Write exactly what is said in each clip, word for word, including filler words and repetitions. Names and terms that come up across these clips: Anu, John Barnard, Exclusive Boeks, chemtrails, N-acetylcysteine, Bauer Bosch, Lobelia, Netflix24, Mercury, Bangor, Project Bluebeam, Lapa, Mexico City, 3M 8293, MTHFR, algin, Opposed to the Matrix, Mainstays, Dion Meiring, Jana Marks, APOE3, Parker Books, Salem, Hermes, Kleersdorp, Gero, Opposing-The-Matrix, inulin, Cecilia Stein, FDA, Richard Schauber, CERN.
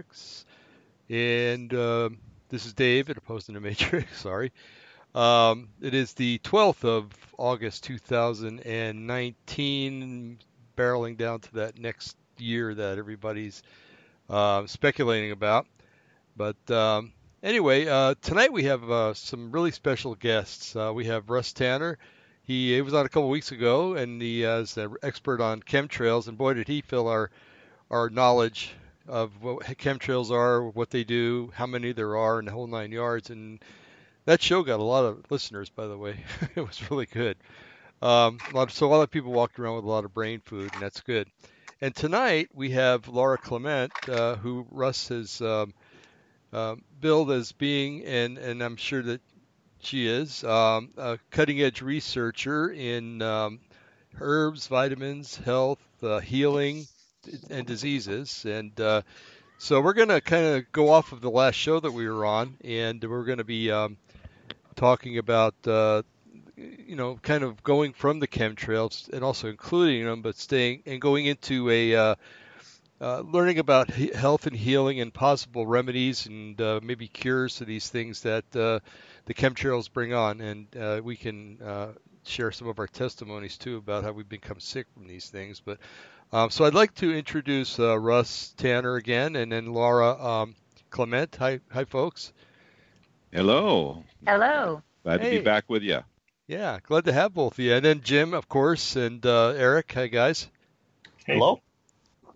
Matrix. And uh, this is Dave at Opposed to the Matrix, sorry. Um, it is the twelfth of August, two thousand nineteen, barreling down to that next year that everybody's uh, speculating about. But um, anyway, uh, tonight we have uh, some really special guests. Uh, we have Russ Tanner. He, he was on a couple weeks ago, and he uh, is an expert on chemtrails. And boy, did he fill our our knowledge of what chemtrails are, what they do, how many there are, and the whole nine yards. And that show got a lot of listeners, by the way. It was really good. Um, a lot of, so a lot of people walked around with a lot of brain food, and that's good. And tonight we have Laura Clement, uh, who Russ has um, uh, billed as being, and, and I'm sure that she is, um, a cutting-edge researcher in um, herbs, vitamins, health, uh, healing, and diseases. And uh, so we're going to kind of go off of the last show that we were on, and we're going to be... Um, talking about, uh, you know, kind of going from the chemtrails and also including them, but staying and going into a uh, uh, learning about he- health and healing and possible remedies and uh, maybe cures to these things that uh, the chemtrails bring on. And uh, we can uh, share some of our testimonies, too, about how we become sick from these things. But um, so I'd like to introduce uh, Russ Tanner again, and then Laura um, Clement. Hi, hi, folks. Hello. Hello. Glad hey. to be back with you. Yeah, glad to have both of you. And then Jim, of course, and uh, Eric. Hi, guys. Hey. Hello.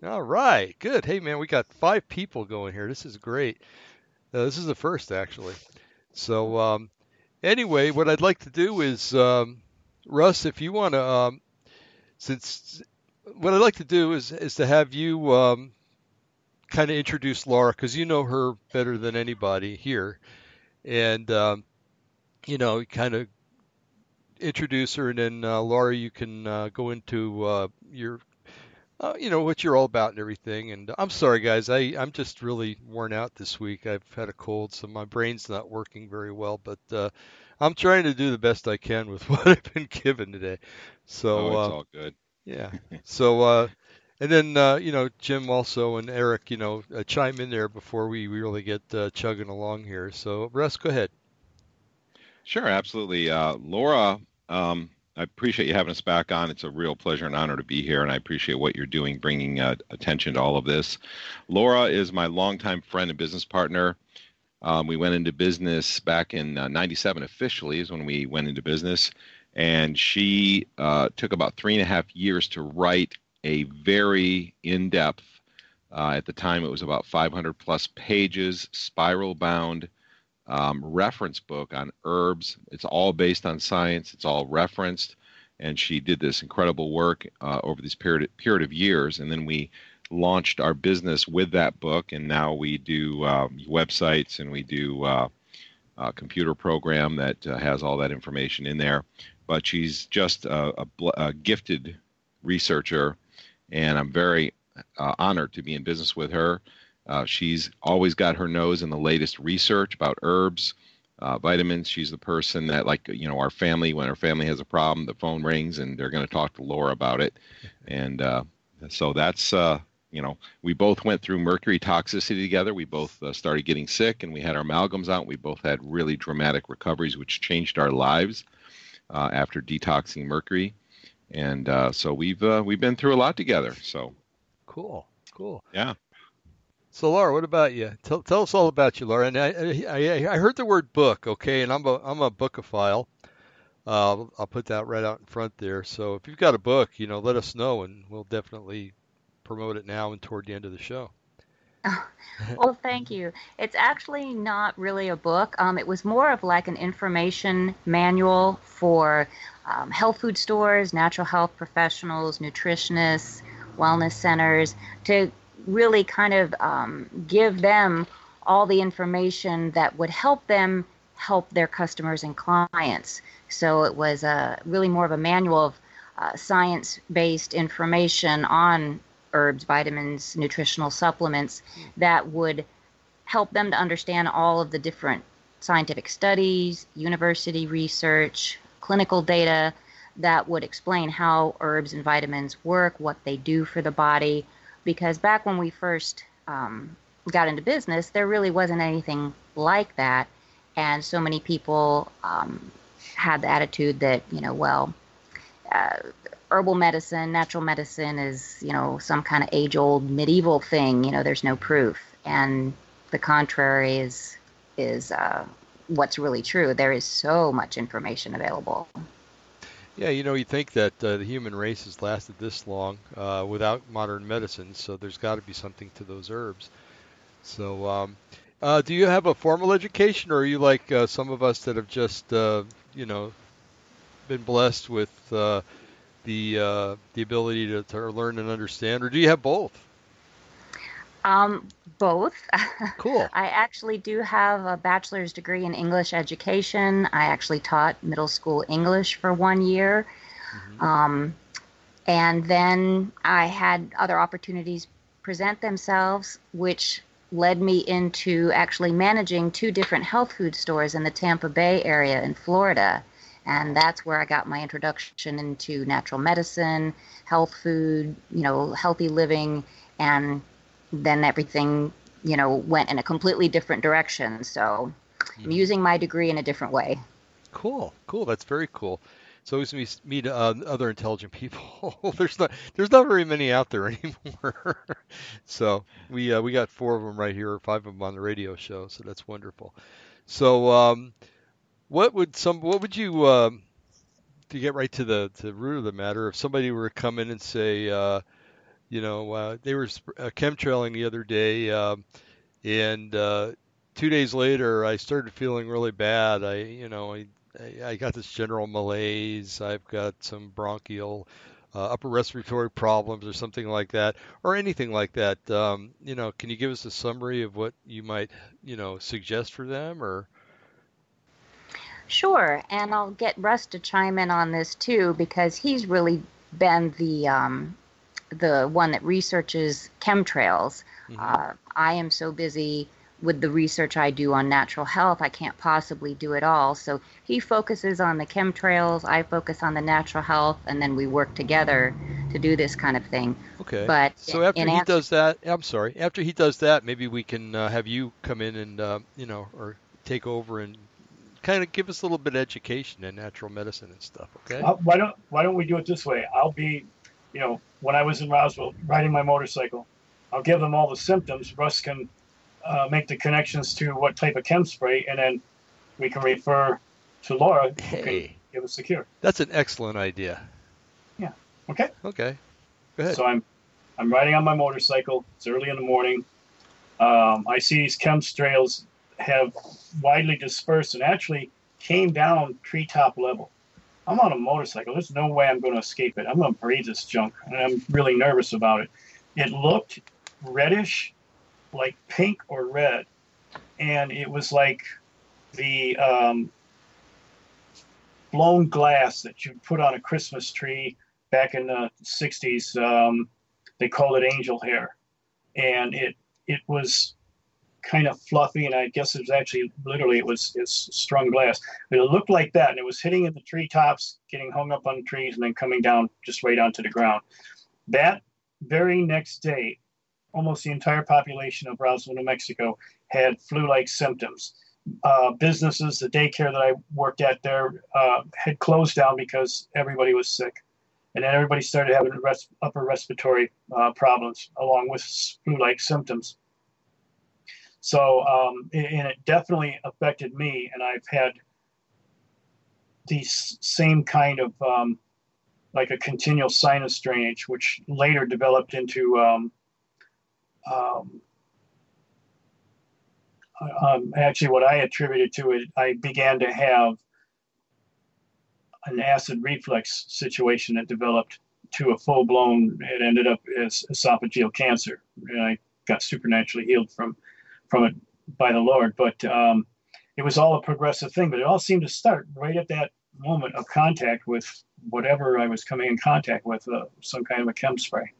All right. Good. Hey, man, we got five people going here. This is great. Uh, this is the first, actually. So um, anyway, what I'd like to do is, um, Russ, if you want to, um, since what I'd like to do is, is to have you um, kind of introduce Laura, because you know her better than anybody here. And, um, you know, kind of introduce her, and then, uh, Laura, you can uh, go into uh, your, uh, you know, what you're all about and everything. And I'm sorry, guys, I, I'm just really worn out this week. I've had a cold, so my brain's not working very well, but uh, I'm trying to do the best I can with what I've been given today. So oh, it's uh, all good. Yeah. So, uh, and then, uh, you know, Jim also and Eric, you know, uh, chime in there before we really get uh, chugging along here. So, Russ, go ahead. Sure, absolutely. Uh, Laura, um, I appreciate you having us back on. It's a real pleasure and honor to be here, and I appreciate what you're doing, bringing uh, attention to all of this. Laura is my longtime friend and business partner. Um, we went into business back in uh, ninety-seven officially is when we went into business, and she uh, took about three and a half years to write a very in-depth, uh, at the time it was about five hundred plus pages, spiral-bound um, reference book on herbs. It's all based on science. It's all referenced. And she did this incredible work uh, over this period, period of years. And then we launched our business with that book. And now we do um, websites, and we do uh, a computer program that uh, has all that information in there. But she's just a, a, a gifted researcher. And I'm very uh, honored to be in business with her. Uh, she's always got her nose in the latest research about herbs, uh, vitamins. She's the person that, like, you know, our family, when our family has a problem, the phone rings and they're going to talk to Laura about it. And uh, so that's, uh, you know, we both went through mercury toxicity together. We both uh, started getting sick, and we had our amalgams out. We both had really dramatic recoveries, which changed our lives uh, after detoxing mercury. And uh, so we've uh, we've been through a lot together. So cool, cool. Yeah. So Laura, what about you? Tell tell us all about you, Laura. And I I, I heard the word book, okay? And I'm a I'm a bookophile. Uh, I'll put that right out in front there. So if you've got a book, you know, let us know, and we'll definitely promote it now and toward the end of the show. Well, thank you. It's actually not really a book. Um, it was more of like an information manual for um, health food stores, natural health professionals, nutritionists, wellness centers, to really kind of um, give them all the information that would help them help their customers and clients. So it was uh, really more of a manual of uh, science-based information on herbs, vitamins, nutritional supplements that would help them to understand all of the different scientific studies, university research, clinical data that would explain how herbs and vitamins work, what they do for the body. Because back when we first um, got into business, there really wasn't anything like that. And so many people um, had the attitude that, you know, well, uh, herbal medicine, natural medicine is, you know, some kind of age-old medieval thing. You know, there's no proof. And the contrary is is uh, what's really true. There is so much information available. Yeah, you know, you think that uh, the human race has lasted this long uh, without modern medicine, so there's got to be something to those herbs. So um, uh, do you have a formal education, or are you like uh, some of us that have just, uh, you know, been blessed with uh, the uh, the ability to, to learn and understand, or do you have both? Um, both. Cool. I actually do have a bachelor's degree in English education. I actually taught middle school English for one year. Mm-hmm. Um, and then I had other opportunities present themselves, which led me into actually managing two different health food stores in the Tampa Bay area in Florida. And that's where I got my introduction into natural medicine, health food, you know, healthy living, and then everything, you know, went in a completely different direction. So I'm using my degree in a different way. Cool. Cool. That's very cool. It's always we meet uh, other intelligent people. there's not there's not very many out there anymore. So we uh, we got four of them right here, or five of them on the radio show. So that's wonderful. So um, what would some what would you uh, to get right to the to the root of the matter, if somebody were to come in and say, uh, you know, uh, they were uh, chemtrailing the other day, uh, and uh, two days later, I started feeling really bad. I, you know, I, I got this general malaise. I've got some bronchial, uh, upper respiratory problems, or something like that, or anything like that. Um, you know, can you give us a summary of what you might, you know, suggest for them, or? Sure, and I'll get Russ to chime in on this too, because he's really been the um, the one that researches chemtrails. Mm-hmm. uh, I am so busy with the research I do on natural health, I can't possibly do it all. So he focuses on the chemtrails, I focus on the natural health, and then we work together to do this kind of thing. Okay. But so after he after- does that, I'm sorry. After he does that, maybe we can uh, have you come in and uh, you know, or take over and kind of give us a little bit of education in natural medicine and stuff. Okay. Uh, why don't Why don't we do it this way? I'll be, you know, when I was in Roswell riding my motorcycle, I'll give them all the symptoms. Russ can uh, make the connections to what type of chem spray, and then we can refer to Laura. Hey, who can give us the cure. That's an excellent idea. Yeah. Okay. Okay. Go ahead. So I'm, I'm riding on my motorcycle. It's early in the morning. Um, I see these chemtrails have widely dispersed and actually came down treetop level. I'm on a motorcycle. There's no way I'm going to escape it. I'm going to breathe this junk, and I'm really nervous about it. It looked reddish, like pink or red, and it was like the um, blown glass that you put on a Christmas tree back in the sixties. Um, they called it angel hair, and it it was kind of fluffy, and I guess it was actually literally it was it's strung glass, but it looked like that, and it was hitting at the treetops, getting hung up on trees, and then coming down just right onto the ground. That very next day, almost the entire population of Roswell, New Mexico had flu-like symptoms. Uh, businesses, the daycare that I worked at there, uh, had closed down because everybody was sick, and then everybody started having res- upper respiratory uh, problems along with flu-like symptoms. So, um, and it definitely affected me, and I've had the same kind of, um, like a continual sinus drainage, which later developed into um, um, um, actually what I attributed to it, I began to have an acid reflux situation that developed to a full-blown, it ended up as esophageal cancer, and I got supernaturally healed from from it by the Lord. But um, it was all a progressive thing, but it all seemed to start right at that moment of contact with whatever I was coming in contact with, uh, some kind of a chem spray.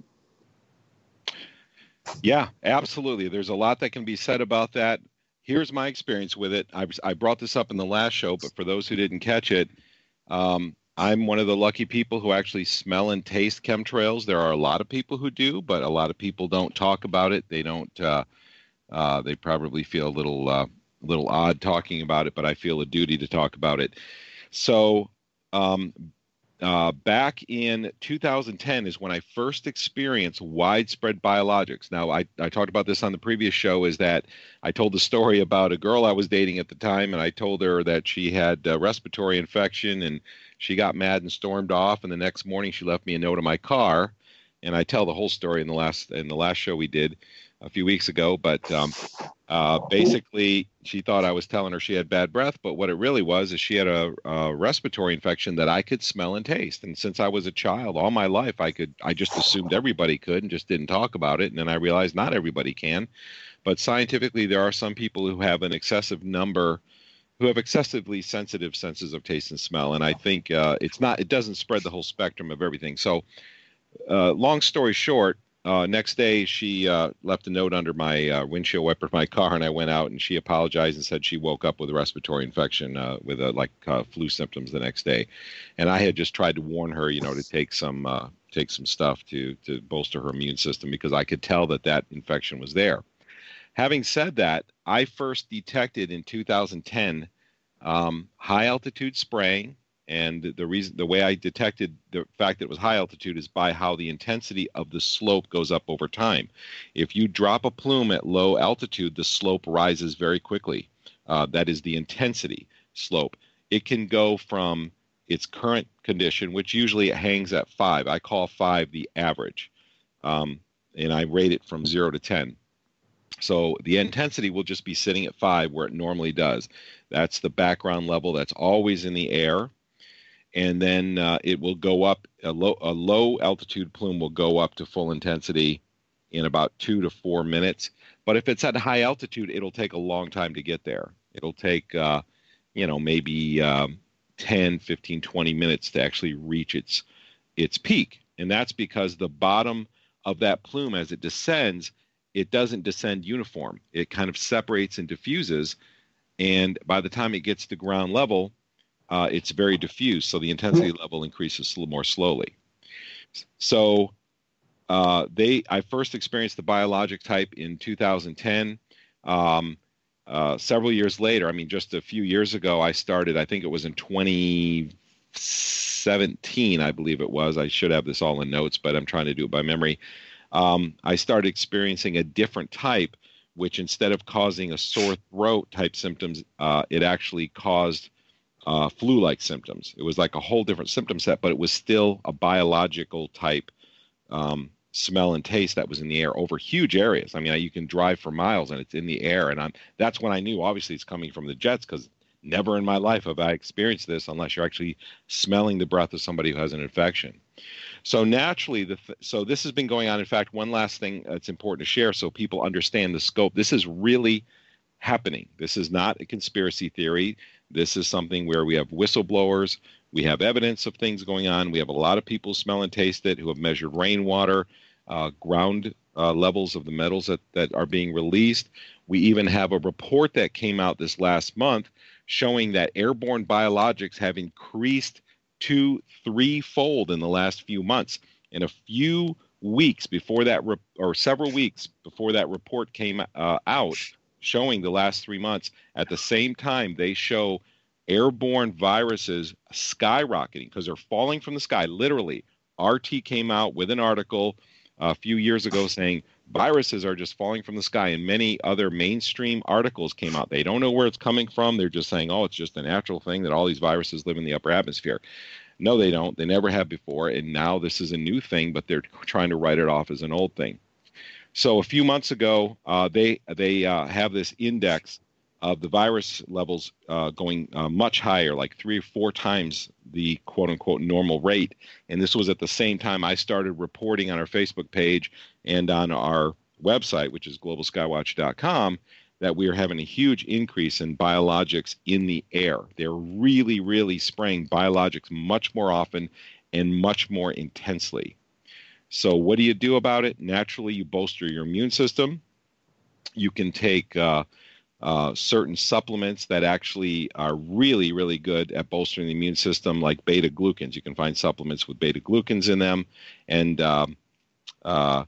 Yeah, absolutely. There's a lot that can be said about that. Here's my experience with it. I, I brought this up in the last show, but for those who didn't catch it, um, I'm one of the lucky people who actually smell and taste chemtrails. There are a lot of people who do, but a lot of people don't talk about it. They don't, uh, Uh, they probably feel a little, uh, a little odd talking about it, but I feel a duty to talk about it. So um, uh, back in two thousand ten is when I first experienced widespread biologics. Now, I, I talked about this on the previous show, is that I told the story about a girl I was dating at the time, and I told her that she had a respiratory infection, and she got mad and stormed off, and the next morning she left me a note in my car. And I tell the whole story in the last in the last show we did a few weeks ago. But um, uh, basically, she thought I was telling her she had bad breath. But what it really was is she had a, a respiratory infection that I could smell and taste. And since I was a child all my life, I could I just assumed everybody could and just didn't talk about it. And then I realized not everybody can. But scientifically, there are some people who have an excessive number who have excessively sensitive senses of taste and smell. And I think uh, it's not it doesn't spread the whole spectrum of everything. So Uh, long story short, uh, next day she uh, left a note under my uh, windshield wiper of my car, and I went out and she apologized and said she woke up with a respiratory infection uh, with a, like uh, flu symptoms the next day. And I had just tried to warn her, you know, to take some uh, take some stuff to to bolster her immune system, because I could tell that that infection was there. Having said that, I first detected in two thousand ten um, high altitude spraying. And the reason, the way I detected the fact that it was high altitude is by how the intensity of the slope goes up over time. If you drop a plume at low altitude, the slope rises very quickly. Uh, that is the intensity slope. It can go from its current condition, which usually it hangs at five. I call five the average, um, and I rate it from zero to ten. So the intensity will just be sitting at five where it normally does. That's the background level. That's always in the air. And then uh, it will go up, a low, a low altitude plume will go up to full intensity in about two to four minutes. But if it's at high altitude, it'll take a long time to get there. It'll take, uh, you know, maybe um, ten, fifteen, twenty minutes to actually reach its, its peak. And that's because the bottom of that plume, as it descends, it doesn't descend uniform. It kind of separates and diffuses. And by the time it gets to ground level, Uh, it's very diffuse, so the intensity level increases more slowly. So uh, they, I first experienced the biologic type in two thousand ten. Um, uh, several years later, I mean, just a few years ago, I started, I think it was in twenty seventeen, I believe it was. I should have this all in notes, but I'm trying to do it by memory. Um, I started experiencing a different type, which instead of causing a sore throat type symptoms, uh, it actually caused Uh, flu-like symptoms. It was like a whole different symptom set, but it was still a biological type um, smell and taste that was in the air over huge areas. I mean, you can drive for miles and it's in the air. And I'm, that's when I knew, obviously, it's coming from the jets, because never in my life have I experienced this unless you're actually smelling the breath of somebody who has an infection. So naturally, the th- so this has been going on. In fact, one last thing that's important to share so people understand the scope. This is really happening. This is not a conspiracy theory. This is something where we have whistleblowers, we have evidence of things going on, we have a lot of people smell and taste it, who have measured rainwater, uh, ground uh, levels of the metals that, that are being released. We even have a report that came out this last month showing that airborne biologics have increased two, threefold in the last few months. In a few weeks before that, re- or several weeks before that report came uh, out, showing the last three months, at the same time, they show airborne viruses skyrocketing because they're falling from the sky. Literally, R T came out with an article a few years ago saying viruses are just falling from the sky, and many other mainstream articles came out. They don't know where it's coming from. They're just saying, oh, it's just a natural thing that all these viruses live in the upper atmosphere. No, they don't. They never have before, and now this is a new thing, but they're trying to write it off as an old thing. So a few months ago, uh, they they uh, have this index of the virus levels uh, going uh, much higher, like three or four times the quote-unquote normal rate. And this was at the same time I started reporting on our Facebook page and on our website, which is global sky watch dot com, that we are having a huge increase in biologics in the air. They're really, really spraying biologics much more often and much more intensely. So what do you do about it? Naturally, you bolster your immune system. You can take uh, uh, certain supplements that actually are really, really good at bolstering the immune system, like beta-glucans. You can find supplements with beta-glucans in them. And um, uh,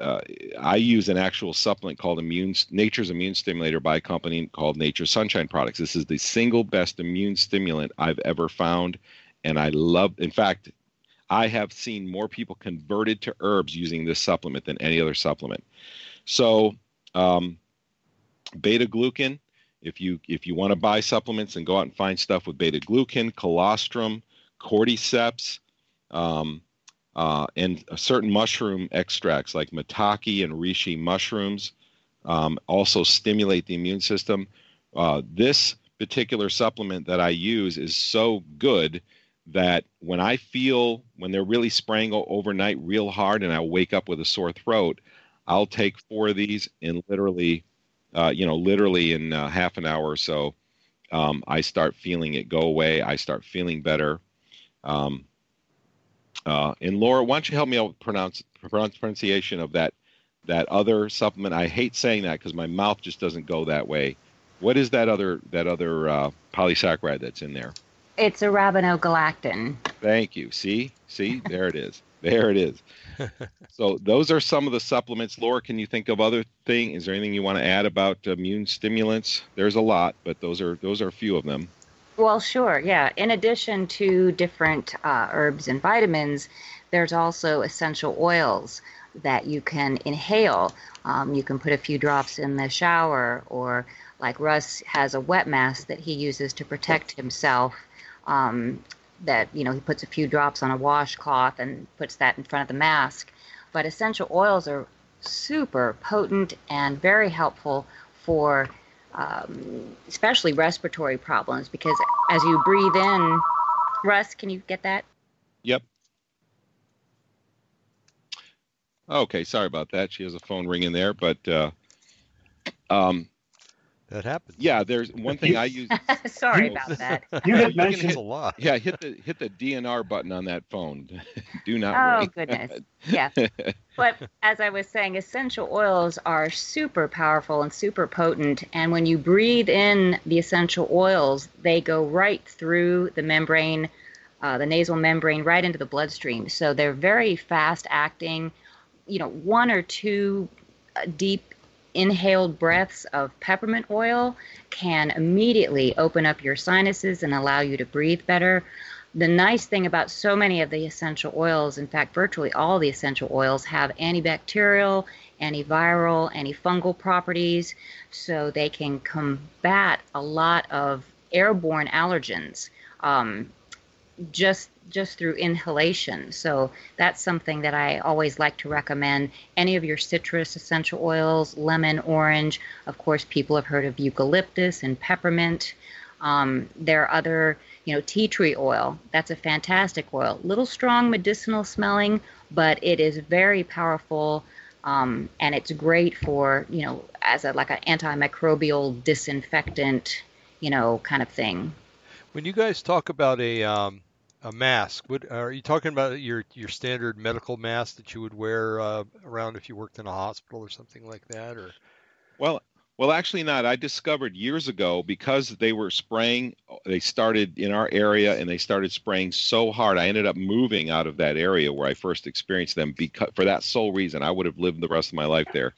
uh, I use an actual supplement called Immune Nature's Immune Stimulator by a company called Nature's Sunshine Products. This is the single best immune stimulant I've ever found, and I love. In fact, I have seen more people converted to herbs using this supplement than any other supplement. So, um, beta-glucan. If you if you want to buy supplements, and go out and find stuff with beta-glucan, colostrum, cordyceps, um, uh, and certain mushroom extracts like maitake and reishi mushrooms um, also stimulate the immune system. Uh, this particular supplement that I use is so good that when I feel, when they're really spraying overnight real hard and I wake up with a sore throat, I'll take four of these and literally... Uh, you know, literally in uh, half an hour or so, um, I start feeling it go away. I start feeling better. Um, uh, and Laura, why don't you help me out with pronounce, pronunciation of that that other supplement? I hate saying that because my mouth just doesn't go that way. What is that other that other uh, polysaccharide that's in there? It's arabinogalactin. Thank you. See, see, there it is. There it is. So those are some of the supplements. Laura, can you think of other thing? Is there anything you want to add about immune stimulants? There's a lot, but those are those are a few of them. Well, sure. Yeah. In addition to different uh, herbs and vitamins, there's also essential oils that you can inhale. Um, you can put a few drops in the shower, or like Russ has a wet mask that he uses to protect himself. Um, that, you know, he puts a few drops on a washcloth and puts that in front of the mask. But essential oils are super potent and very helpful for um, especially respiratory problems, because as you breathe in, Russ, can you get that? Yep. Okay, sorry about that. She has a phone ringing there, but uh, um, that happens. Yeah, there's one thing I use. Sorry about that. You had mentioned hit, a lot. Yeah, hit the hit the D N R button on that phone. Do not. Oh goodness. Yeah. But as I was saying, essential oils are super powerful and super potent. And when you breathe in the essential oils, they go right through the membrane, uh, the nasal membrane, right into the bloodstream. So they're very fast acting. You know, one or two uh, deep inhaled breaths of peppermint oil can immediately open up your sinuses and allow you to breathe better. The nice thing about so many of the essential oils, in fact, virtually all the essential oils have antibacterial, antiviral, antifungal properties, so they can combat a lot of airborne allergens um, just just through inhalation. So that's something that I always like to recommend. Any of your citrus essential oils, lemon, orange, of course people have heard of eucalyptus and peppermint. Um, there are other, you know, tea tree oil. That's a fantastic oil. Little strong medicinal smelling, but it is very powerful um, and it's great for, you know, as a, like an antimicrobial disinfectant, you know, kind of thing. When you guys talk about a, um, a mask, would, are you talking about your your standard medical mask that you would wear uh, around if you worked in a hospital or something like that? Or well, well, actually not. I discovered years ago, because they were spraying, they started in our area and they started spraying so hard, I ended up moving out of that area where I first experienced them because, for that sole reason. I would have lived the rest of my life there.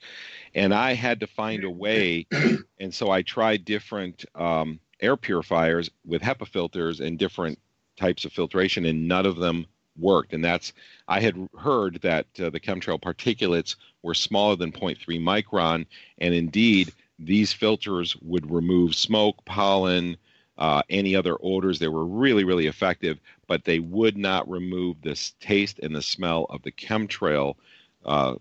And I had to find a way, and so I tried different um, air purifiers with HEPA filters and different types of filtration, and none of them worked. And that's, I had heard that uh, the chemtrail particulates were smaller than zero point three micron. And indeed, these filters would remove smoke, pollen, uh, any other odors. They were really, really effective, but they would not remove this taste and the smell of the chemtrail uh,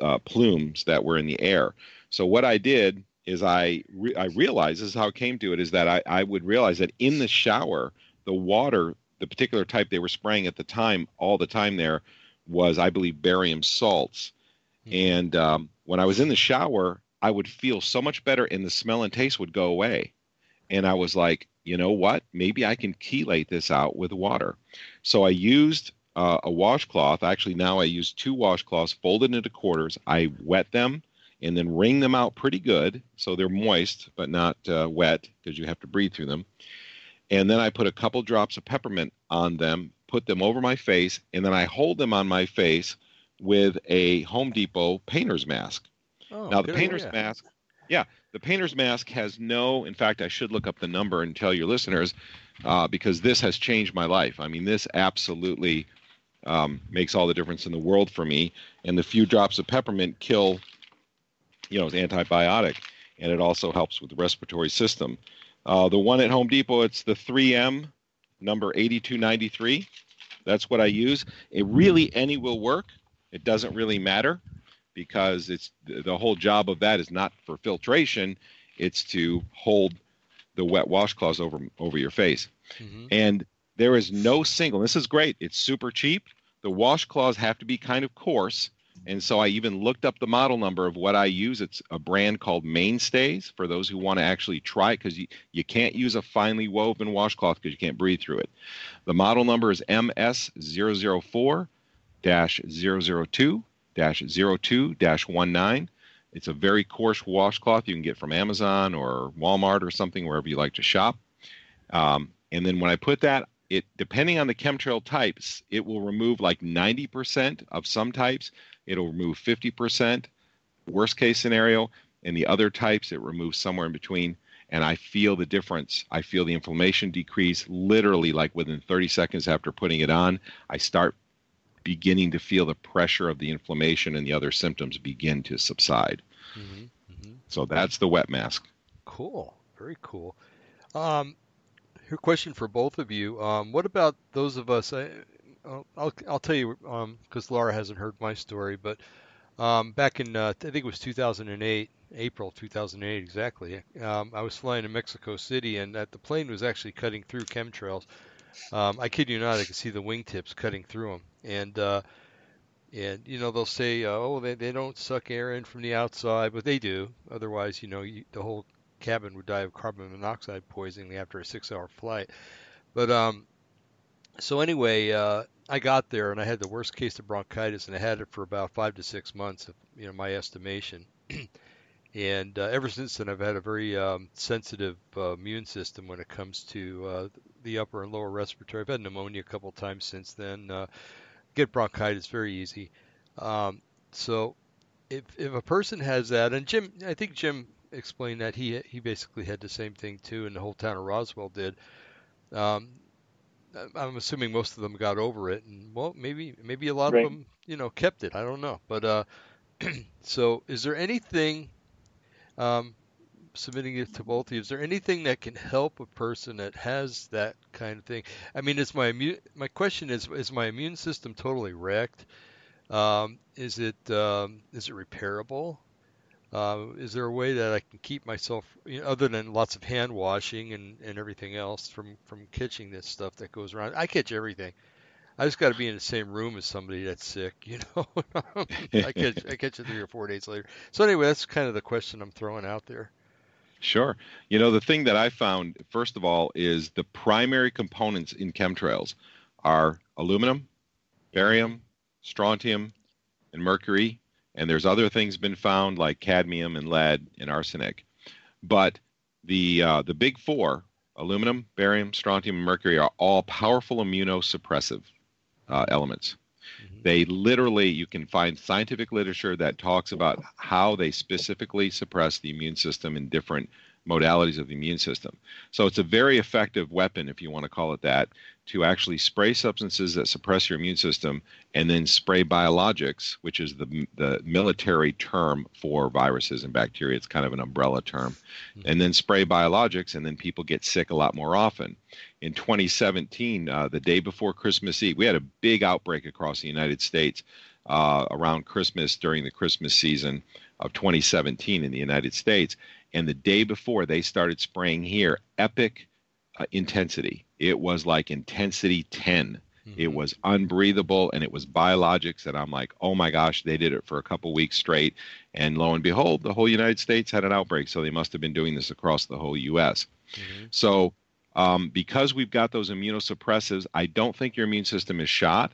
uh, plumes that were in the air. So what I did is I, re- I realized, this is how it came to it, is that I, I would realize that in the shower, the water, the particular type they were spraying at the time, all the time there, was, I believe, barium salts. Mm-hmm. And um, when I was in the shower, I would feel so much better and the smell and taste would go away. And I was like, you know what? Maybe I can chelate this out with water. So I used uh, a washcloth. Actually, now I use two washcloths folded into quarters. I wet them and then wring them out pretty good, so they're moist but not uh, wet, because you have to breathe through them. And then I put a couple drops of peppermint on them, put them over my face, and then I hold them on my face with a Home Depot painter's mask. Oh, now, the painter's idea. mask, yeah, the painter's mask has no, in fact, I should look up the number and tell your listeners, uh, because this has changed my life. I mean, this absolutely um, makes all the difference in the world for me. And the few drops of peppermint kill, you know, it's antibiotic, and it also helps with the respiratory system. Uh, the one at Home Depot, it's the three M, number eighty-two ninety-three. That's what I use. It really, any will work. It doesn't really matter, because it's the whole job of that is not for filtration. It's to hold the wet washcloths over over your face. Mm-hmm. And there is no single, this is great, it's super cheap. The washcloths have to be kind of coarse. And so I even looked up the model number of what I use. It's a brand called Mainstays, for those who want to actually try it, because you, you can't use a finely woven washcloth because you can't breathe through it. The model number is M S zero zero four dash zero zero two dash zero two dash nineteen. It's a very coarse washcloth you can get from Amazon or Walmart or something, wherever you like to shop. Um, and then when I put that, it, depending on the chemtrail types, it will remove like ninety percent of some types. It'll remove fifty percent, worst case scenario. And the other types, it removes somewhere in between. And I feel the difference. I feel the inflammation decrease literally like within thirty seconds after putting it on. I start beginning to feel the pressure of the inflammation and the other symptoms begin to subside. Mm-hmm, mm-hmm. So that's the wet mask. Cool. Very cool. Um, here, question for both of you. Um, what about those of us... I, I'll, I'll tell you, because um, Laura hasn't heard my story, but um, back in, uh, I think it was two thousand eight, April two thousand eight exactly, um, I was flying to Mexico City, and that the plane was actually cutting through chemtrails. Um, I kid you not, I could see the wingtips cutting through them. And, uh, and you know, they'll say, uh, oh, they, they don't suck air in from the outside, but they do. Otherwise, you know, you, the whole cabin would die of carbon monoxide poisoning after a six-hour flight. But um, so anyway... Uh, I got there and I had the worst case of bronchitis, and I had it for about five to six months, you know, my estimation. And uh, ever since then, I've had a very um, sensitive uh, immune system when it comes to uh, the upper and lower respiratory. I've had pneumonia a couple of times since then. Uh, get bronchitis very easy. Um, so if if a person has that, and Jim, I think Jim explained that he he basically had the same thing too, and the whole town of Roswell did. Um, I'm assuming most of them got over it, and well, maybe maybe a lot right. of them, you know, kept it. I don't know, but uh, so is there anything? Um, submitting it to both of you, is there anything that can help a person that has that kind of thing? I mean, is my immune? My question is: is my immune system totally wrecked? Um, is it um, is it repairable? Uh, is there a way that I can keep myself, you know, other than lots of hand washing and, and everything else, from, from catching this stuff that goes around? I catch everything. I just got to be in the same room as somebody that's sick, you know. I catch I catch it three or four days later. So anyway, that's kind of the question I'm throwing out there. Sure. You know, the thing that I found, first of all, is the primary components in chemtrails are aluminum, barium, strontium, and mercury. And there's other things been found like cadmium and lead and arsenic. But the uh, the big four, aluminum, barium, strontium, and mercury, are all powerful immunosuppressive uh, elements. Mm-hmm. They literally, you can find scientific literature that talks about how they specifically suppress the immune system in different modalities of the immune system. So it's a very effective weapon, if you want to call it that, to actually spray substances that suppress your immune system, and then spray biologics, which is the the military term for viruses and bacteria. It's kind of an umbrella term. And then spray biologics, and then people get sick a lot more often. In twenty seventeen, uh, the day before Christmas Eve, we had a big outbreak across the United States uh, around Christmas, during the Christmas season of twenty seventeen in the United States. And the day before, they started spraying here, epic uh, intensity. It was like intensity ten. Mm-hmm. It was unbreathable, and it was biologics. And I'm like, oh, my gosh, they did it for a couple weeks straight. And lo and behold, the whole United States had an outbreak. So they must have been doing this across the whole U S. Mm-hmm. So um, because we've got those immunosuppressives, I don't think your immune system is shot.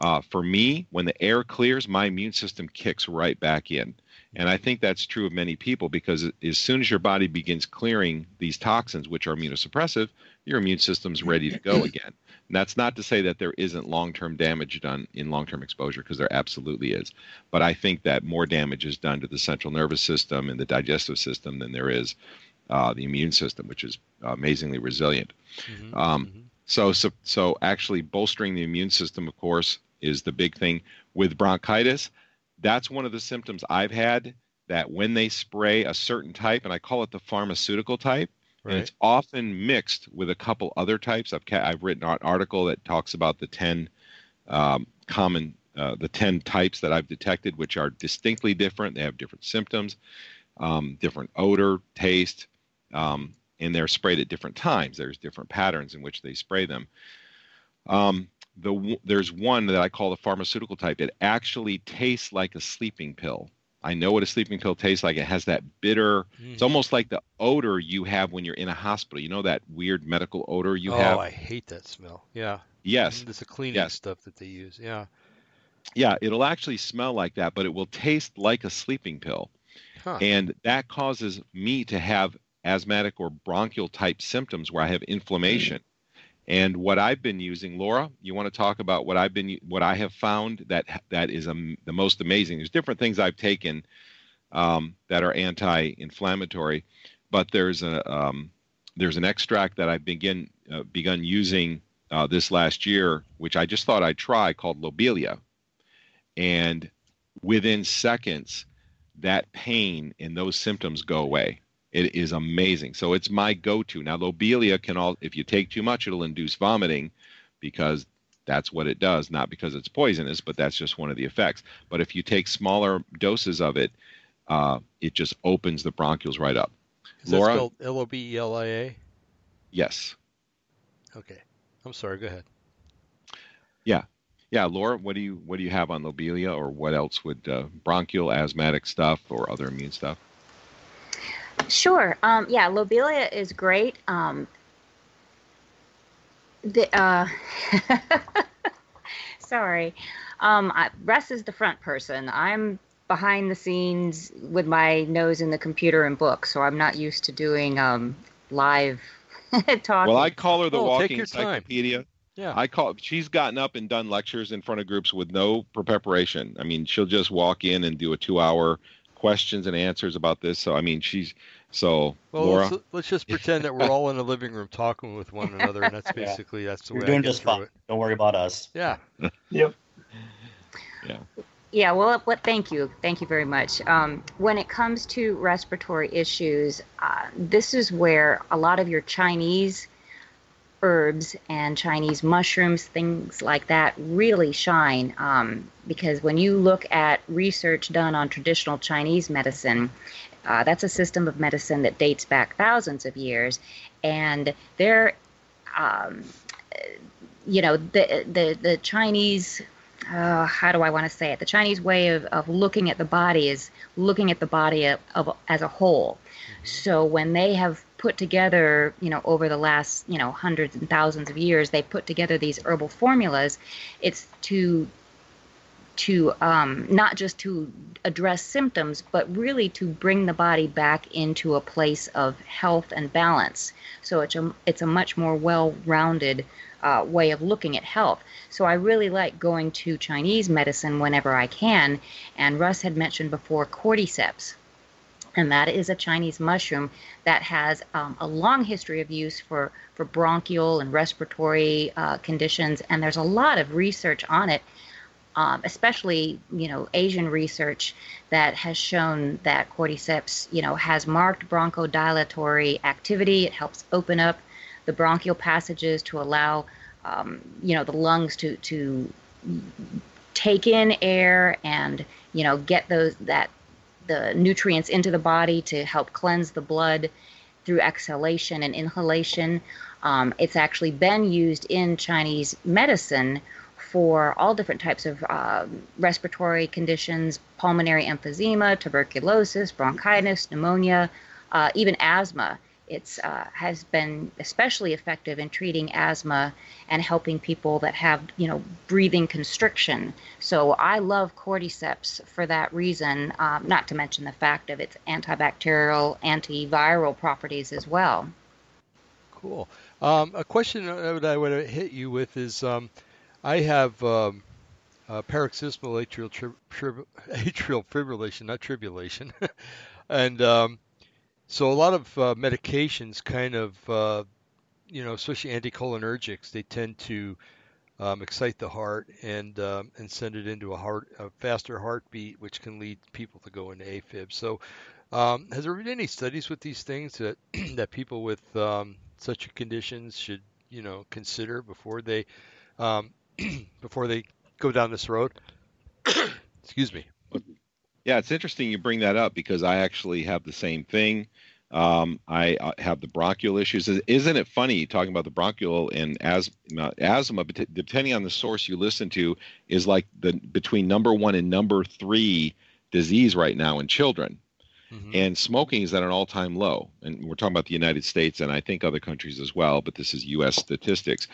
Uh, for me, when the air clears, my immune system kicks right back in. And I think that's true of many people, because as soon as your body begins clearing these toxins, which are immunosuppressive, your immune system's ready to go again. And that's not to say that there isn't long-term damage done in long-term exposure, because there absolutely is. But I think that more damage is done to the central nervous system and the digestive system than there is uh, the immune system, which is amazingly resilient. Mm-hmm. Um, mm-hmm. So, so, so actually bolstering the immune system, of course, is the big thing with bronchitis. That's one of the symptoms I've had, that when they spray a certain type, and I call it the pharmaceutical type, right. And it's often mixed with a couple other types. I've ca- I've written an article that talks about the ten um, common, uh, the ten types that I've detected, which are distinctly different. They have different symptoms, um, different odor, taste, um, and they're sprayed at different times. There's different patterns in which they spray them. Um, The, there's one that I call the pharmaceutical type. It actually tastes like a sleeping pill. I know what a sleeping pill tastes like. It has that bitter, mm. It's almost like the odor you have when you're in a hospital. You know that weird medical odor you oh, have? Oh, I hate that smell. Yeah. Yes. It's the cleaning yes. stuff that they use. Yeah. Yeah, it'll actually smell like that, but it will taste like a sleeping pill. Huh. And that causes me to have asthmatic or bronchial type symptoms where I have inflammation. Mm. And what I've been using, Laura, you want to talk about what I've been, what I have found that that is um, the most amazing. There's different things I've taken um, that are anti-inflammatory, but there's a um, there's an extract that I've begin uh, begun using uh, this last year, which I just thought I'd try, called Lobelia, and within seconds, that pain and those symptoms go away. It is amazing. So it's my go-to. Now, Lobelia can all, if you take too much, it'll induce vomiting, because that's what it does, not because it's poisonous, but that's just one of the effects. But if you take smaller doses of it, uh, it just opens the bronchioles right up. Is Laura, that spelled L O B E L I A? Yes. Okay. I'm sorry. Go ahead. Yeah. Yeah, Laura, what do you what do you have on Lobelia, or what else would uh, bronchial asthmatic stuff or other immune stuff? Sure. Um, yeah, Lobelia is great. Um, the, uh, sorry. Um, I, Russ is the front person. I'm behind the scenes with my nose in the computer and book, so I'm not used to doing um, live talking. Well, I call her the oh, walking encyclopedia. Time. Yeah, I call. She's gotten up and done lectures in front of groups with no preparation. I mean, she'll just walk in and do a two-hour questions and answers about this. So, I mean, she's so. Well, Laura, let's, let's just pretend that we're all in the living room talking with one another, and that's basically yeah. that's the You're way. We're doing I just fine. It. Don't worry about us. Yeah. Yep. Yeah. Yeah. Well, well, thank you, thank you very much. Um, when it comes to respiratory issues, uh, this is where a lot of your Chinese herbs and Chinese mushrooms, things like that, really shine, um, because when you look at research done on traditional Chinese medicine, uh, that's a system of medicine that dates back thousands of years, and they're, um, you know, the the the Chinese, uh, how do I want to say it? The Chinese way of, of looking at the body is looking at the body of, of as a whole. So when they have put together, you know, over the last, you know, hundreds and thousands of years, they put together these herbal formulas. It's to, to um, not just to address symptoms, but really to bring the body back into a place of health and balance. So it's a, it's a much more well-rounded uh, way of looking at health. So I really like going to Chinese medicine whenever I can. And Russ had mentioned before cordyceps. And that is a Chinese mushroom that has um, a long history of use for, for bronchial and respiratory uh, conditions. And there's a lot of research on it, um, especially, you know, Asian research that has shown that cordyceps, you know, has marked bronchodilatory activity. It helps open up the bronchial passages to allow, um, you know, the lungs to, to take in air and, you know, get those that the nutrients into the body to help cleanse the blood through exhalation and inhalation. Um, it's actually been used in Chinese medicine for all different types of uh, respiratory conditions, pulmonary emphysema, tuberculosis, bronchitis, pneumonia, uh, even asthma. It's uh, has been especially effective in treating asthma and helping people that have, you know, breathing constriction. So I love cordyceps for that reason, um, not to mention the fact of its antibacterial, antiviral properties as well. Cool. Um, a question that I would hit you with is um, I have um, uh, paroxysmal atrial, tri tri atrial fibrillation, not tribulation, and um, so a lot of uh, medications kind of, uh, you know, especially anticholinergics, they tend to um, excite the heart and um, and send it into a, heart, a faster heartbeat, which can lead people to go into AFib. So um, has there been any studies with these things that, that people with um, such conditions should, you know, consider before they, um, before they go down this road? Excuse me. Yeah, it's interesting you bring that up because I actually have the same thing. Um, I uh, have the bronchial issues. Isn't it funny talking about the bronchial and asthma? Asthma, depending on the source you listen to, is like the between number one and number three disease right now in children. Mm-hmm. And smoking is at an all-time low. And we're talking about the United States and I think other countries as well, but this is U S statistics.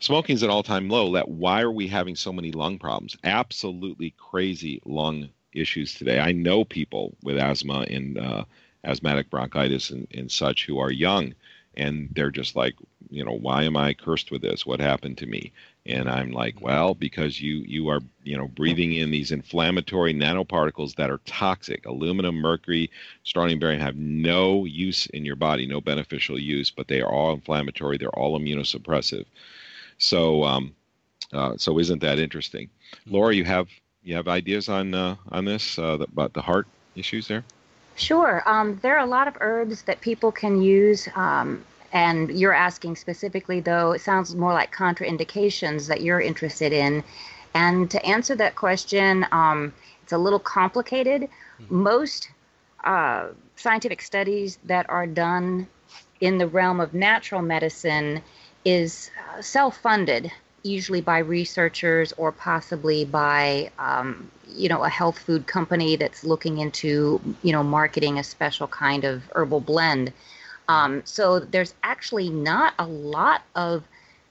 Smoking is at an all-time low. That why are we having so many lung problems? Absolutely crazy lung problems. Issues today. I know people with asthma and uh, asthmatic bronchitis and, and such who are young, and they're just like, you know, why am I cursed with this? What happened to me? And I'm like, well, because you you are, you know, breathing in these inflammatory nanoparticles that are toxic. Aluminum, mercury, strontium, barium have no use in your body, no beneficial use, but they are all inflammatory. They're all immunosuppressive. So, um, uh, so isn't that interesting, Laura? You have. You have ideas on uh, on this uh, about the heart issues there? Sure. Um, there are a lot of herbs that people can use, um, and you're asking specifically, though, it sounds more like contraindications that you're interested in. And to answer that question, um, it's a little complicated. Mm-hmm. Most uh, scientific studies that are done in the realm of natural medicine is uh, self-funded, usually by researchers or possibly by, um, you know, a health food company that's looking into, you know, marketing a special kind of herbal blend. Um, so there's actually not a lot of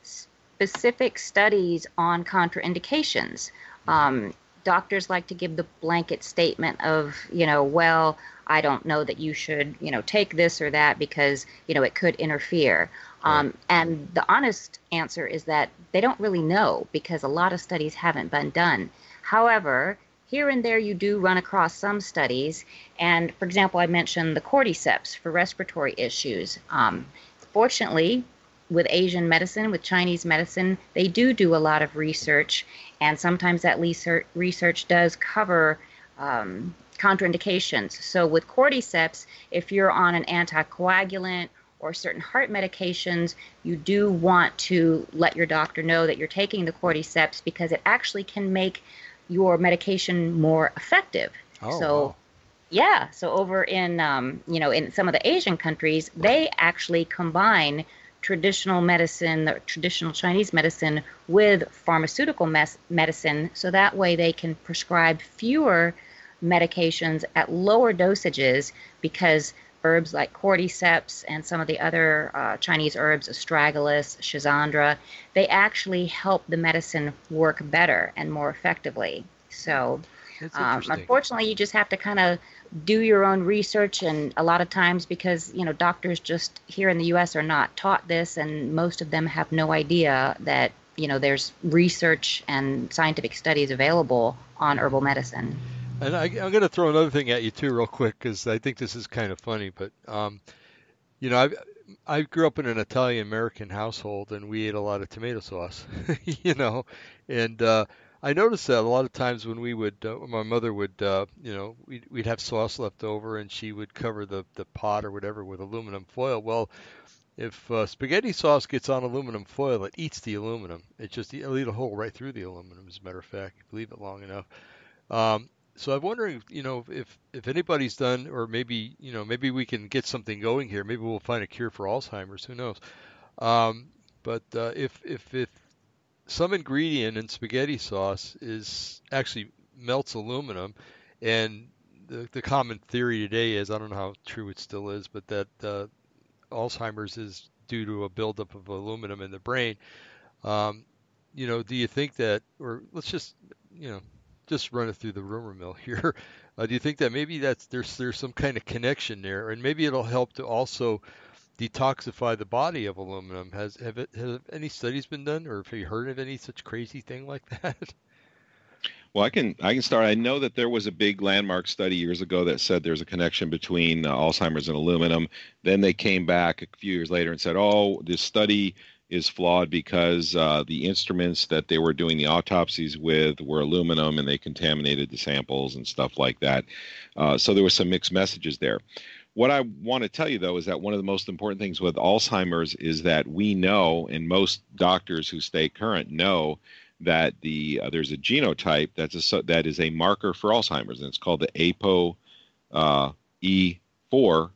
specific studies on contraindications. Um, doctors like to give the blanket statement of, you know, well, I don't know that you should, you know, take this or that because, you know, it could interfere. Um, and the honest answer is that they don't really know because a lot of studies haven't been done. However, here and there you do run across some studies. And for example, I mentioned the cordyceps for respiratory issues. Um, fortunately, with Asian medicine, with Chinese medicine, they do do a lot of research. And sometimes that research does cover um, contraindications. So with cordyceps, if you're on an anticoagulant or certain heart medications, you do want to let your doctor know that you're taking the cordyceps because it actually can make your medication more effective. Oh, so, wow. Yeah. So over in, um, you know, in some of the Asian countries, they actually combine traditional medicine, the traditional Chinese medicine with pharmaceutical mes medicine. So that way they can prescribe fewer medications at lower dosages because herbs like cordyceps and some of the other uh, Chinese herbs, astragalus, schizandra, they actually help the medicine work better and more effectively. So um, unfortunately, you just have to kind of do your own research. And a lot of times because, you know, doctors just here in the U S are not taught this. And most of them have no idea that, you know, there's research and scientific studies available on herbal medicine. And I, I'm going to throw another thing at you too, real quick, because I think this is kind of funny. But um, you know, I I grew up in an Italian American household, and we ate a lot of tomato sauce. You know, and uh, I noticed that a lot of times when we would, uh, my mother would, uh, you know, we'd, we'd have sauce left over, and she would cover the the pot or whatever with aluminum foil. Well, if uh, spaghetti sauce gets on aluminum foil, it eats the aluminum. It just it'll eat a hole right through the aluminum. As a matter of fact, if you leave it long enough. Um, So I'm wondering, you know, if, if anybody's done, or maybe, you know, maybe we can get something going here. Maybe we'll find a cure for Alzheimer's. Who knows? Um, but uh, if, if, if some ingredient in spaghetti sauce is actually melts aluminum, and the, the common theory today is, I don't know how true it still is, but that uh, Alzheimer's is due to a buildup of aluminum in the brain. Um, you know, do you think that, or let's just, you know, just run it through the rumor mill here. Uh, do you think that maybe that's, there's, there's some kind of connection there, and maybe it'll help to also detoxify the body of aluminum? Has, have, it, have any studies been done, or have you heard of any such crazy thing like that? Well, I can I can start. I know that there was a big landmark study years ago that said there's a connection between uh, Alzheimer's and aluminum. Then they came back a few years later and said, oh, this study is flawed because uh, the instruments that they were doing the autopsies with were aluminum and they contaminated the samples and stuff like that. Uh, so there was some mixed messages there. What I want to tell you, though, is that one of the most important things with Alzheimer's is that we know, and most doctors who stay current know, that the uh, there's a genotype that's a, that is a marker for Alzheimer's, and it's called the A P O E four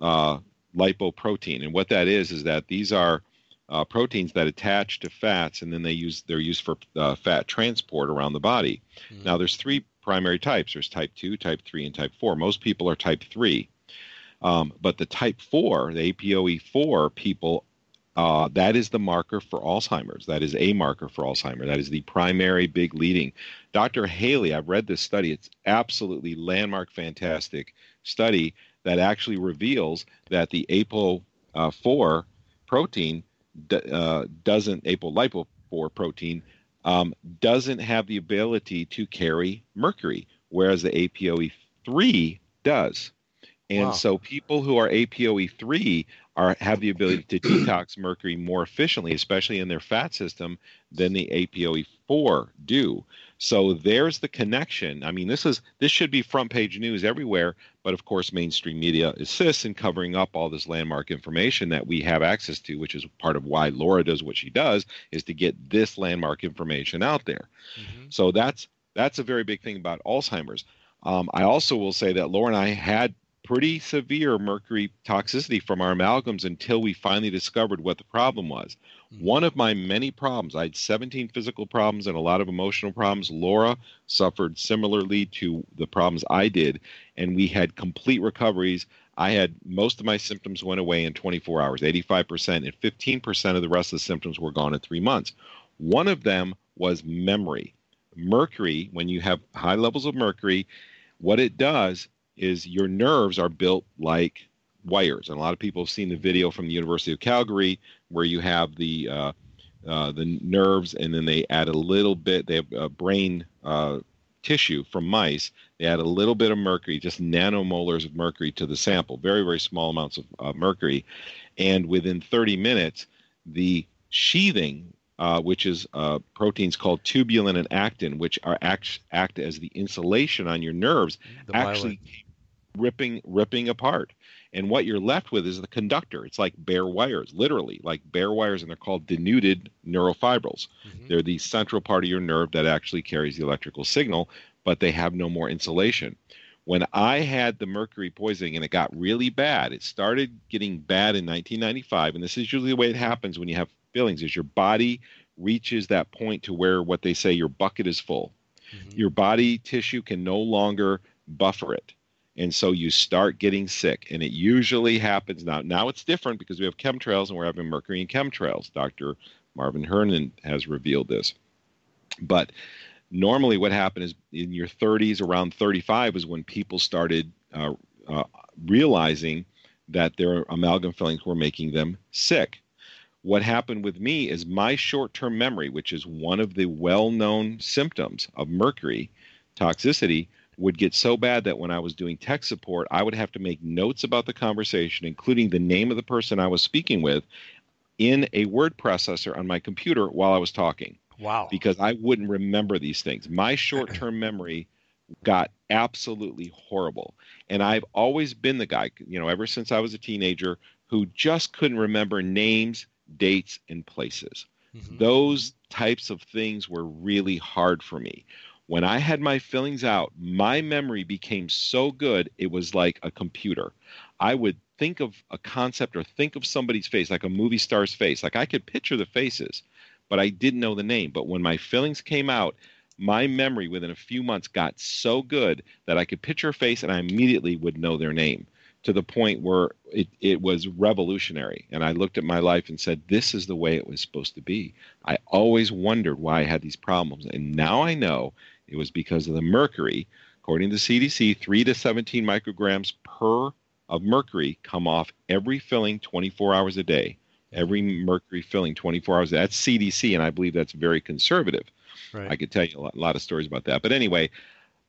uh, lipoprotein. And what that is is that these are uh, proteins that attach to fats, and then they use they're used for uh, fat transport around the body. Mm-hmm. Now, there's three primary types. There's type two, type three, and type four. Most people are type three. Um, but the type four, the A P O E four people, uh, that is the marker for Alzheimer's. That is a marker for Alzheimer's. That is the primary big leading. Doctor Haley, I've read this study. It's absolutely landmark, fantastic study that actually reveals that the A P O E four protein uh, doesn't, A P O E lipo four protein um, doesn't have the ability to carry mercury, whereas the A P O E three does. And wow. So people who are A P O E three are have the ability to detox mercury more efficiently, especially in their fat system, than the A P O E four do. So there's the connection. I mean, this is this should be front page news everywhere, but of course mainstream media assists in covering up all this landmark information that we have access to, which is part of why Laura does what she does, is to get this landmark information out there. Mm-hmm. So that's that's a very big thing about Alzheimer's. Um, I also will say that Laura and I had pretty severe mercury toxicity from our amalgams until we finally discovered what the problem was. One of my many problems, I had seventeen physical problems and a lot of emotional problems. Laura suffered similarly to the problems I did, and we had complete recoveries. I had most of my symptoms went away in twenty-four hours, eighty-five percent, and fifteen percent of the rest of the symptoms were gone in three months. One of them was memory. Mercury, when you have high levels of mercury, what it does is your nerves are built like wires. And a lot of people have seen the video from the University of Calgary where you have the uh, uh, the nerves, and then they add a little bit, they have uh, brain uh, tissue from mice. They add a little bit of mercury, just nanomolars of mercury to the sample, very, very small amounts of uh, mercury. And within thirty minutes, the sheathing, uh, which is uh, proteins called tubulin and actin, which are act, act as the insulation on your nerves, the actually myelin. Ripping ripping apart, and what you're left with is the conductor. It's like bare wires, literally like bare wires, and they're called denuded neurofibrils. Mm-hmm. They're the central part of your nerve that actually carries the electrical signal, but they have no more insulation. When I had the mercury poisoning, and it got really bad, it started getting bad in nineteen ninety-five, and this is usually the way it happens when you have feelings, is your body reaches that point to where what they say your bucket is full. Mm-hmm. Your body tissue can no longer buffer it. And so you start getting sick, and it usually happens now. Now it's different because we have chemtrails, and we're having mercury in chemtrails. Doctor Marvin Herndon has revealed this. But normally what happened is in your thirties, around thirty-five is when people started uh, uh, realizing that their amalgam fillings were making them sick. What happened with me is my short-term memory, which is one of the well-known symptoms of mercury toxicity, would get so bad that when I was doing tech support, I would have to make notes about the conversation, including the name of the person I was speaking with, in a word processor on my computer while I was talking. Wow. Because I wouldn't remember these things. My short-term memory got absolutely horrible. And I've always been the guy, you know, ever since I was a teenager, who just couldn't remember names, dates, and places. Mm-hmm. Those types of things were really hard for me. When I had my fillings out, my memory became so good, it was like a computer. I would think of a concept or think of somebody's face, like a movie star's face. Like I could picture the faces, but I didn't know the name. But when my fillings came out, my memory within a few months got so good that I could picture a face and I immediately would know their name. to the point where it, it was revolutionary. And I looked at my life and said, this is the way it was supposed to be. I always wondered why I had these problems. And now I know it was because of the mercury. According to the C D C, three to seventeen micrograms per of mercury come off every filling twenty-four hours a day. Every mercury filling twenty-four hours. That's C D C, and I believe that's very conservative. Right. I could tell you a lot, a lot of stories about that. But anyway,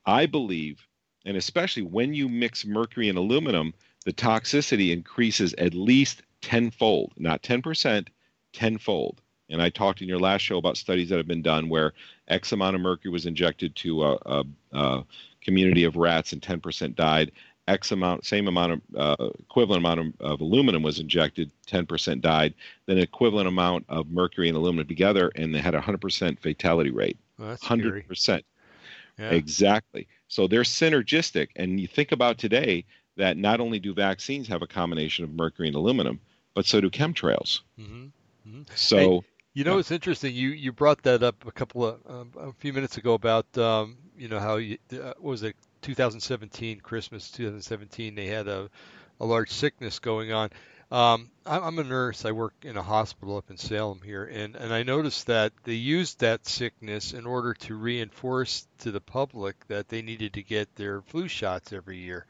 I believe, and especially when you mix mercury and aluminum, the toxicity increases at least tenfold, not ten percent, tenfold. And I talked in your last show about studies that have been done where X amount of mercury was injected to a, a, a community of rats and ten percent died. X amount, same amount of, uh, equivalent amount of, of aluminum was injected, ten percent died, then an equivalent amount of mercury and aluminum together, and they had a one hundred percent fatality rate. Well, that's one hundred percent. Scary. Yeah. Exactly. So they're synergistic. And you think about today that not only do vaccines have a combination of mercury and aluminum, but so do chemtrails. Mm-hmm. Mm-hmm. So, hey, you know, yeah. It's interesting. You you brought that up a couple of, um, a few minutes ago about, um, you know, how you, uh, what was it? twenty seventeen, Christmas twenty seventeen, they had a, a large sickness going on. Um, I'm, I'm a nurse. I work in a hospital up in Salem here, and, and I noticed that they used that sickness in order to reinforce to the public that they needed to get their flu shots every year.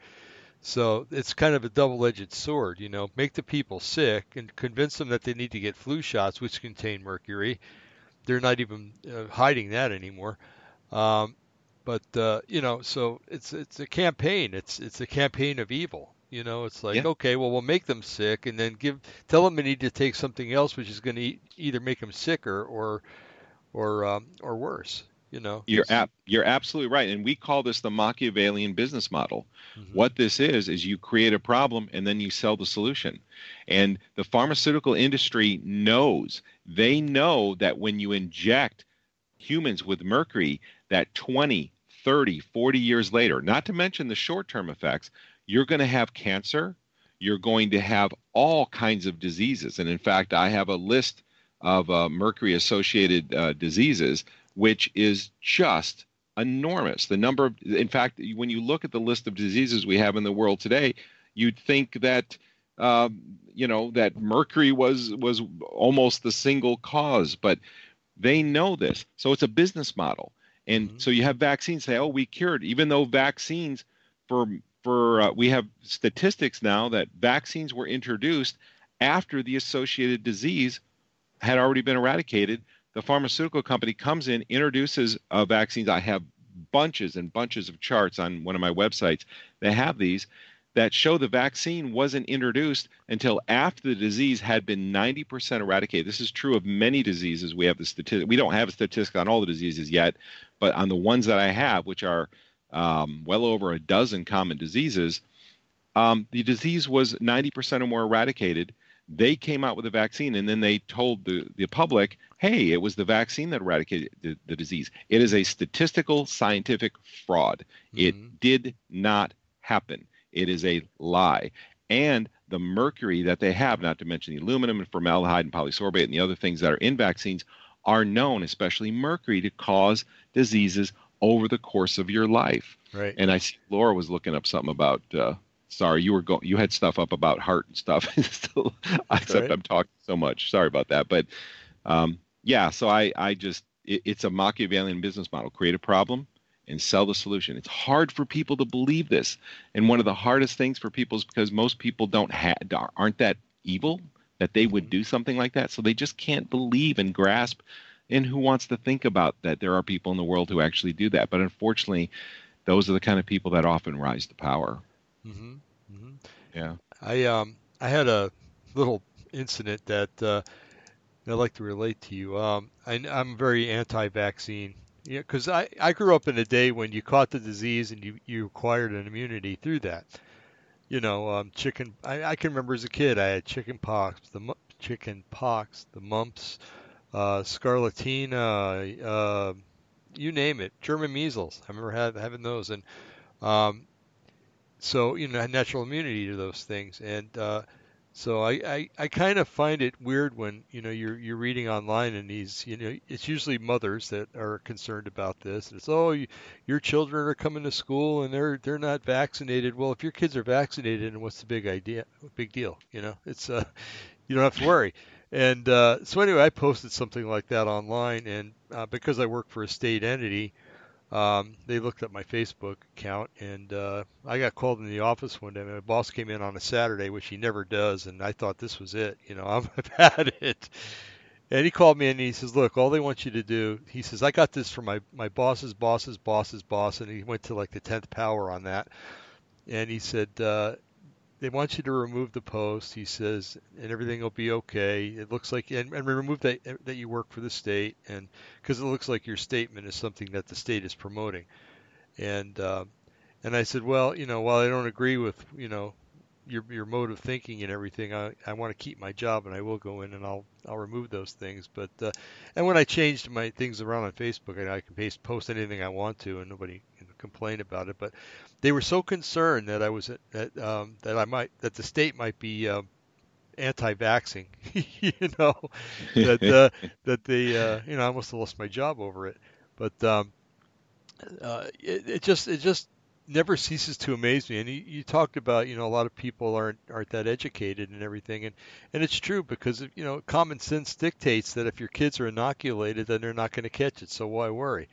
So it's kind of a double-edged sword, you know, make the people sick and convince them that they need to get flu shots, which contain mercury. They're not even uh, hiding that anymore. Um, But, uh, you know, so it's it's a campaign. It's it's a campaign of evil. You know, it's like, yeah. Okay, well, we'll make them sick and then give tell them they need to take something else, which is going to e- either make them sicker or or um, or worse. You know, you're ab- you're absolutely right. And we call this the Machiavellian business model. Mm-hmm. What this is, is you create a problem and then you sell the solution. And the pharmaceutical industry knows. They know that when you inject humans with mercury, that twenty, thirty, forty years later, not to mention the short-term effects, you're going to have cancer. You're going to have all kinds of diseases. And in fact, I have a list of uh, mercury-associated uh, diseases, which is just enormous. The number of, in fact, when you look at the list of diseases we have in the world today, you'd think that, uh, you know, that mercury was was almost the single cause, but they know this. So it's a business model. And mm-hmm. So you have vaccines say, oh, we cured, even though vaccines for, for uh, we have statistics now that vaccines were introduced after the associated disease had already been eradicated. The pharmaceutical company comes in, introduces uh, vaccines. I have bunches and bunches of charts on one of my websites that have these that show the vaccine wasn't introduced until after the disease had been ninety percent eradicated. This is true of many diseases. We have the statistic. We don't have a statistic on all the diseases yet, but on the ones that I have, which are um, well over a dozen common diseases, um, the disease was ninety percent or more eradicated. They came out with a vaccine, and then they told the, the public, hey, it was the vaccine that eradicated the, the disease. It is a statistical scientific fraud. Mm-hmm. It did not happen. It is a lie. And the mercury that they have, not to mention the aluminum and formaldehyde and polysorbate and the other things that are in vaccines, are known, especially mercury, to cause diseases over the course of your life. Right. And I see Laura was looking up something about, uh, sorry, you were going, you had stuff up about heart and stuff, so, except right. I'm talking so much. Sorry about that. But um, yeah, so I, I just, it, it's a Machiavellian business model. Create a problem and sell the solution. It's hard for people to believe this. And one of the hardest things for people is because most people don't ha- aren't that evil that they would do something like that. So they just can't believe and grasp. And who wants to think about that? There are people in the world who actually do that. But unfortunately, those are the kind of people that often rise to power. Mm-hmm. Mm-hmm. Yeah. I um I had a little incident that uh, I'd like to relate to you. Um, I, I'm very anti-vaccine. Yeah, because I, I grew up in a day when you caught the disease and you, you acquired an immunity through that. You know, um, chicken, I, I can remember as a kid, I had chicken pox, the chicken pox, the mumps, uh, scarlatina, uh, you name it, German measles. I remember have, having those. And um, so, you know, I had natural immunity to those things. And uh, So I, I, I kind of find it weird when, you know, you're you're reading online and these, you know, it's usually mothers that are concerned about this. It's, oh, you, your children are coming to school and they're they're not vaccinated. Well, if your kids are vaccinated, what's the big idea, big deal? You know, it's uh, you don't have to worry. And uh, so anyway, I posted something like that online, and uh, because I work for a state entity, um, they looked up my Facebook account, and uh, I got called in the office one day. My boss came in on a Saturday, which he never does, and I thought this was it. You know, I've had it. And he called me, and he says, look, all they want you to do, he says, I got this from my, my boss's boss's boss's boss, and he went to like the tenth power on that. And he said, uh, they want you to remove the post, he says, and everything will be okay. It looks like, and, and remove that that you work for the state, and because it looks like your statement is something that the state is promoting. And uh, and I said, well, you know, while I don't agree with, you know, your your mode of thinking and everything, I, I want to keep my job, and I will go in and I'll I'll remove those things. But uh, and when I changed my things around on Facebook, I, I can paste, post anything I want to, and nobody can complain about it. But they were so concerned that I was that um, that I might that the state might be um, anti-vaxxing, you know, that uh, that they uh, you know, I almost lost my job over it. But um, uh, it, it just it just never ceases to amaze me. And you, you talked about, you know, a lot of people aren't aren't that educated and everything, and and it's true, because, you know, common sense dictates that if your kids are inoculated, then they're not going to catch it. So why worry?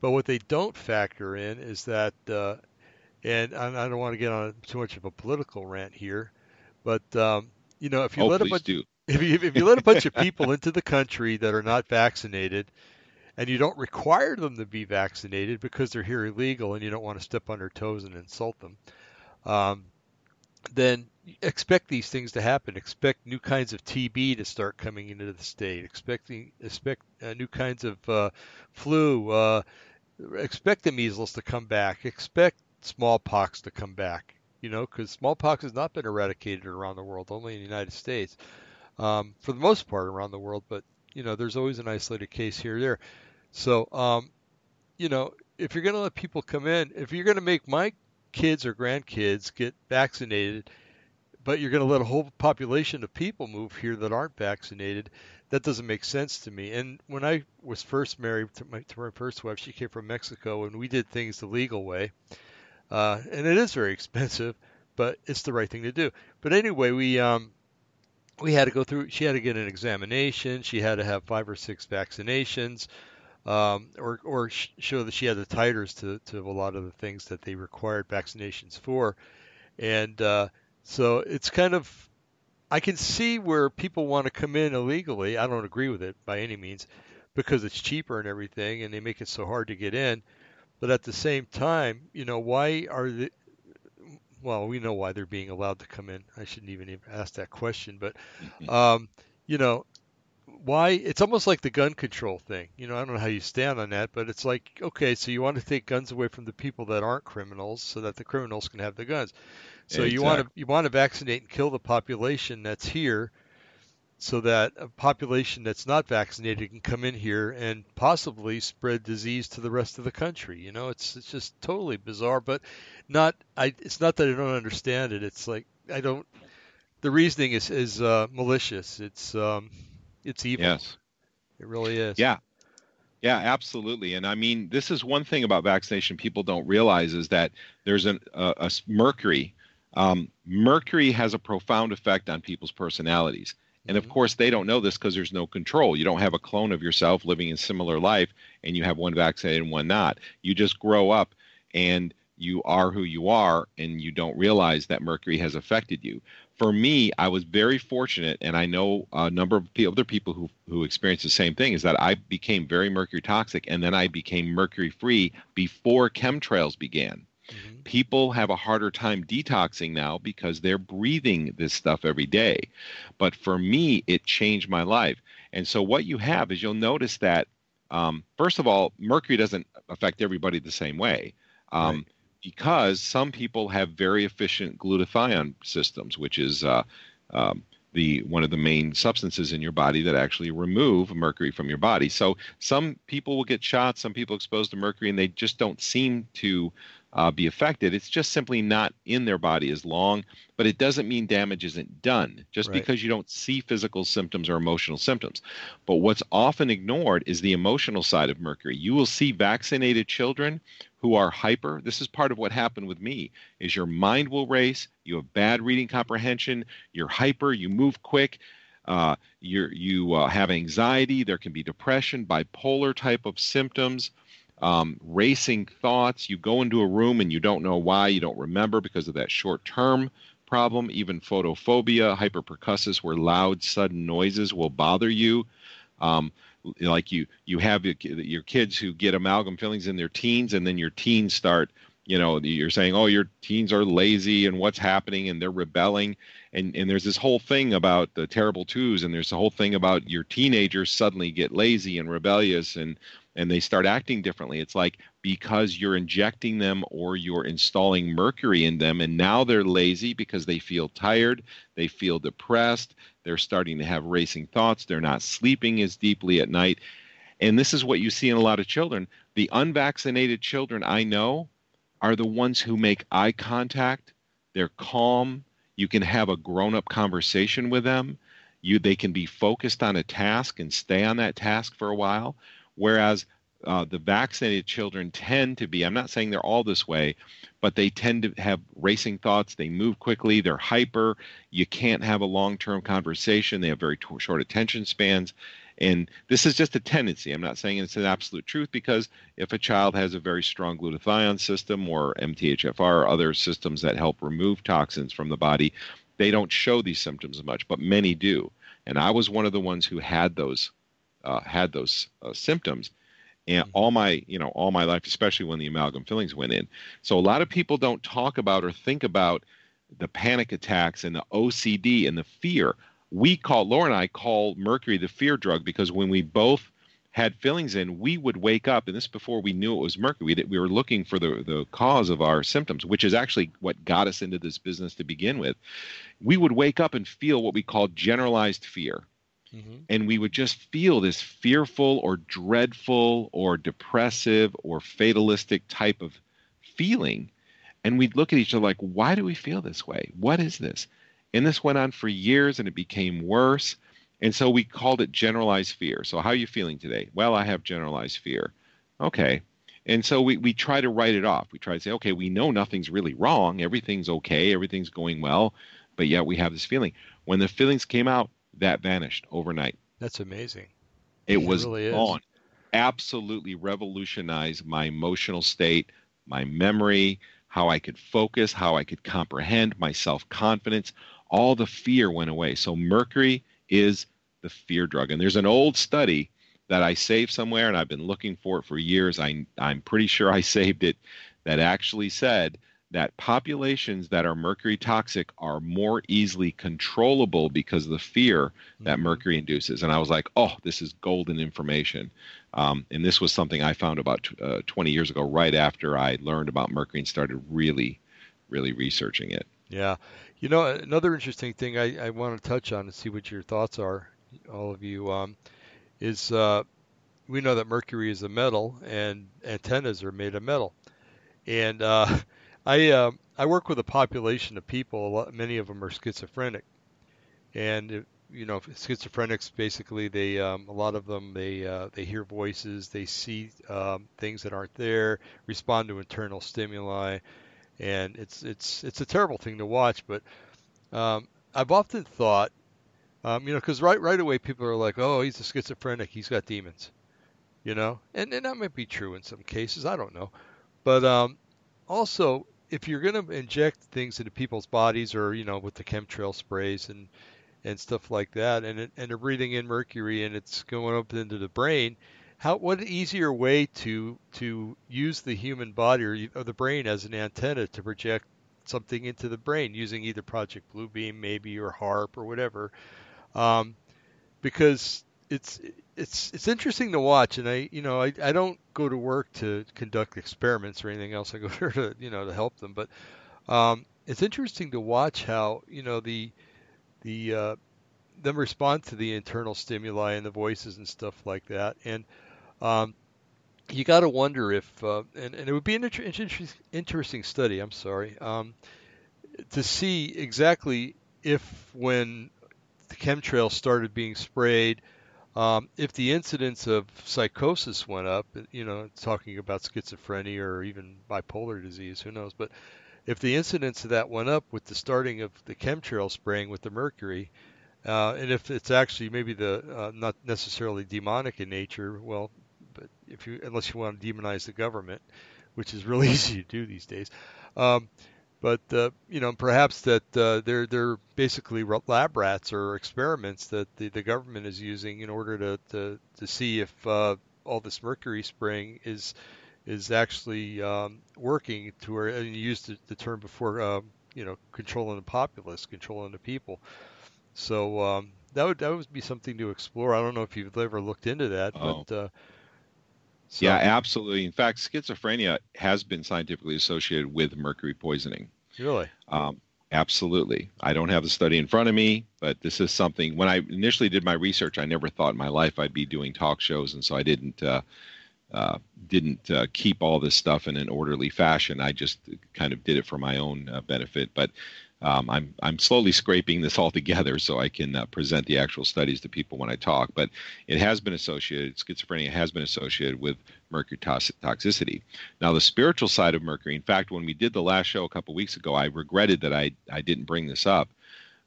But what they don't factor in is that. Uh, And I don't want to get on too much of a political rant here, but um, you know, if you oh, let a bunch, if you, if you let a bunch of people into the country that are not vaccinated, and you don't require them to be vaccinated because they're here illegal and you don't want to step on their toes and insult them, um, then expect these things to happen. Expect new kinds of T B to start coming into the state. Expecting expect uh, new kinds of uh, flu. Uh, expect the measles to come back. Expect smallpox to come back, you know, because smallpox has not been eradicated around the world, only in the United States, um, for the most part around the world. But, you know, there's always an isolated case here or there. So, um, you know, if you're going to let people come in, if you're going to make my kids or grandkids get vaccinated, but you're going to let a whole population of people move here that aren't vaccinated, that doesn't make sense to me. And when I was first married to my, to my first wife, she came from Mexico, and we did things the legal way. Uh, and it is very expensive, but it's the right thing to do. But anyway, we um, we had to go through, she had to get an examination. She had to have five or six vaccinations, um, or, or sh- show that she had the titers to, to a lot of the things that they required vaccinations for. And uh, so it's kind of, I can see where people want to come in illegally. I don't agree with it by any means, because it's cheaper and everything, and they make it so hard to get in. But at the same time, you know, why are the, well, we know why they're being allowed to come in. I shouldn't even ask that question, but, um, you know, why, it's almost like the gun control thing. You know, I don't know how you stand on that, but it's like, okay, so you want to take guns away from the people that aren't criminals so that the criminals can have the guns. So exactly. you want to, you want to vaccinate and kill the population that's here, so that a population that's not vaccinated can come in here and possibly spread disease to the rest of the country. You know, it's it's just totally bizarre, but not. I. It's not that I don't understand it. It's like I don't. The reasoning is is uh, malicious. It's um, it's evil. Yes, it really is. Yeah, yeah, absolutely. And I mean, this is one thing about vaccination people don't realize is that there's an, a, a mercury. Um, mercury has a profound effect on people's personalities. And of course, they don't know this because there's no control. You don't have a clone of yourself living a similar life, and you have one vaccinated and one not. You just grow up, and you are who you are, and you don't realize that mercury has affected you. For me, I was very fortunate, and I know a number of other people who who experienced the same thing, is that I became very mercury toxic, and then I became mercury free before chemtrails began. Mm-hmm. People have a harder time detoxing now because they're breathing this stuff every day. But for me, it changed my life. And so what you have is you'll notice that, um, first of all, mercury doesn't affect everybody the same way, um, right. because some people have very efficient glutathione systems, which is uh, um, the one of the main substances in your body that actually remove mercury from your body. So some people will get shots, some people exposed to mercury, and they just don't seem to uh, be affected. It's just simply not in their body as long, but it doesn't mean damage isn't done just right. because you don't see physical symptoms or emotional symptoms. But what's often ignored is the emotional side of mercury. You will see vaccinated children who are hyper. This is part of what happened with me, is your mind will race, you have bad reading comprehension, you're hyper, you move quick, uh, you're, you uh, have anxiety, there can be depression, bipolar type of symptoms, um, racing thoughts. You go into a room and you don't know why, you don't remember because of that short-term problem, even photophobia, hyperpercussus, where loud, sudden noises will bother you. Um, like you, you have your kids who get amalgam fillings in their teens, and then your teens start, you know, you're saying, oh, your teens are lazy and what's happening, and they're rebelling. And, and there's this whole thing about the terrible twos, and there's the whole thing about your teenagers suddenly get lazy and rebellious, and, and they start acting differently. It's like because you're injecting them or you're installing mercury in them, and now they're lazy because they feel tired, they feel depressed, they're starting to have racing thoughts, they're not sleeping as deeply at night. And this is what you see in a lot of children. The unvaccinated children I know are the ones who make eye contact, they're calm, you can have a grown-up conversation with them, you they can be focused on a task and stay on that task for a while. Whereas uh, the vaccinated children tend to be, I'm not saying they're all this way, but they tend to have racing thoughts. They move quickly. They're hyper. You can't have a long-term conversation. They have very t- short attention spans. And this is just a tendency. I'm not saying it's an absolute truth, because if a child has a very strong glutathione system or M T H F R or other systems that help remove toxins from the body, they don't show these symptoms much, but many do. And I was one of the ones who had those Uh, had those uh, symptoms, and mm-hmm. all my, you know, all my life, especially when the amalgam fillings went in. So a lot of people don't talk about or think about the panic attacks and the O C D and the fear. We call, Laura and I call mercury the fear drug, because when we both had fillings in, we would wake up, and this before we knew it was mercury, that we were looking for the, the cause of our symptoms, which is actually what got us into this business to begin with. We would wake up and feel what we call generalized fear. Mm-hmm. And we would just feel this fearful or dreadful or depressive or fatalistic type of feeling. And we'd look at each other like, why do we feel this way? What is this? And this went on for years, and it became worse. And so we called it generalized fear. So how are you feeling today? Well, I have generalized fear. Okay. And so we, we try to write it off. We try to say, okay, we know nothing's really wrong. Everything's okay. Everything's going well. But yet we have this feeling. When the feelings came out, that vanished overnight. That's amazing. It, it was really gone. Is. Absolutely revolutionized my emotional state, my memory, how I could focus, how I could comprehend, my self-confidence. All the fear went away. So mercury is the fear drug. And there's an old study that I saved somewhere, and I've been looking for it for years. I, I'm pretty sure I saved it, that actually said that populations that are mercury toxic are more easily controllable because of the fear that mercury induces. And I was like, oh, this is golden information. Um, and this was something I found about uh, twenty years ago, right after I learned about mercury and started really, really researching it. Yeah. You know, another interesting thing I, I want to touch on and see what your thoughts are, all of you, um, is uh, we know that mercury is a metal, and antennas are made of metal. And uh I uh, I work with a population of people. A lot, many of them are schizophrenic, and you know, schizophrenics basically they um, a lot of them they uh, they hear voices, they see um, things that aren't there, respond to internal stimuli, and it's it's it's a terrible thing to watch. But um, I've often thought, um, you know, because right right away people are like, oh, he's a schizophrenic, he's got demons, you know, and and that might be true in some cases. I don't know, but um, also, if you're going to inject things into people's bodies, or, you know, with the chemtrail sprays and, and stuff like that, and it, and they're breathing in mercury and it's going up into the brain, how what easier way to to use the human body or, or the brain as an antenna to project something into the brain, using either Project Bluebeam maybe, or HAARP or whatever, um, because it's it's it's interesting to watch. And I you know I, I don't go to work to conduct experiments or anything else. I go there to you know to help them, but um, it's interesting to watch how you know the the uh, them respond to the internal stimuli and the voices and stuff like that. And um, you got to wonder if, uh, and, and it would be an inter- interesting study, I'm sorry, um, to see exactly if when the chemtrails started being sprayed, um, if the incidence of psychosis went up, you know, talking about schizophrenia or even bipolar disease, who knows, but if the incidence of that went up with the starting of the chemtrail spraying with the mercury, uh, and if it's actually maybe the uh, not necessarily demonic in nature, well, but if you unless you want to demonize the government, which is really easy to do these days, um, but uh, you know perhaps that uh, they're they're basically lab rats or experiments that the, the government is using in order to to, to see if uh, all this mercury spraying is. is actually um, working to, or and you used the, the term before, uh, you know, controlling the populace, controlling the people. So um, that would that would be something to explore. I don't know if you've ever looked into that, oh. but uh, so. Yeah, absolutely. In fact, schizophrenia has been scientifically associated with mercury poisoning. Really? Um, absolutely. I don't have the study in front of me, but this is something. When I initially did my research, I never thought in my life I'd be doing talk shows, and so I didn't. Uh, Uh, didn't uh, keep all this stuff in an orderly fashion. I just kind of did it for my own uh, benefit. But um, I'm I'm slowly scraping this all together so I can uh, present the actual studies to people when I talk. But it has been associated, schizophrenia has been associated with mercury tox- toxicity. Now, the spiritual side of mercury, in fact, when we did the last show a couple weeks ago, I regretted that I, I didn't bring this up.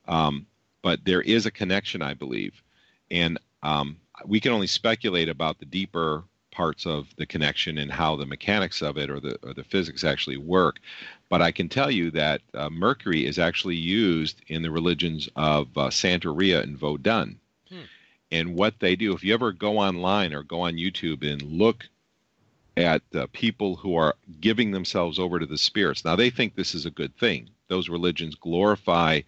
Um, but there is a connection, I believe. And um, we can only speculate about the deeper parts of the connection and how the mechanics of it or the or the physics actually work. But I can tell you that uh, mercury is actually used in the religions of uh, Santeria and Vodun. Hmm. And what they do, if you ever go online or go on YouTube and look at uh, people who are giving themselves over to the spirits, now they think this is a good thing. Those religions glorify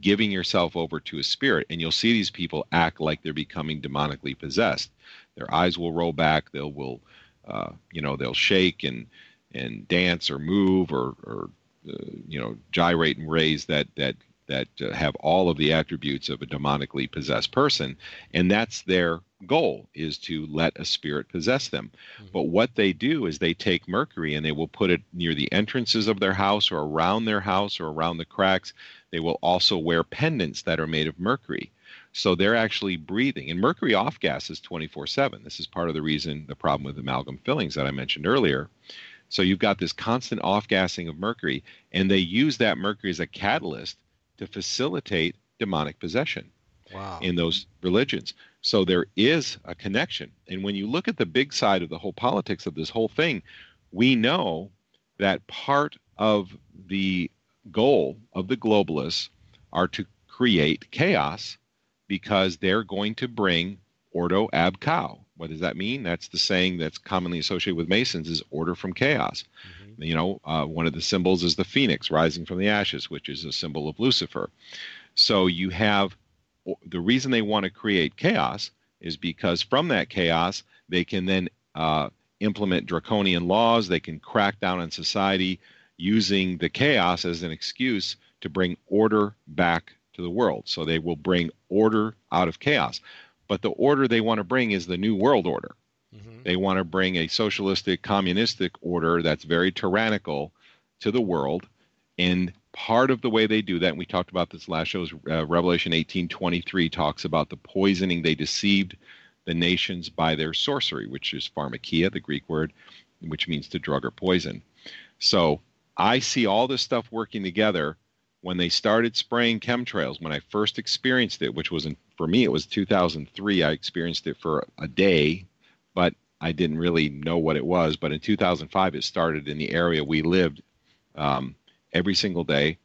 giving yourself over to a spirit, and you'll see these people act like they're becoming demonically possessed. Their eyes will roll back. They will, uh, you know, they'll shake and and dance or move or, or uh, you know, gyrate and raise that that that uh, have all of the attributes of a demonically possessed person, and that's their goal, is to let a spirit possess them. Mm-hmm. But what they do is they take mercury and they will put it near the entrances of their house or around their house or around the cracks. They will also wear pendants that are made of mercury. So they're actually breathing. And mercury off-gas is twenty-four seven. This is part of the reason, the problem with amalgam fillings that I mentioned earlier. So you've got this constant off-gassing of mercury, and they use that mercury as a catalyst to facilitate demonic possession. Wow. In those religions. So there is a connection. And when you look at the big side of the whole politics of this whole thing, we know that part of the goal of the globalists are to create chaos, because they're going to bring ordo ab chao. What does that mean? That's the saying that's commonly associated with Masons, is order from chaos. Mm-hmm. You know, uh, one of the symbols is the phoenix rising from the ashes, which is a symbol of Lucifer. So you have, the reason they want to create chaos is because from that chaos, they can then uh, implement draconian laws. They can crack down on society using the chaos as an excuse to bring order back to the world. So they will bring order out of chaos. But the order they want to bring is the New World Order. Mm-hmm. They want to bring a socialistic, communistic order that's very tyrannical to the world. And part of the way they do that, and we talked about this last show, is uh, Revelation eighteen twenty-three talks about the poisoning. They deceived the nations by their sorcery, which is pharmakia, the Greek word, which means to drug or poison. So I see all this stuff working together. When they started spraying chemtrails, when I first experienced it, which was, in, for me, it was two thousand three. I experienced it for a day, but I didn't really know what it was. But in two thousand five, it started in the area we lived um, every single day.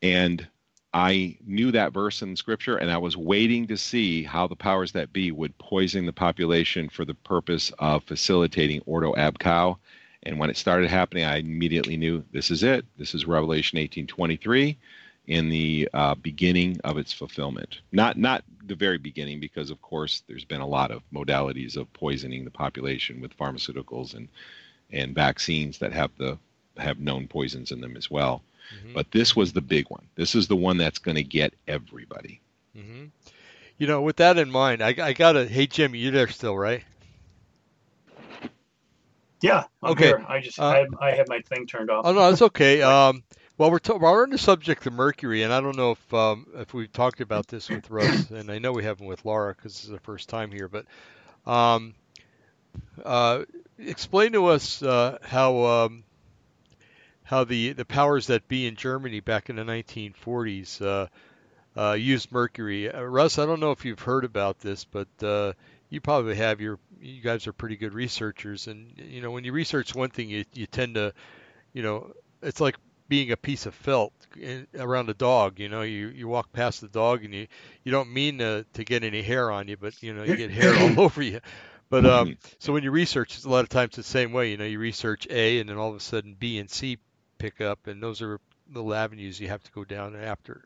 And I knew that verse in Scripture, and I was waiting to see how the powers that be would poison the population for the purpose of facilitating ordo ab chao. And when it started happening, I immediately knew this is it. This is Revelation eighteen twenty-three, in the uh, beginning of its fulfillment. Not not the very beginning, because of course there's been a lot of modalities of poisoning the population with pharmaceuticals and and vaccines that have the have known poisons in them as well. Mm-hmm. But this was the big one. This is the one that's going to get everybody. Mm-hmm. You know, with that in mind, I, I gotta. Hey Jim, you're there still, right? Yeah. I'm okay. Here. I just uh, I, I have my thing turned off. Oh no, that's okay. Um, well, we're t- well, we're on the subject of Mercury, and I don't know if um, if we've talked about this with Russ, and I know we haven't with Laura because this is the first time here. But um, uh, explain to us uh, how um, how the the powers that be in Germany back in the nineteen forties uh, uh, used Mercury. Uh, Russ, I don't know if you've heard about this, but uh, you probably have. Your you guys are pretty good researchers, and you know when you research one thing, you you tend to, you know, it's like being a piece of felt in, around a dog. You know, you, you walk past the dog, and you, you don't mean to to get any hair on you, but you know you get hair all over you. But um, so when you research, it's a lot of times the same way. You know, you research A, and then all of a sudden B and C pick up, and those are little avenues you have to go down after.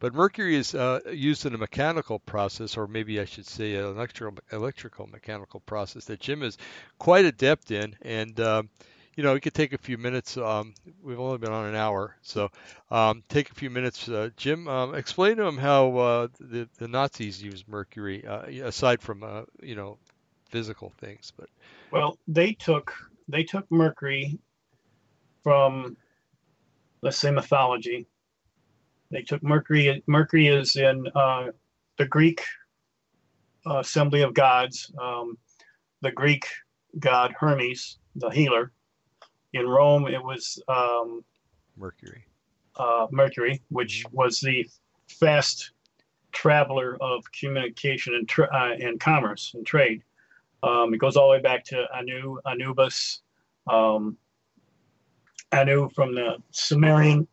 But mercury is uh, used in a mechanical process, or maybe I should say an electrical, electrical mechanical process that Jim is quite adept in. And, um, you know, it could take a few minutes. Um, we've only been on an hour, so um, take a few minutes. Uh, Jim, um, explain to him how uh, the, the Nazis used mercury, uh, aside from, uh, you know, physical things. But well, they took they took mercury from, let's say, mythology. They took Mercury. Mercury is in uh, the Greek uh, assembly of gods, um, the Greek god Hermes, the healer. In Rome, it was um, Mercury. Uh, Mercury, which was the fast traveler of communication and tra- uh, and commerce and trade. Um, it goes all the way back to Anu, Anubis. Um, Anu from the Sumerian,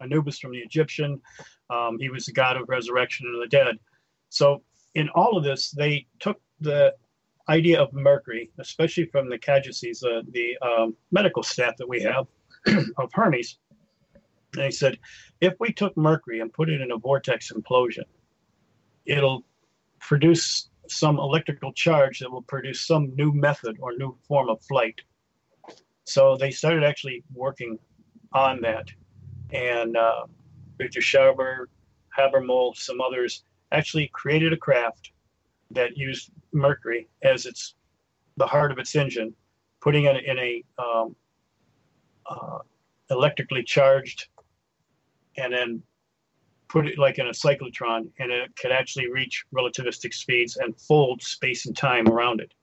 Anubis from the Egyptian. Um, he was the god of resurrection and the dead. So in all of this, they took the idea of mercury, especially from the Caducees, uh, the um, medical staff that we have of Hermes. And they said, if we took mercury and put it in a vortex implosion, it'll produce some electrical charge that will produce some new method or new form of flight. So they started actually working on that. And uh, Richard Schauber, Habermole, some others actually created a craft that used mercury as its the heart of its engine, putting it in a um, uh, electrically charged, and then put it like in a cyclotron, and it could actually reach relativistic speeds and fold space and time around it,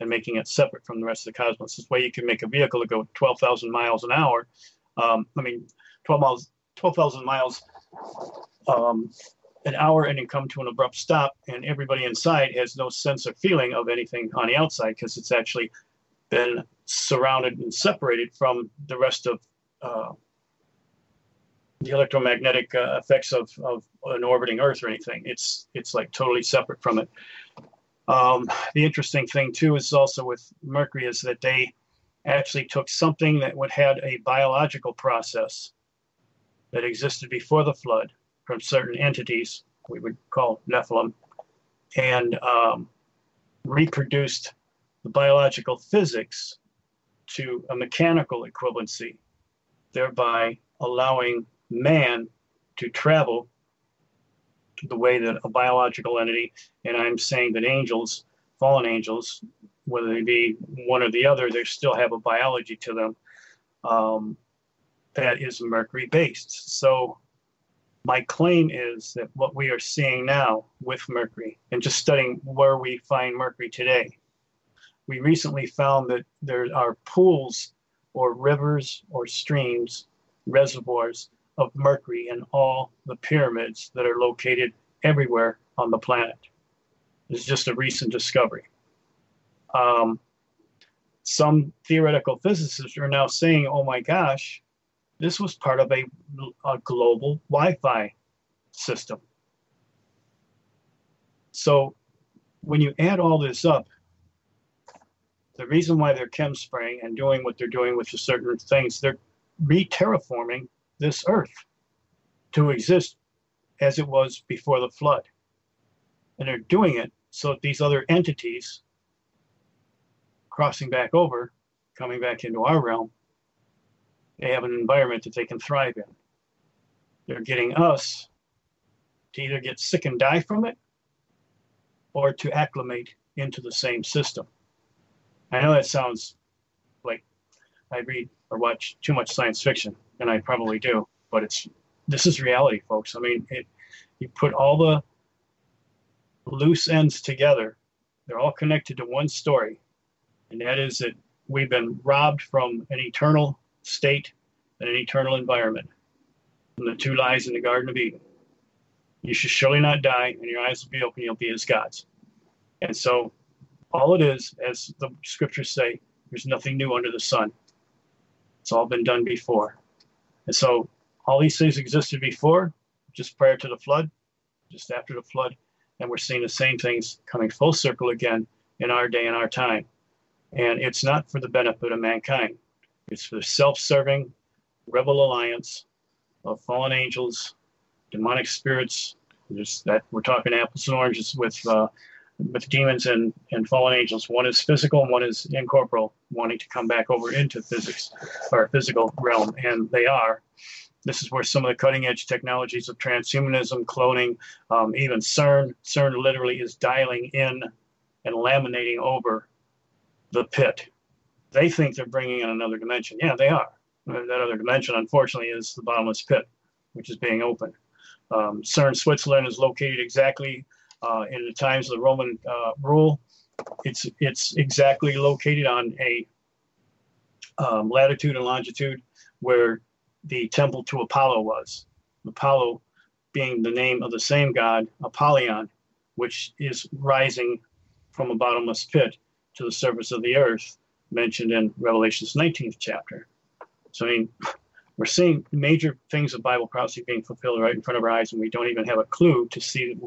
and making it separate from the rest of the cosmos. This way you can make a vehicle that go twelve thousand miles an hour. Um, I mean, twelve miles, twelve thousand miles um, an hour, and then come to an abrupt stop. And everybody inside has no sense or feeling of anything on the outside, because it's actually been surrounded and separated from the rest of uh, the electromagnetic uh, effects of, of an orbiting Earth or anything. It's, it's like totally separate from it. Um, the interesting thing, too, is also with mercury is that they actually took something that would had a biological process that existed before the flood from certain entities we would call Nephilim, and um, reproduced the biological physics to a mechanical equivalency, thereby allowing man to travel the way that a biological entity, and I'm saying that angels, fallen angels, whether they be one or the other, they still have a biology to them um, that is mercury based. So my claim is that what we are seeing now with mercury, and just studying where we find mercury today, we recently found that there are pools or rivers or streams, reservoirs of mercury in all the pyramids that are located everywhere on the planet. It's just a recent discovery. Um, some theoretical physicists are now saying, oh my gosh, this was part of a, a global Wi-Fi system. So when you add all this up, the reason why they're chem spraying and doing what they're doing with certain things, they're re-terraforming this earth to exist as it was before the flood. And they're doing it so that these other entities crossing back over, coming back into our realm, they have an environment that they can thrive in. They're getting us to either get sick and die from it, or to acclimate into the same system. I know that sounds like I read or watch too much science fiction, and I probably do, but it's this is reality, folks. I mean, it, you put all the loose ends together, they're all connected to one story, and that is that we've been robbed from an eternal state and an eternal environment from the two lies in the Garden of Eden. You should surely not die, and your eyes will be open, you'll be as gods. And so all it is, as the scriptures say, there's nothing new under the sun. It's all been done before. And so all these things existed before, just prior to the flood, just after the flood, and we're seeing the same things coming full circle again in our day and our time. And it's not for the benefit of mankind. It's for the self-serving rebel alliance of fallen angels, demonic spirits. Just that we're talking apples and oranges with uh, with demons and, and fallen angels. One is physical and one is incorporeal, wanting to come back over into physics or physical realm, and they are. This is where some of the cutting-edge technologies of transhumanism, cloning, um, even CERN. CERN literally is dialing in and laminating over the pit. They think they're bringing in another dimension. Yeah, they are. That other dimension, unfortunately, is the bottomless pit, which is being opened. Um, CERN, Switzerland, is located exactly uh, in the times of the Roman uh, rule. It's, it's exactly located on a um, latitude and longitude where the temple to Apollo was. Apollo being the name of the same god, Apollyon, which is rising from a bottomless pit to the surface of the earth, mentioned in Revelation's nineteenth chapter. So, I mean, we're seeing major things of Bible prophecy being fulfilled right in front of our eyes, and we don't even have a clue to see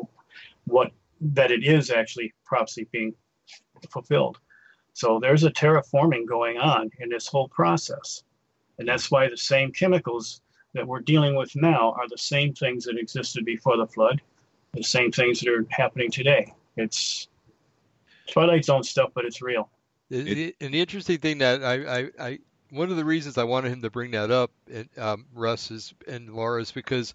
what that it is actually prophecy being fulfilled. So there's a terraforming going on in this whole process. And that's why the same chemicals that we're dealing with now are the same things that existed before the flood, the same things that are happening today. It's Twilight Zone stuff, but it's real. It, and the interesting thing that I, I, I, one of the reasons I wanted him to bring that up, and, um, Russ is, and Laura, is because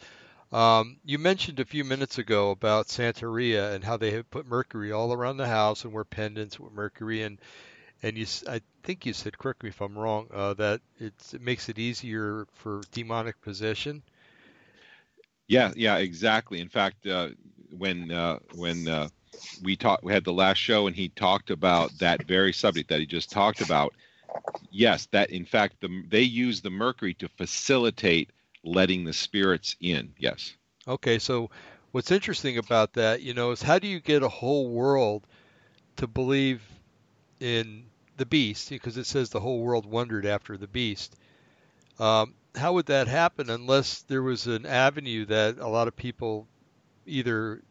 um, you mentioned a few minutes ago about Santeria and how they have put mercury all around the house and wear pendants with mercury. And And you, I think you said, correct me if I'm wrong, uh, that it's, it makes it easier for demonic possession. Yeah, yeah, exactly. In fact, uh, when uh, when uh, we talked, we had the last show, and he talked about that very subject that he just talked about. Yes, that in fact the, they use the mercury to facilitate letting the spirits in. Yes. Okay, so what's interesting about that, you know, is how do you get a whole world to believe in the beast, because it says the whole world wondered after the beast. Um, how would that happen unless there was an avenue that a lot of people either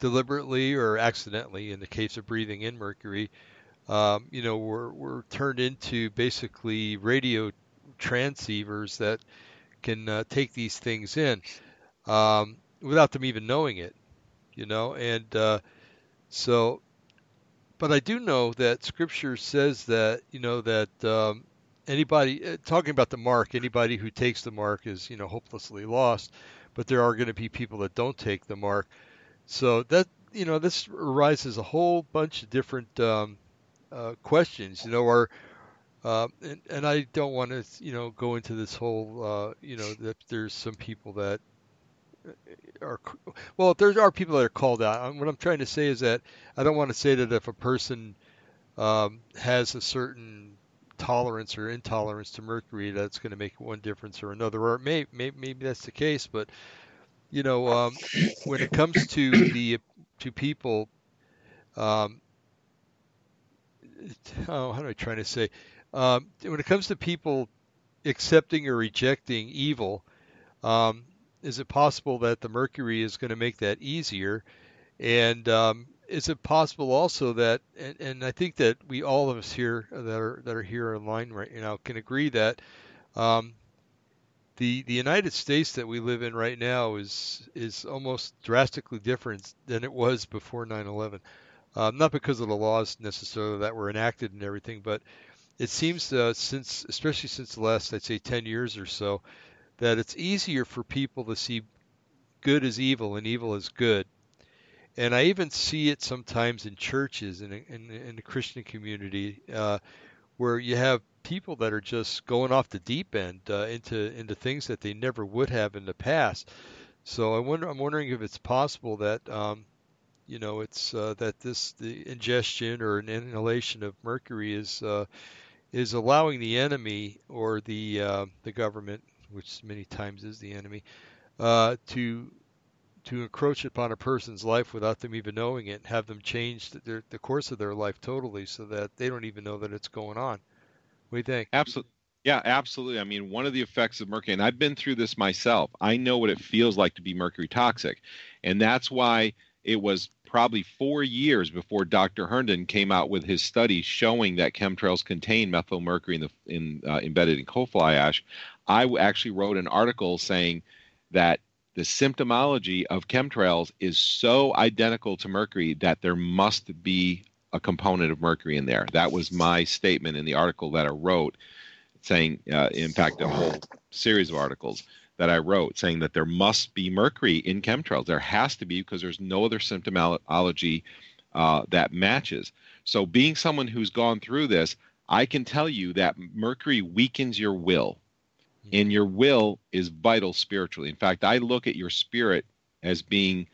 deliberately or accidentally, in the case of breathing in mercury, um, you know, were, were turned into basically radio transceivers that can uh, take these things in um, without them even knowing it, you know? And uh, so... But I do know that Scripture says that, you know, that um, anybody, talking about the mark, anybody who takes the mark is, you know, hopelessly lost. But there are going to be people that don't take the mark. So that, you know, this arises a whole bunch of different um, uh, questions, you know, or, uh, and, and I don't want to, you know, go into this whole, uh, you know, that there's some people that are, well, if there are people that are called out, what I'm trying to say is that I don't want to say that if a person um, has a certain tolerance or intolerance to mercury, that's going to make one difference or another, or maybe may, maybe that's the case. But you know, um, when it comes to the to people, um, oh, how am I trying to say? Um, when it comes to people accepting or rejecting evil. Um, Is it possible that the mercury is going to make that easier? And um, is it possible also that, and, and I think that we all of us here that are that are here online right now can agree that um, the the United States that we live in right now is is almost drastically different than it was before nine eleven. Um, not because of the laws necessarily that were enacted and everything, but it seems uh, since, especially since the last, I'd say, ten years or so, that it's easier for people to see good as evil and evil as good. And I even see it sometimes in churches and in, in, in the Christian community uh, where you have people that are just going off the deep end uh, into into things that they never would have in the past. So I wonder, I'm wondering if it's possible that um, you know it's uh, that this the ingestion or an inhalation of mercury is uh, is allowing the enemy or the uh, the government, which many times is the enemy, uh, to to encroach upon a person's life without them even knowing it, and have them change their, the course of their life totally, so that they don't even know that it's going on. What do you think? Absolutely. Yeah, absolutely. I mean, one of the effects of mercury, and I've been through this myself, I know what it feels like to be mercury toxic. And that's why it was probably four years before Doctor Herndon came out with his study showing that chemtrails contain methylmercury in the, in, uh, embedded in coal fly ash. I actually wrote an article saying that the symptomology of chemtrails is so identical to mercury that there must be a component of mercury in there. That was my statement in the article that I wrote saying, uh, in fact, a whole series of articles that I wrote saying that there must be mercury in chemtrails. There has to be, because there's no other symptomology uh, that matches. So being someone who's gone through this, I can tell you that mercury weakens your will, mm-hmm. and your will is vital spiritually. In fact, I look at your spirit as being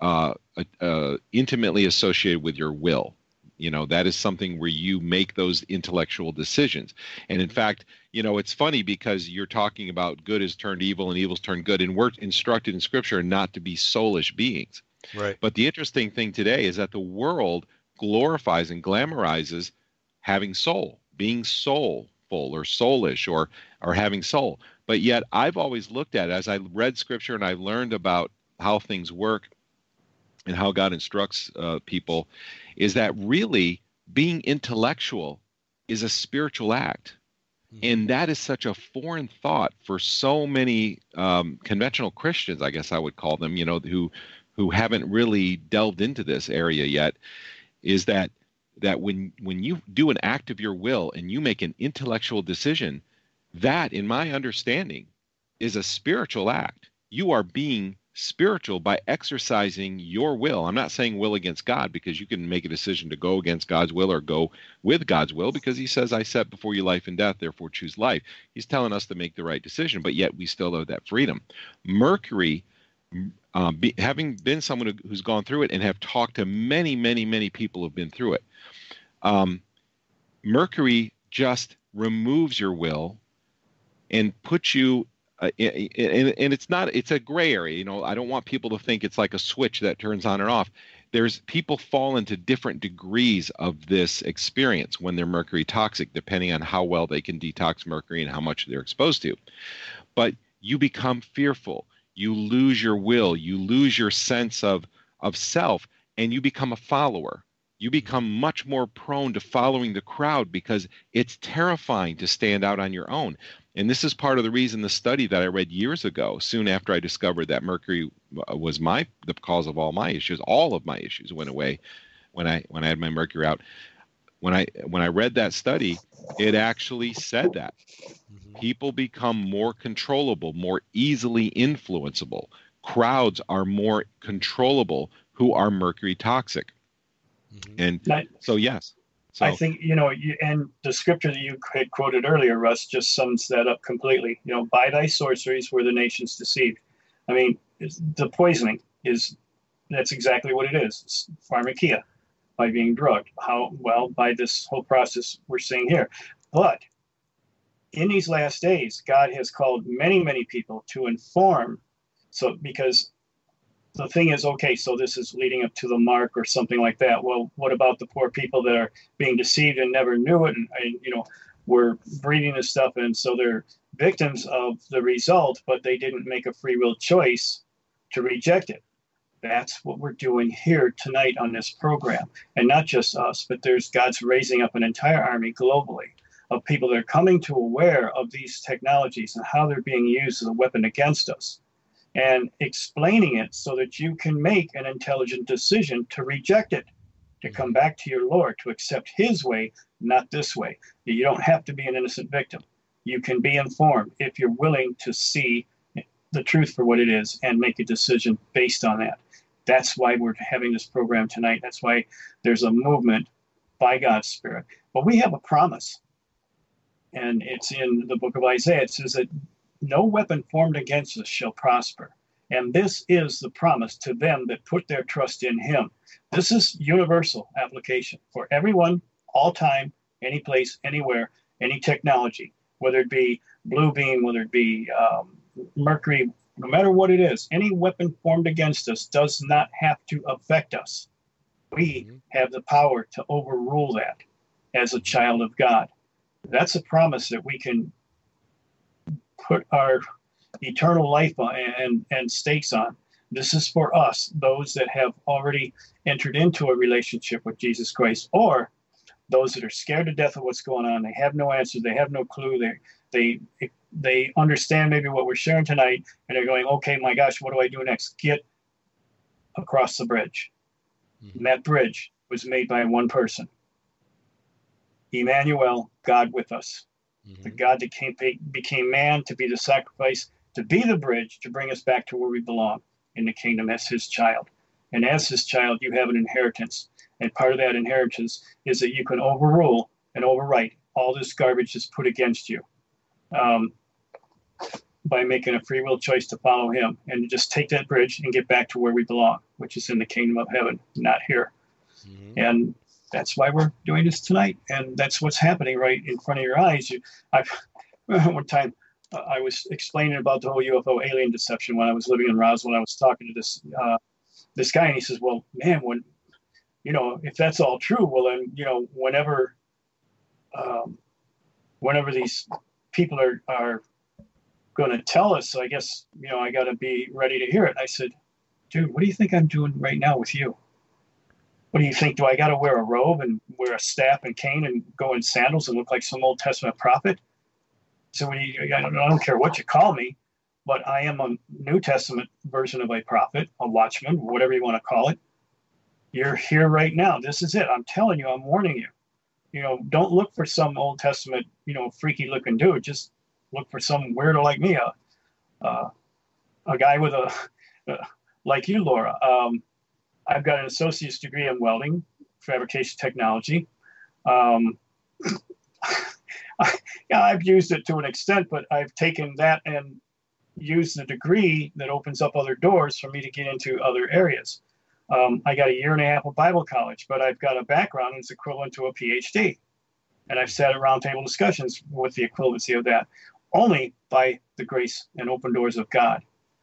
uh, uh, intimately associated with your will. You know, that is something where you make those intellectual decisions. And in fact, you know, it's funny because you're talking about good is turned evil and evil's turned good. And we're instructed in Scripture not to be soulish beings. Right. But the interesting thing today is that the world glorifies and glamorizes having soul, being soulful or soulish or, or having soul. But yet I've always looked at it as I read Scripture and I learned about how things work and how God instructs uh, people, is that really being intellectual is a spiritual act. Mm-hmm. And that is such a foreign thought for so many um, conventional Christians, I guess I would call them, you know, who who haven't really delved into this area yet, is that that when when you do an act of your will and you make an intellectual decision, that, in my understanding, is a spiritual act. You are being spiritual by exercising your will. I'm not saying will against God, because you can make a decision to go against God's will or go with God's will, because he says, I set before you life and death, therefore choose life. He's telling us to make the right decision, but yet we still have that freedom. Mercury, um, be, having been someone who, who's gone through it and have talked to many, many, many people who've been through it, um, Mercury just removes your will and puts you Uh, and, and it's not, it's a gray area. You know, I don't want people to think it's like a switch that turns on and off. There's people fall into different degrees of this experience when they're mercury toxic, depending on how well they can detox mercury and how much they're exposed to. But you become fearful, you lose your will, you lose your sense of, of self, and you become a follower. You become much more prone to following the crowd because it's terrifying to stand out on your own. And this is part of the reason the study that I read years ago, soon after I discovered that mercury was my the cause of all my issues, all of my issues went away when I when I had my mercury out. When I when I read that study, it actually said that mm-hmm. people become more controllable, more easily influenceable. Crowds are more controllable who are mercury toxic. Mm-hmm. And I, so, yes, so. I think, you know, you, and the scripture that you had quoted earlier, Russ, just sums that up completely. You know, by thy sorceries were the nations deceived. I mean, the poisoning is that's exactly what it is. It's pharmakia, by being drugged. How well, by this whole process we're seeing here. But in these last days, God has called many, many people to inform. So because the thing is, okay, so this is leading up to the mark or something like that. Well, what about the poor people that are being deceived and never knew it and, and you know, were breeding this stuff, and so they're victims of the result, but they didn't make a free will choice to reject it. That's what we're doing here tonight on this program. And not just us, but there's God's raising up an entire army globally of people that are coming to aware of these technologies and how they're being used as a weapon against us, and explaining it so that you can make an intelligent decision to reject it, to come back to your Lord, to accept his way, not this way. You don't have to be an innocent victim. You can be informed if you're willing to see the truth for what it is and make a decision based on that. That's why we're having this program tonight. That's why there's a movement by God's Spirit. But we have a promise. And it's in the book of Isaiah. It says that no weapon formed against us shall prosper. And this is the promise to them that put their trust in him. This is universal application for everyone, all time, any place, anywhere, any technology, whether it be blue beam, whether it be um, mercury, no matter what it is. Any weapon formed against us does not have to affect us. We mm-hmm. have the power to overrule that as a child of God. That's a promise that we can put our eternal life on and, and stakes on. This is for us, those that have already entered into a relationship with Jesus Christ, or those that are scared to death of what's going on. They have no answers. They have no clue. They they they understand maybe what we're sharing tonight, and they're going, okay, my gosh, what do I do next? Get across the bridge. Mm-hmm. And that bridge was made by one person. Emmanuel, God with us. Mm-hmm. The God that came, became man to be the sacrifice, to be the bridge, to bring us back to where we belong in the kingdom as his child. And as his child, you have an inheritance. And part of that inheritance is that you can overrule and overwrite all this garbage that's put against you um, by making a free will choice to follow him and to just take that bridge and get back to where we belong, which is in the kingdom of heaven, not here. Mm-hmm. And that's why we're doing this tonight. And that's what's happening right in front of your eyes. You, I, one time uh, I was explaining about the whole U F O alien deception when I was living in Roswell. And I was talking to this uh, this guy, and he says, well, man, when, you know, if that's all true, well, then, you know, whenever um, whenever these people are, are going to tell us, I guess, you know, I got to be ready to hear it. And I said, dude, what do you think I'm doing right now with you? What do you think? Do I got to wear a robe and wear a staff and cane and go in sandals and look like some Old Testament prophet? So when you, I don't, I don't care what you call me, but I am a New Testament version of a prophet, a watchman, whatever you want to call it. You're here right now. This is it. I'm telling you, I'm warning you. You know, don't look for some Old Testament, you know, freaky looking dude. Just look for some weirdo like me, a, uh, a guy with a, uh, like you, Laura. Um, I've got an associate's degree in welding, fabrication technology. Um, I, yeah, I've used it to an extent, but I've taken that and used the degree that opens up other doors for me to get into other areas. Um, I got a year and a half of Bible college, but I've got a background that's equivalent to a P H D. And I've sat at roundtable discussions with the equivalency of that, only by the grace and open doors of God.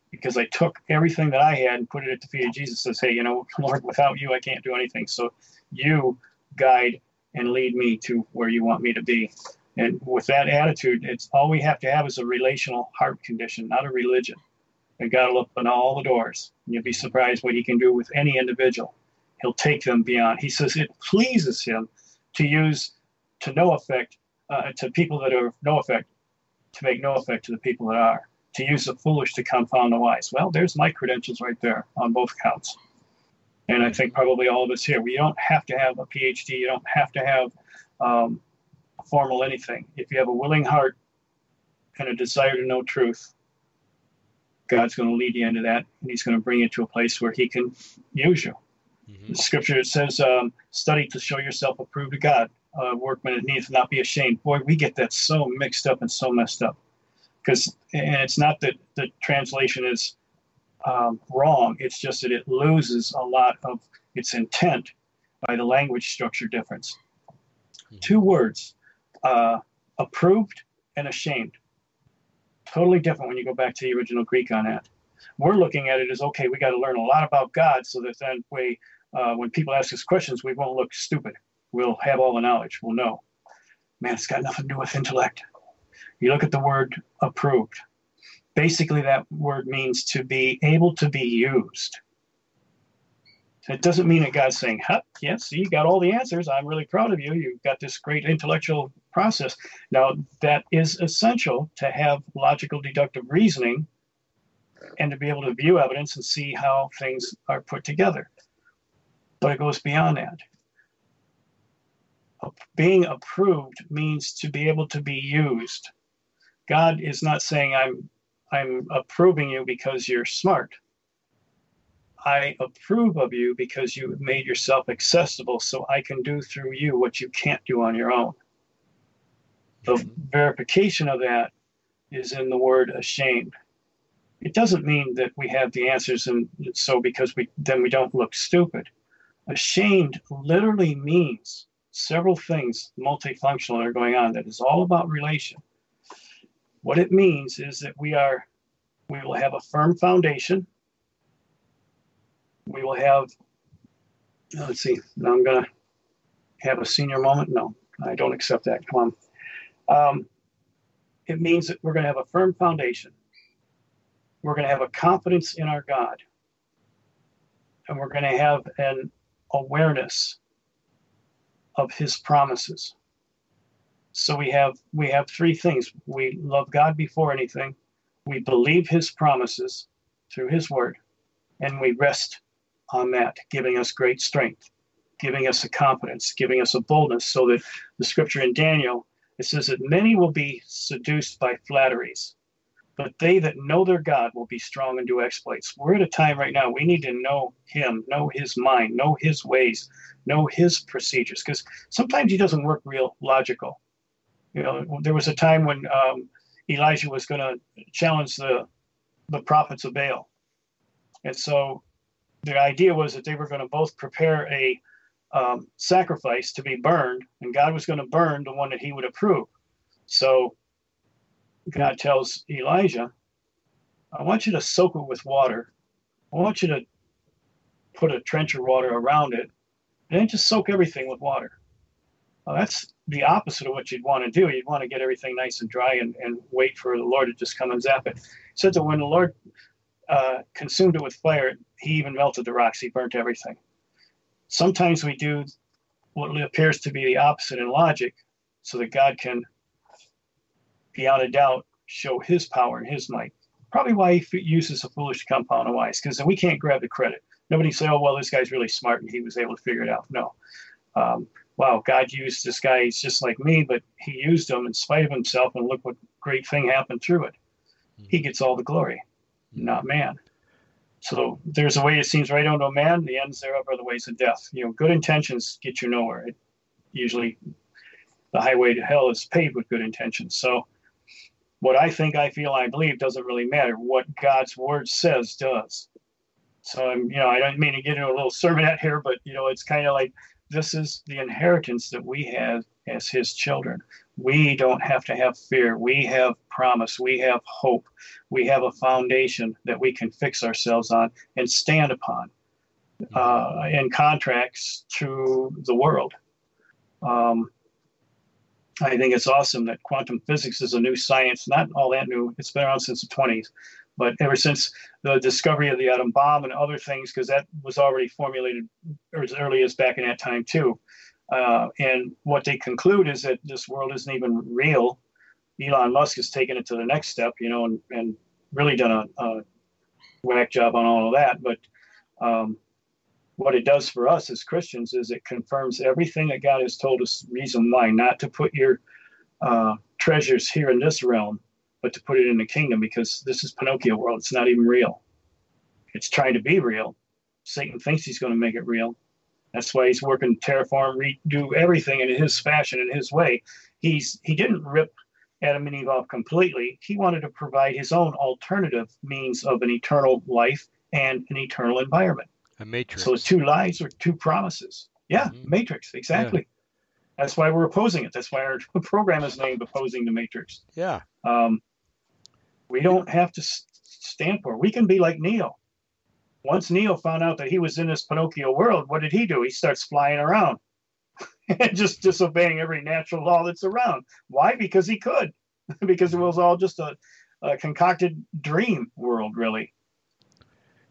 Because I took everything that I had and put it at the feet of Jesus and says, hey, you know, Lord, without you, I can't do anything. So you guide and lead me to where you want me to be. And with that attitude, it's all we have to have is a relational heart condition, not a religion. And God will open all the doors. And you'll be surprised what he can do with any individual. He'll take them beyond. He says it pleases him to use to no effect, uh, to people that are of no effect, to make no effect to the people that are. To use the foolish to confound the wise. Well, there's my credentials right there on both counts. And I think probably all of us here, we don't have to have a P H D. You don't have to have um, formal anything. If you have a willing heart and a desire to know truth, God's going to lead you into that. And he's going to bring you to a place where he can use you. Mm-hmm. The scripture says, um, study to show yourself approved to God. Uh, workman that needs not be ashamed. Boy, we get that so mixed up and so messed up. Because and it's not that the translation is um, wrong. It's just that it loses a lot of its intent by the language structure difference. Mm-hmm. Two words, uh, approved and ashamed. Totally different when you go back to the original Greek on that. We're looking at it as, okay, we got to learn a lot about God so that then we, uh, when people ask us questions, we won't look stupid. We'll have all the knowledge. We'll know. Man, it's got nothing to do with intellect. You look at the word approved. Basically, that word means to be able to be used. It doesn't mean that God's saying, huh, yes, you got all the answers. I'm really proud of you. You've got this great intellectual process. Now, that is essential to have logical deductive reasoning and to be able to view evidence and see how things are put together. But it goes beyond that. Being approved means to be able to be used. God is not saying, I'm, I'm approving you because you're smart. I approve of you because you made yourself accessible so I can do through you what you can't do on your own. the verification of that is in the word ashamed. It doesn't mean that we have the answers, and so because we then we don't look stupid. Ashamed literally means several things multifunctional are going on. That is all about relation. What it means is that we are, we will have a firm foundation. We will have, let's see, now I'm going to have a senior moment. No, I don't accept that. Come on. Um, it means that we're going to have a firm foundation. We're going to have a confidence in our God. And we're going to have an awareness of his promises. So we have we have three things. We love God before anything. We believe his promises through his word. And we rest on that, giving us great strength, giving us a confidence, giving us a boldness, so that the scripture in Daniel, it says that many will be seduced by flatteries, but they that know their God will be strong and do exploits. We're at a time right now, we need to know him, know his mind, know his ways, know his procedures, because sometimes he doesn't work real logical. You know, there was a time when um, Elijah was going to challenge the, the prophets of Baal. And so the idea was that they were going to both prepare a um, sacrifice to be burned, and God was going to burn the one that he would approve. So God tells Elijah, I want you to soak it with water. I want you to put a trench of water around it, and then just soak everything with water. Well, that's the opposite of what you'd want to do. You'd want to get everything nice and dry and, and wait for the Lord to just come and zap it. He said that when the Lord uh, consumed it with fire, he even melted the rocks. He burnt everything. Sometimes we do what appears to be the opposite in logic so that God can, beyond a doubt, show his power and his might. Probably why he uses a foolish to compound a wise, because we can't grab the credit. Nobody say, oh, well, this guy's really smart and he was able to figure it out. No. Um, wow, God used this guy. He's just like me, but he used him in spite of himself, and look what great thing happened through it. Mm-hmm. He gets all the glory, mm-hmm. not man. So there's a way it seems right unto a man. The ends thereof are the ways of death. You know, good intentions get you nowhere. It, usually the highway to hell is paved with good intentions. So what I think, I feel, I believe doesn't really matter. What God's word says does. So I'm, you know, I don't mean to get into a little sermonette here, but you know, it's kind of like this is the inheritance that we have as his children. We don't have to have fear. We have promise. We have hope. We have a foundation that we can fix ourselves on and stand upon uh, in contracts to the world. Um, I think it's awesome that quantum physics is a new science, not all that new. It's been around since the twenties, but ever since the discovery of the atom bomb and other things, because that was already formulated as early as back in that time too. Uh, and what they conclude is that this world isn't even real. Elon Musk has taken it to the next step, you know, and, and really done a, a whack job on all of that. But um, what it does for us as Christians is it confirms everything that God has told us, reason why not to put your uh, treasures here in this realm, but to put it in the kingdom, because this is Pinocchio world. It's not even real. It's trying to be real. Satan thinks he's going to make it real. That's why he's working terraform, redo everything in his fashion, in his way. He's He didn't rip Adam and Eve off completely. He wanted to provide his own alternative means of an eternal life and an eternal environment. A matrix. So it's two lies or two promises. Yeah, mm-hmm. Matrix, exactly. Yeah. That's why we're opposing it. That's why our program is named Opposing the Matrix. Yeah. Um, we don't have to stand for it. We can be like Neo. Once Neo found out that he was in this Pinocchio world, what did he do? He starts flying around and just disobeying every natural law that's around. Why? Because he could. Because it was all just a, a concocted dream world, really.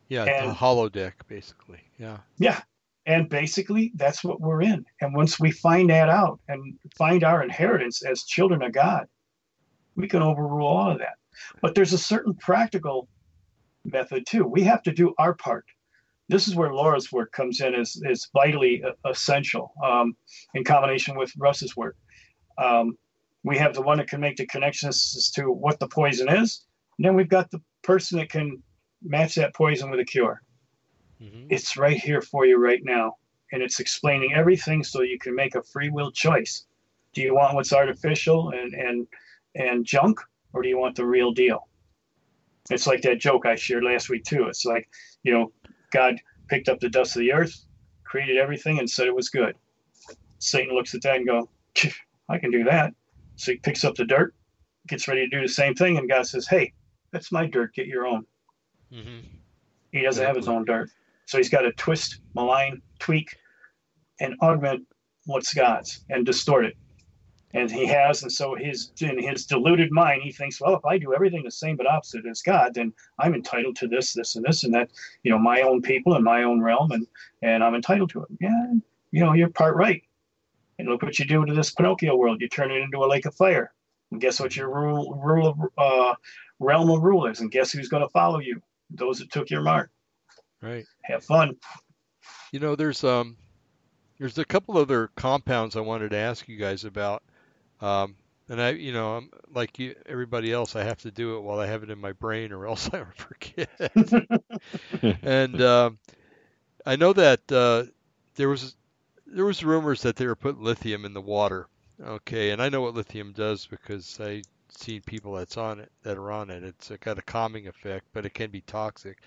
Yeah, and, the holodeck, basically. Yeah. Yeah. And basically, that's what we're in. And once we find that out and find our inheritance as children of God, we can overrule all of that. But there's a certain practical method, too. We have to do our part. This is where Laura's work comes in as, as vitally essential um, in combination with Russ's work. Um, we have the one that can make the connections as to what the poison is. And then we've got the person that can match that poison with a cure. Mm-hmm. It's right here for you right now. And it's explaining everything so you can make a free will choice Do you want what's artificial and, and, and junk, or do you want the real deal? It's like that joke I shared last week too. It's like, you know, God picked up the dust of the earth, created everything, and said it was good. Satan looks at that and go, I can do that. So he picks up the dirt, gets ready to do the same thing, and God says, hey, that's my dirt, get your own. Mm-hmm. He doesn't have his own dirt. So he's got to twist, malign, tweak, and augment what's God's and distort it. And he has, and so his in his deluded mind, he thinks, well, if I do everything the same but opposite as God, then I'm entitled to this, this, and this, and that, you know, my own people and my own realm, and, and I'm entitled to it. Yeah, you know, you're part right. And look what you do to this Pinocchio world. You turn it into a lake of fire. And guess what your rule, rule uh, realm of rule is? And guess who's going to follow you? Those that took your mark. Right. Have fun. You know, there's um, there's a couple other compounds I wanted to ask you guys about. Um, and I, you know, I'm like you, everybody else, I have to do it while I have it in my brain or else I forget. And, um, I know that, uh, there was, there was rumors that they were putting lithium in the water. Okay. And I know what lithium does because I seen people that's on it, that are on it. It's got a calming effect, but it can be toxic.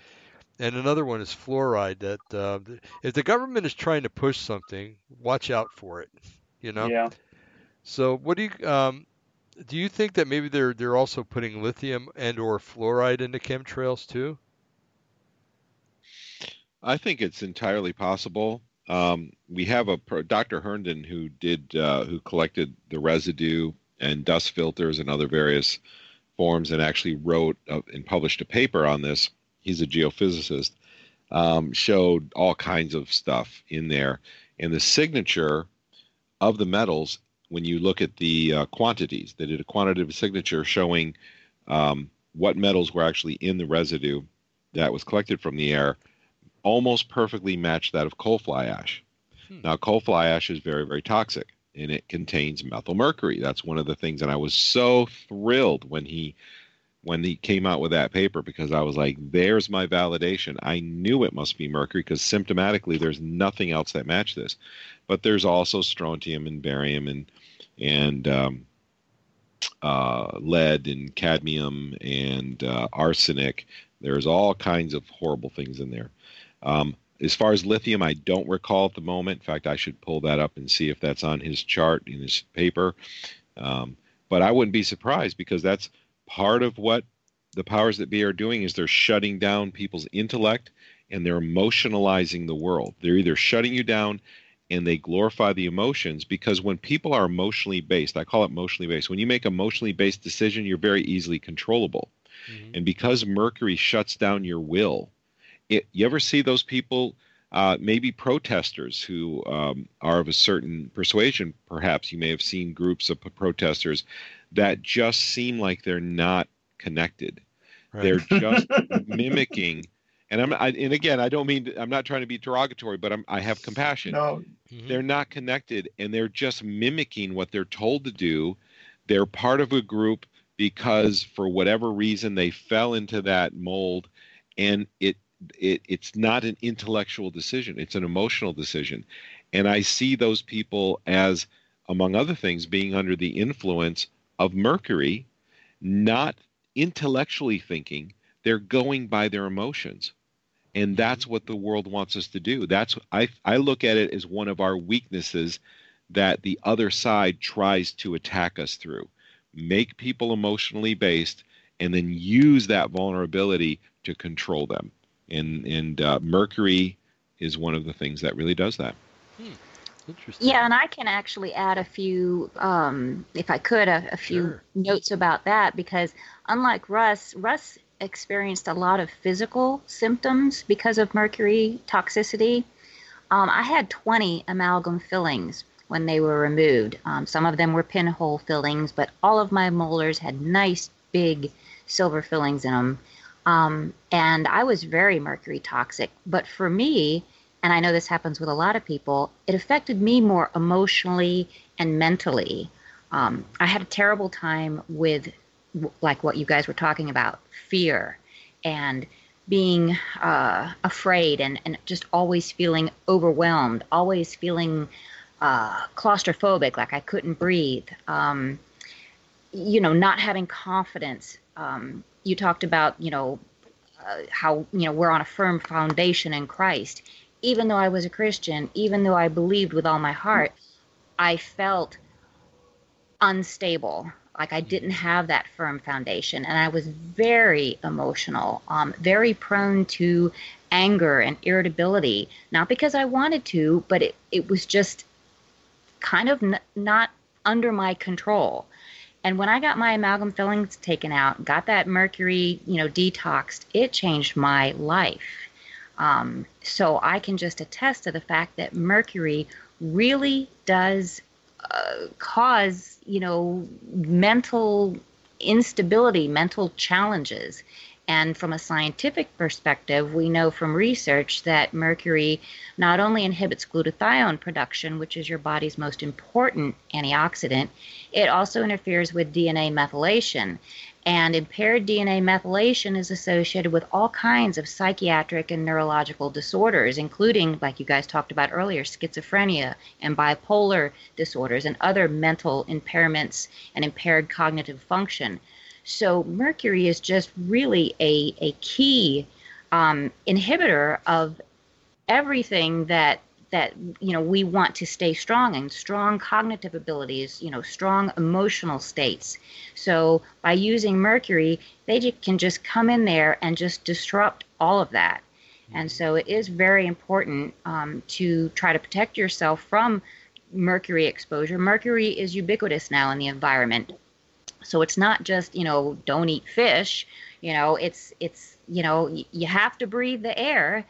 And another one is fluoride that, uh, if the government is trying to push something, watch out for it, you know? Yeah. So, what do you um, do? You think that maybe they're they're also putting lithium and or fluoride into chemtrails too? I think it's entirely possible. Um, we have a Doctor Herndon who did uh, who collected the residue and dust filters and other various forms, and actually wrote uh, and published a paper on this. He's a geophysicist. Um, showed all kinds of stuff in there, and the signature of the metals. When you look at the uh, quantities, they did a quantitative signature showing um, what metals were actually in the residue that was collected from the air, almost perfectly matched that of coal fly ash. Hmm. Now, coal fly ash is very, very toxic, and it contains methylmercury. That's one of the things, and I was so thrilled when he when he came out with that paper because I was like, there's my validation. I knew it must be mercury because symptomatically there's nothing else that matched this. But there's also strontium and barium and and um, uh, lead and cadmium and uh, arsenic. There's all kinds of horrible things in there. Um, as far as lithium, I don't recall at the moment. In fact, I should pull that up and see if that's on his chart in his paper. Um, but I wouldn't be surprised because that's part of what the powers that be are doing is they're shutting down people's intellect and they're emotionalizing the world. They're either shutting you down and they glorify the emotions because when people are emotionally based, I call it emotionally based. When you make an emotionally based decision, you're very easily controllable. Mm-hmm. And because Mercury shuts down your will, it, you ever see those people, uh, maybe protesters who um, are of a certain persuasion, perhaps you may have seen groups of protesters that just seem like they're not connected. Right. They're just mimicking. And I'm, I, and again, I don't mean, to, I'm not trying to be derogatory, but I'm, I have compassion. No. Mm-hmm. They're not connected and they're just mimicking what they're told to do. They're part of a group because for whatever reason, they fell into that mold and it, it it's not an intellectual decision. It's an emotional decision. And I see those people as, among other things, being under the influence of Mercury, not intellectually thinking, they're going by their emotions. And that's what the world wants us to do. That's I, I look at it as one of our weaknesses that the other side tries to attack us through. Make people emotionally based and then use that vulnerability to control them. And, and uh, Mercury is one of the things that really does that. Hmm. Yeah, and I can actually add a few, um, if I could, a, a few sure. notes about that because unlike Russ, Russ experienced a lot of physical symptoms because of mercury toxicity. Um, I had twenty amalgam fillings when they were removed. Um, some of them were pinhole fillings, but all of my molars had nice big silver fillings in them. Um, and I was very mercury toxic, but for me, and I know this happens with a lot of people, it affected me more emotionally and mentally. Um, I had a terrible time with, like what you guys were talking about, fear and being uh, afraid and, and just always feeling overwhelmed, always feeling uh, claustrophobic, like I couldn't breathe, um, you know, not having confidence. Um, you talked about, you know, uh, how, you know, we're on a firm foundation in Christ. Even though I was a Christian, even though I believed with all my heart, I felt unstable. Like I didn't have that firm foundation, and I was very emotional, um, very prone to anger and irritability, not because I wanted to, but it, it was just kind of n not under my control. And when I got my amalgam fillings taken out, got that mercury, you know, detoxed, it changed my life. Um, so I can just attest to the fact that mercury really does uh, cause, you know, mental instability, mental challenges. And from a scientific perspective, we know from research that mercury not only inhibits glutathione production, which is your body's most important antioxidant, it also interferes with D N A methylation. And impaired D N A methylation is associated with all kinds of psychiatric and neurological disorders, including, like you guys talked about earlier, schizophrenia and bipolar disorders and other mental impairments and impaired cognitive function. So mercury is just really a, a key um, inhibitor of everything that that, you know, we want to stay strong and strong cognitive abilities, you know, strong emotional states. So by using mercury, they can just come in there and just disrupt all of that. And so it is very important um, to try to protect yourself from mercury exposure. Mercury is ubiquitous now in the environment. So it's not just, you know, don't eat fish, you know, it's, it's, you know, you have to breathe the air.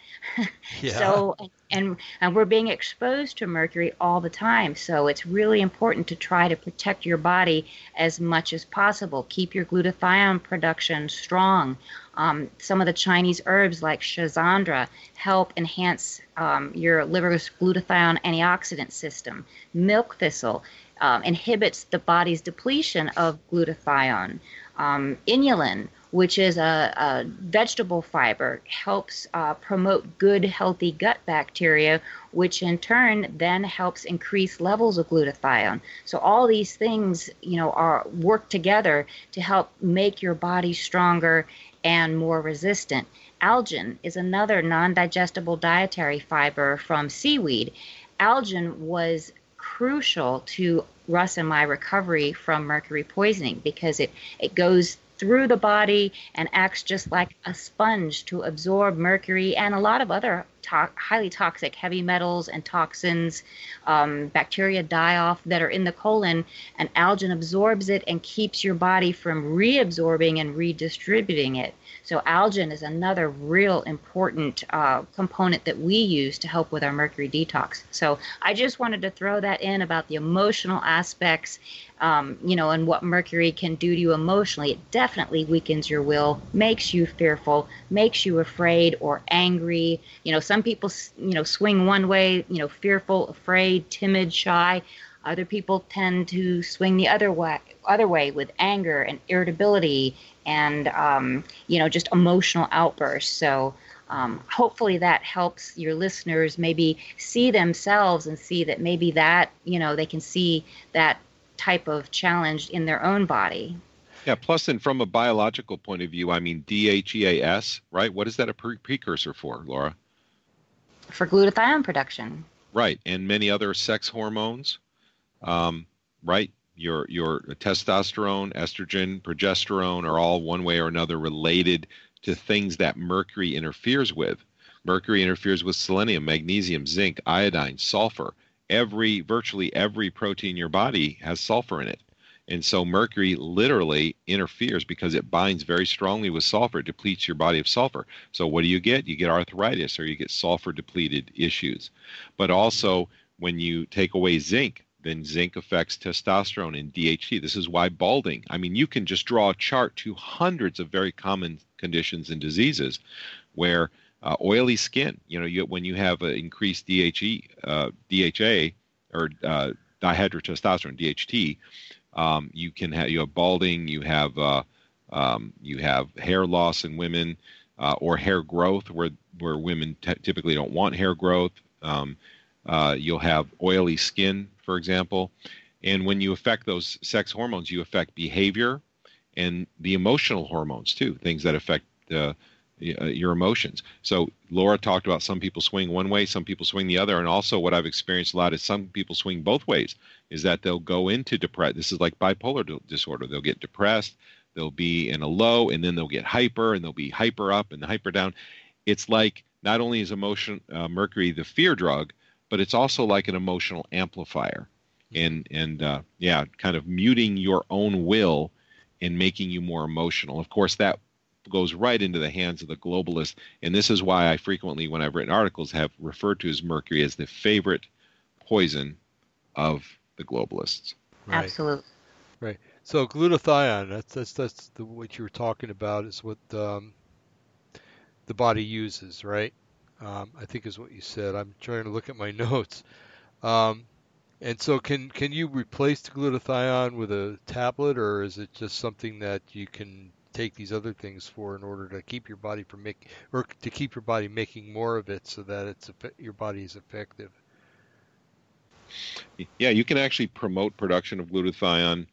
Yeah. So, and, and we're being exposed to mercury all the time. So it's really important to try to protect your body as much as possible. Keep your glutathione production strong. Um, some of the Chinese herbs like schizandra help enhance um, your liver's glutathione antioxidant system. Milk thistle Um, inhibits the body's depletion of glutathione. Um, inulin, which is a, a vegetable fiber, helps uh, promote good, healthy gut bacteria, which in turn then helps increase levels of glutathione. So all these things, you know, are work together to help make your body stronger and more resistant. Algin is another non-digestible dietary fiber from seaweed. Algin was crucial to Russ and my recovery from mercury poisoning because it, it goes through the body and acts just like a sponge to absorb mercury and a lot of other to highly toxic heavy metals and toxins. Um, bacteria die off that are in the colon, and algin absorbs it and keeps your body from reabsorbing and redistributing it. So algin is another real important uh, component that we use to help with our mercury detox. So I just wanted to throw that in about the emotional aspects, um, you know, and what mercury can do to you emotionally. It definitely weakens your will, makes you fearful, makes you afraid or angry. You know, some people, you know, swing one way, you know, fearful, afraid, timid, shy. Other people tend to swing the other way, other way with anger and irritability and, um, you know, just emotional outbursts. So um, hopefully that helps your listeners maybe see themselves and see that maybe that, you know, they can see that type of challenge in their own body. Yeah. Plus, and from a biological point of view, I mean, D H E A S, right? What is that a pre precursor for, Laura? For glutathione production. Right. And many other sex hormones. Um, right? Your, your testosterone, estrogen, progesterone are all one way or another related to things that mercury interferes with. Mercury interferes with selenium, magnesium, zinc, iodine, sulfur. Every, virtually every protein in your body has sulfur in it. And so mercury literally interferes because it binds very strongly with sulfur. It depletes your body of sulfur. So what do you get? You get arthritis or you get sulfur depleted issues. But also when you take away zinc, then zinc affects testosterone and D H E A. This is why balding. I mean, you can just draw a chart to hundreds of very common conditions and diseases where uh, oily skin, you know, you, when you have uh, increased D H E, uh, D H A or uh, dihydrotestosterone, D H T, um, you can have, you have balding, you have, uh, um, you have hair loss in women uh, or hair growth where, where women typically don't want hair growth. Um, Uh, you'll have oily skin, for example. And when you affect those sex hormones, you affect behavior and the emotional hormones too, things that affect uh, your emotions. So Laura talked about some people swing one way, some people swing the other. And also what I've experienced a lot is some people swing both ways, is that they'll go into depression. This is like bipolar disorder. They'll get depressed, they'll be in a low, and then they'll get hyper, and they'll be hyper up and hyper down. It's like not only is emotion uh, mercury the fear drug, but it's also like an emotional amplifier. And, and uh, yeah, kind of muting your own will and making you more emotional. Of course, that goes right into the hands of the globalists. And this is why I frequently, when I've written articles, have referred to as mercury as the favorite poison of the globalists. Right. Absolutely. Right. So glutathione, that's that's, that's the, what you were talking about is what um, the body uses, right? Um, I think is what you said. I'm trying to look at my notes. Um And so can, can you replace the glutathione with a tablet, or is it just something that you can take these other things for in order to keep your body from make, or to keep your body making more of it so that it's your body is effective? Yeah, you can actually promote production of glutathione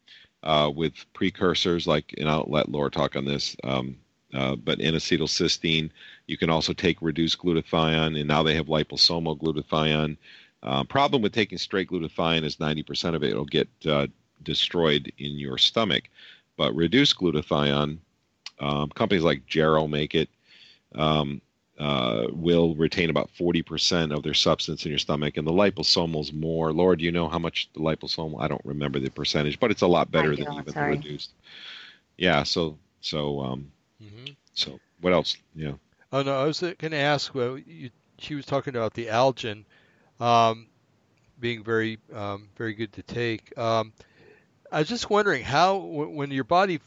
uh, with precursors like, and I'll let Laura talk on this, um, uh, but N-acetylcysteine. You can also take reduced glutathione, and now they have liposomal glutathione. Uh, problem with taking straight glutathione is ninety percent of it will get uh, destroyed in your stomach. But reduced glutathione, um, companies like Gero make it, um, uh, will retain about forty percent of their substance in your stomach. And the liposomals more. Laura, do you know how much the liposomal? I don't remember the percentage, but it's a lot better I than do, even sorry. the reduced. Yeah. So so um, mm-hmm. so what else? Yeah. Oh no, I was going to ask. Well, you, she was talking about the algin. Um, being very, um, very good to take. Um, I was just wondering how, when your body,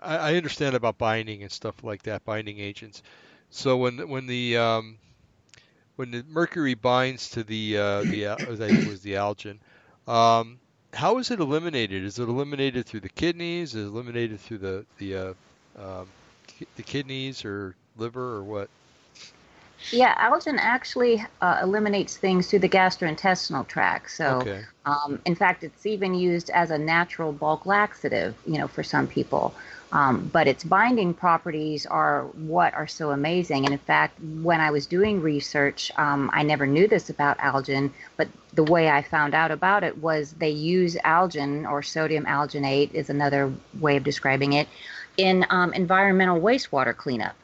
I, I understand about binding and stuff like that, binding agents. So when when the um, when the mercury binds to the uh, the I think it was the algin, um, how is it eliminated? Is it eliminated through the kidneys? Is it eliminated through the the uh, um, the kidneys or liver or what? Yeah, algin actually uh, eliminates things through the gastrointestinal tract. So, okay. um, in fact, it's even used as a natural bulk laxative, you know, for some people. Um, but its binding properties are what are so amazing. And in fact, when I was doing research, um, I never knew this about algin, but the way I found out about it was they use algin, or sodium alginate is another way of describing it, in um, environmental wastewater cleanup.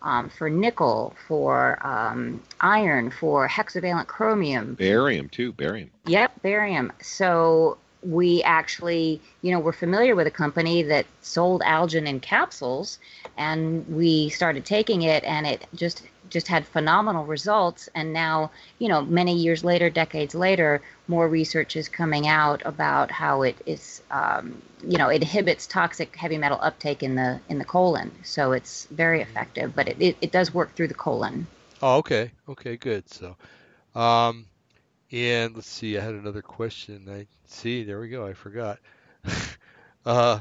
Um, for nickel, for um, iron, for hexavalent chromium. Barium, too, barium. Yep, barium. So we actually, you know, we're familiar with a company that sold algin in capsules, and we started taking it, and it just just had phenomenal results. And now, you know, many years later, decades later, more research is coming out about how it is, um, you know, it inhibits toxic heavy metal uptake in the in the colon. So it's very effective, but it, it, it does work through the colon. Oh, okay. Okay, good. So, um, and let's see, I had another question. I see, there we go. I forgot. uh,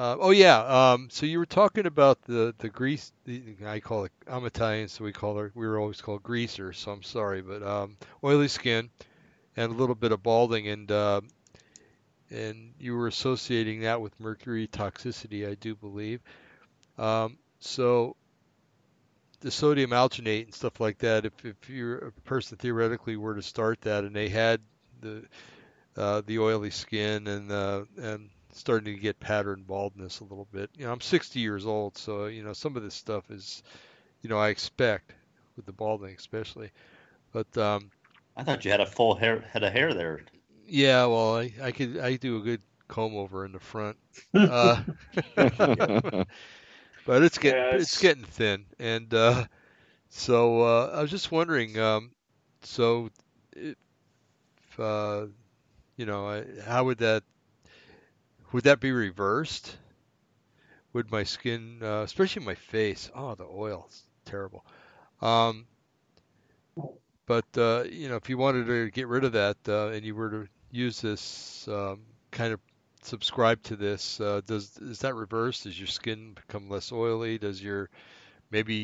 Uh, oh yeah, um, so you were talking about the the grease. The, I call it. I'm Italian, so we call her. We were always called greasers. So I'm sorry, but um, oily skin and a little bit of balding, and uh, and you were associating that with mercury toxicity, I do believe. Um, so the sodium alginate and stuff like that. If if you're a person theoretically were to start that, and they had the uh, the oily skin and uh, and starting to get pattern baldness a little bit. You know, I'm sixty years old, so, you know, some of this stuff is, you know, I expect with the balding especially. But um, I thought you had a full hair, head of hair there. Yeah, well, I, I could I do a good comb over in the front, uh, but it's getting yeah, it's... it's getting thin, and uh, so uh, I was just wondering, um, so if, uh, you know, how would that Would that be reversed? Would my skin, uh, especially my face, oh, the oil is terrible. Um, but, uh, you know, if you wanted to get rid of that uh, and you were to use this, um, kind of subscribe to this, uh, does is that reversed? Does your skin become less oily? Does your, maybe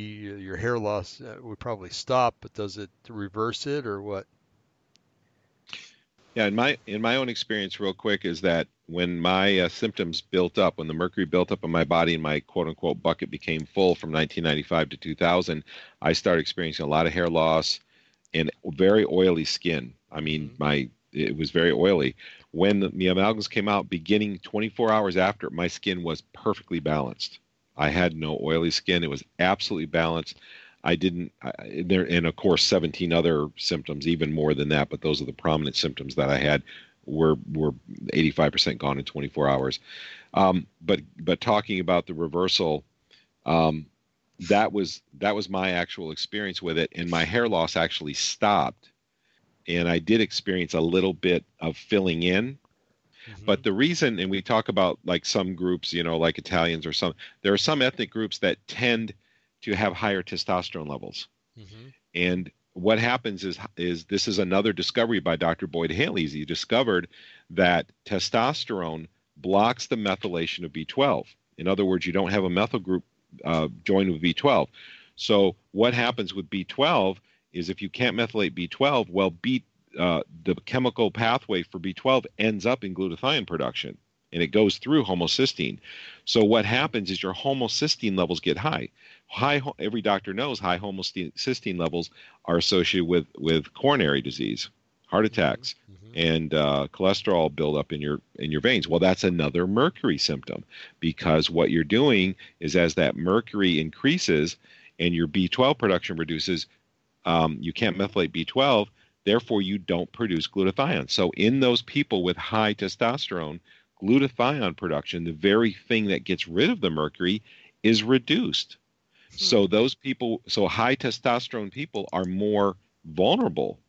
your hair loss would probably stop, but does it reverse it or what? Yeah, in my in my own experience, real quick, is that when my uh, symptoms built up, when the mercury built up in my body and my quote-unquote bucket became full from nineteen ninety-five to two thousand, I started experiencing a lot of hair loss and very oily skin. I mean, mm-hmm. my it was very oily. When the, the amalgams came out, beginning twenty-four hours after, my skin was perfectly balanced. I had no oily skin. It was absolutely balanced. I didn't, I, there, and of course, seventeen other symptoms, even more than that, but those are the prominent symptoms that I had, were were eighty-five percent gone in twenty-four hours. Um, but but talking about the reversal, um, that was that was my actual experience with it, and my hair loss actually stopped, and I did experience a little bit of filling in. Mm-hmm. But the reason, and we talk about like some groups, you know, like Italians or some, there are some ethnic groups that tend to have higher testosterone levels. Mm-hmm. And what happens is, is this is another discovery by Doctor Boyd Haley. He discovered that testosterone blocks the methylation of B twelve. In other words, you don't have a methyl group uh, joined with B twelve. So what happens with B twelve is if you can't methylate B twelve, well, B, uh, the chemical pathway for B twelve ends up in glutathione production, and it goes through homocysteine. So what happens is your homocysteine levels get high. High, every doctor knows high homocysteine levels are associated with, with coronary disease, heart attacks, mm-hmm. and uh, cholesterol buildup in your in your veins. Well, that's another mercury symptom, because what you're doing is as that mercury increases and your B twelve production reduces, um, you can't methylate B twelve, therefore you don't produce glutathione. So in those people with high testosterone, glutathione production, the very thing that gets rid of the mercury, is reduced. Hmm. So those people, so high testosterone people are more vulnerable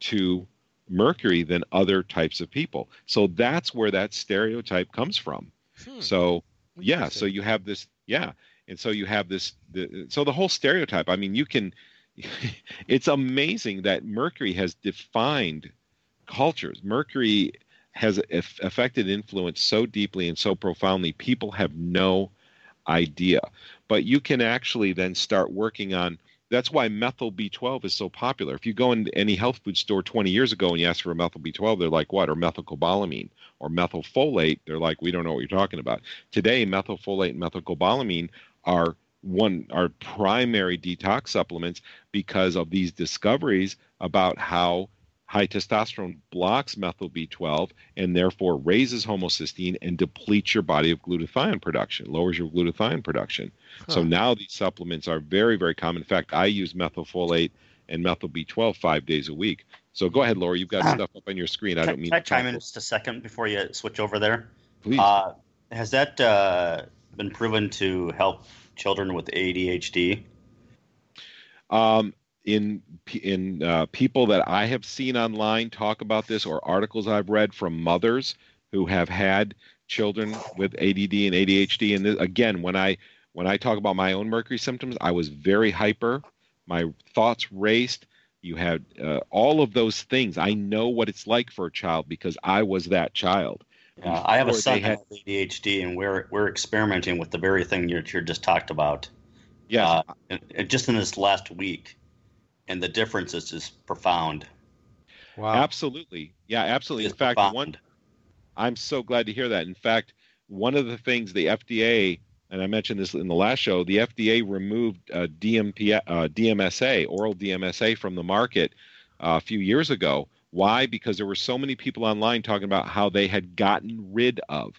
to mercury than other types of people. So that's where that stereotype comes from. Hmm. So yeah, so you have this, yeah. And so you have this, the, so the whole stereotype, I mean, you can, it's amazing that mercury has defined cultures. Mercury has affected influence so deeply and so profoundly, people have no idea. But you can actually then start working on, that's why methyl B twelve is so popular. If you go into any health food store twenty years ago and you ask for a methyl B twelve, they're like, what? Or methylcobalamin or methylfolate, they're like, we don't know what you're talking about. Today, methylfolate and methylcobalamin are one are primary detox supplements because of these discoveries about how high testosterone blocks methyl B twelve and therefore raises homocysteine and depletes your body of glutathione production, lowers your glutathione production. Huh. So now these supplements are very, very common. In fact, I use methylfolate and methyl B twelve five days a week. So go ahead, Laura. You've got uh, stuff up on your screen. I don't mean can I to chime in just a second before you switch over there? Please. Uh, has that uh, been proven to help children with A D H D? Um. In in uh, people that I have seen online talk about this, or articles I've read from mothers who have had children with A D D and A D H D. And this, again, when I when I talk about my own mercury symptoms, I was very hyper. My thoughts raced. You had uh, all of those things. I know what it's like for a child because I was that child. Yeah, I have a son who has A D H D, and we're we're experimenting with the very thing you you just talked about. Yeah, uh, and, and just in this last week. And the difference is just profound. Wow. Absolutely. Yeah, absolutely. It's in fact, profound. one, I'm so glad to hear that. In fact, one of the things the F D A, and I mentioned this in the last show, the F D A removed uh, D M P, uh, D M S A, oral D M S A from the market uh, a few years ago. Why? Because there were so many people online talking about how they had gotten rid of,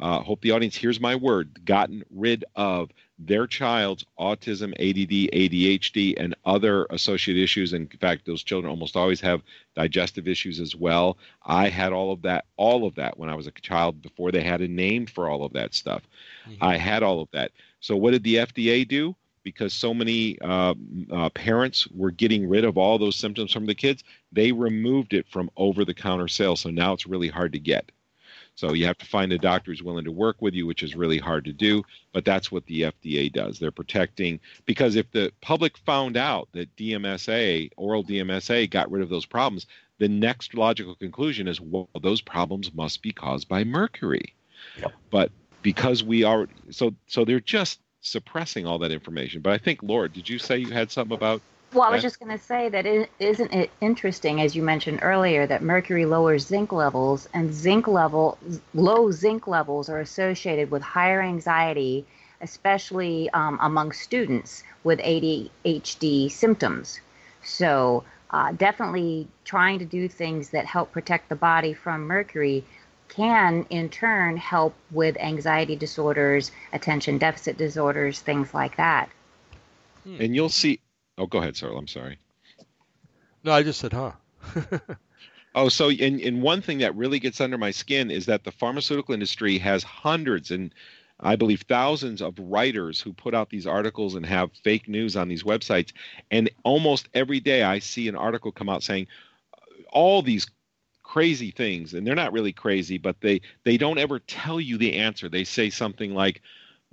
uh, hope the audience hears my word, gotten rid of their child's autism, A D D, A D H D, and other associated issues. In fact, those children almost always have digestive issues as well. I had all of that, all of that when I was a child before they had a name for all of that stuff. Mm-hmm. I had all of that. So what did the F D A do? Because so many uh, uh, parents were getting rid of all those symptoms from the kids, they removed it from over-the-counter sales. So now it's really hard to get. So you have to find a doctor who's willing to work with you, which is really hard to do. But that's what the F D A does. They're protecting, because if the public found out that D M S A, oral D M S A, got rid of those problems, the next logical conclusion is, well, those problems must be caused by mercury. Yep. But because we are, so so they're just suppressing all that information. But I think, Laura, did you say you had something about Well, I was just going to say that it, isn't it interesting, as you mentioned earlier, that mercury lowers zinc levels, and zinc level low zinc levels are associated with higher anxiety, especially um, among students with A D H D symptoms. So uh, definitely trying to do things that help protect the body from mercury can in turn help with anxiety disorders, attention deficit disorders, things like that. Hmm. And you'll see. Oh, go ahead, Cyril. I'm sorry. No, I just said, huh? Oh, so in, in one thing that really gets under my skin is that the pharmaceutical industry has hundreds and I believe thousands of writers who put out these articles and have fake news on these websites. And almost every day I see an article come out saying all these crazy things, and they're not really crazy, but they, they don't ever tell you the answer. They say something like,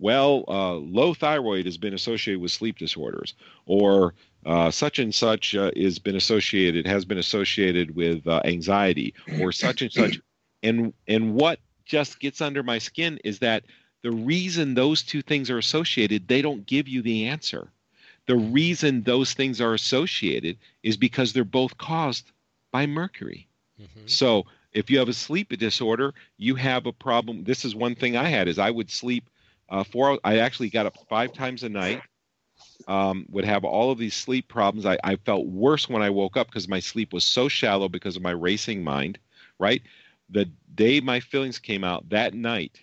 well, uh, low thyroid has been associated with sleep disorders, or uh, such and such uh, is been associated, has been associated with uh, anxiety, or such and such. And, and what just gets under my skin is that the reason those two things are associated, they don't give you the answer. The reason those things are associated is because they're both caused by mercury. Mm-hmm. So if you have a sleep disorder, you have a problem. This is one thing I had is I would sleep uh, four. I actually got up five times a night, um, would have all of these sleep problems. I, I felt worse when I woke up because my sleep was so shallow because of my racing mind, right? The day my feelings came out that night,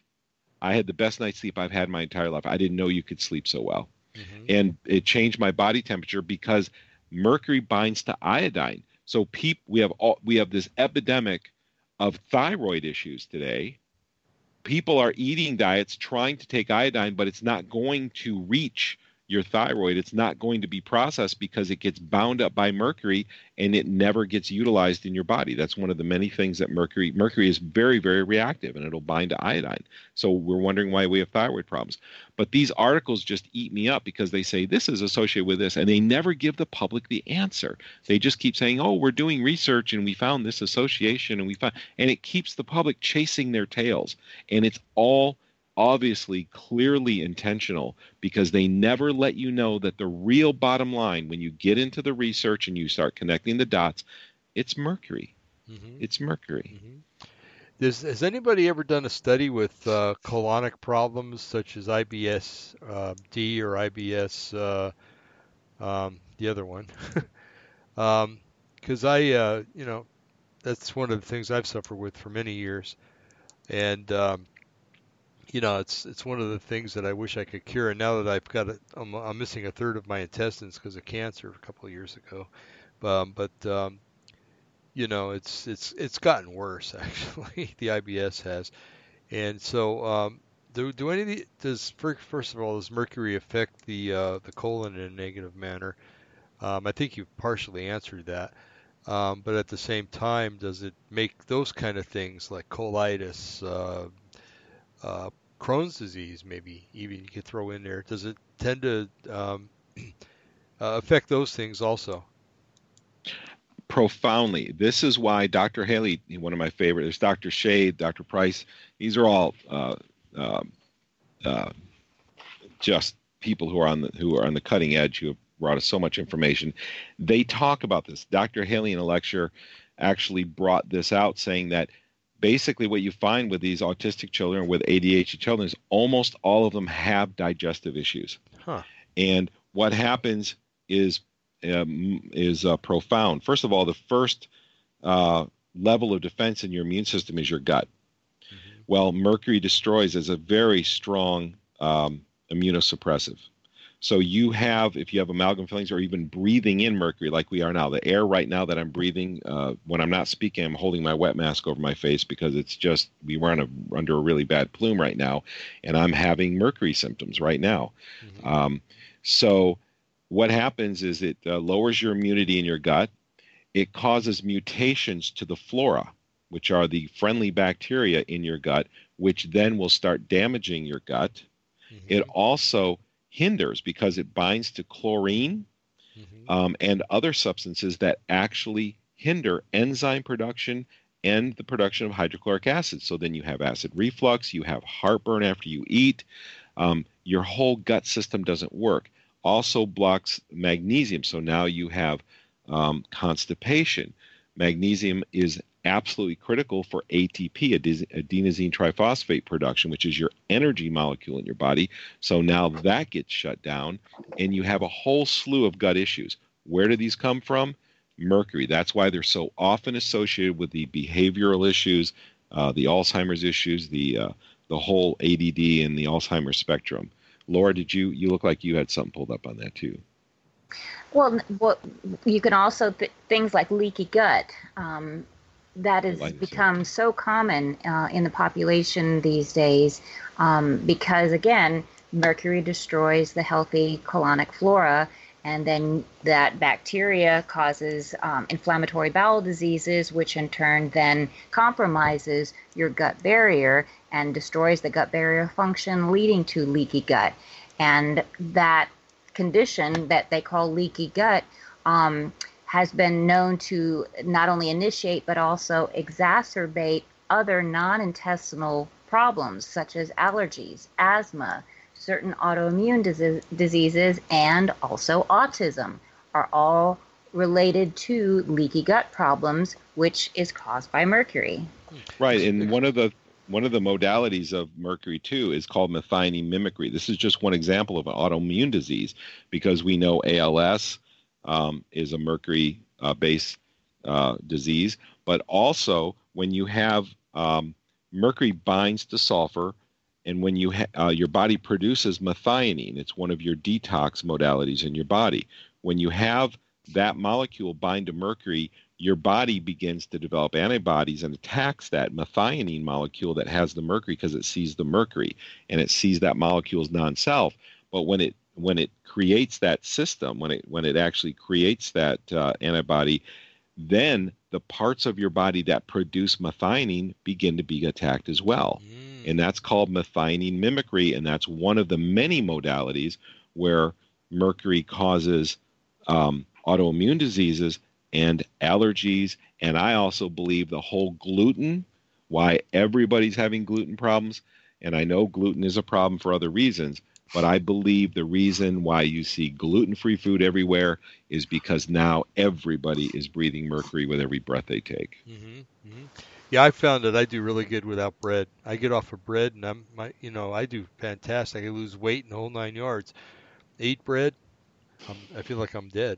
I had the best night's sleep I've had my entire life. I didn't know you could sleep so well. Mm-hmm. And it changed my body temperature because mercury binds to iodine. So peep, we have all, we have this epidemic of thyroid issues today. People are eating diets trying to take iodine, but it's not going to reach your thyroid. It's not going to be processed because it gets bound up by mercury and it never gets utilized in your body. That's one of the many things that mercury, mercury is very, very reactive and it'll bind to iodine. So we're wondering why we have thyroid problems. But these articles just eat me up because they say this is associated with this and they never give the public the answer. They just keep saying, oh, we're doing research and we found this association and we found, and it keeps the public chasing their tails. And it's all obviously clearly intentional because they never let you know that the real bottom line when you get into the research and you start connecting the dots, it's mercury. Mm-hmm. It's mercury. Mm-hmm. Does, has anybody ever done a study with uh, colonic problems such as I B S D uh, or I B S, uh, um, the other one? um, 'cause I, uh, you know, that's one of the things I've suffered with for many years. And, um, you know, it's it's one of the things that I wish I could cure. And now that I've got it, I'm, I'm missing a third of my intestines because of cancer a couple of years ago. Um, but um, you know, it's it's it's gotten worse actually. The I B S has, and so um, do do any of the, does first of all does mercury affect the uh, the colon in a negative manner? Um, I think you partially answered that. Um, but at the same time, does it make those kind of things like colitis? Uh, Uh, Crohn's disease, maybe even you could throw in there. Does it tend to um, uh, affect those things also? Profoundly. This is why Doctor Haley, one of my favorite, there's Doctor Shade, Doctor Price. These are all uh, uh, uh, just people who are on the who are on the cutting edge who have brought us so much information. They talk about this. Doctor Haley in a lecture actually brought this out, saying that basically what you find with these autistic children, with A D H D children, is almost all of them have digestive issues. Huh. And what happens is um, is uh, profound. First of all, the first uh, level of defense in your immune system is your gut. Mm-hmm. Well, mercury destroys is a very strong um, immunosuppressive. So you have, if you have amalgam fillings or even breathing in mercury like we are now, the air right now that I'm breathing, uh, when I'm not speaking, I'm holding my wet mask over my face because it's just, we were on a, under a really bad plume right now, and I'm having mercury symptoms right now. Mm-hmm. Um, so what happens is it uh, lowers your immunity in your gut. It causes mutations to the flora, which are the friendly bacteria in your gut, which then will start damaging your gut. Mm-hmm. It also hinders because it binds to chlorine mm-hmm. um, and other substances that actually hinder enzyme production and the production of hydrochloric acid. So then you have acid reflux, you have heartburn after you eat, um, your whole gut system doesn't work. also blocks magnesium. So now you have um, constipation. Magnesium is absolutely critical for A T P, adenosine triphosphate production, which is your energy molecule in your body. So now that gets shut down, and you have a whole slew of gut issues. Where do these come from? Mercury. That's why they're so often associated with the behavioral issues, uh, the Alzheimer's issues, the uh, the whole A D D and the Alzheimer's spectrum. Laura, did you you look like you had something pulled up on that too? Well, well you can also th things like leaky gut. Um, That has become so common uh, in the population these days um, because, again, mercury destroys the healthy colonic flora, and then that bacteria causes um, inflammatory bowel diseases, which in turn then compromises your gut barrier and destroys the gut barrier function, leading to leaky gut. And that condition that they call leaky gut um, has been known to not only initiate but also exacerbate other non-intestinal problems such as allergies, asthma, certain autoimmune disease, diseases, and also autism are all related to leaky gut problems, which is caused by mercury. Right, and one of the one of the modalities of mercury too is called methionine mimicry. This is just one example of an autoimmune disease, because we know A L S Um, is a mercury-based uh, uh, disease. But also, when you have um, mercury binds to sulfur, and when you ha uh, your body produces methionine, it's one of your detox modalities in your body. When you have that molecule bind to mercury, your body begins to develop antibodies and attacks that methionine molecule that has the mercury, because it sees the mercury, and it sees that molecule's non-self. But when it when it creates that system, when it when it actually creates that uh, antibody, then the parts of your body that produce methionine begin to be attacked as well. Mm. And that's called methionine mimicry, and that's one of the many modalities where mercury causes um, autoimmune diseases and allergies. And I also believe the whole gluten, why everybody's having gluten problems, and I know gluten is a problem for other reasons, but I believe the reason why you see gluten-free food everywhere is because now everybody is breathing mercury with every breath they take. Mm-hmm, mm-hmm. Yeah, I found that I do really good without bread. I get off of bread, and I'm, my, you know, I do fantastic. I lose weight in the whole nine yards. I eat bread, I'm, I feel like I'm dead.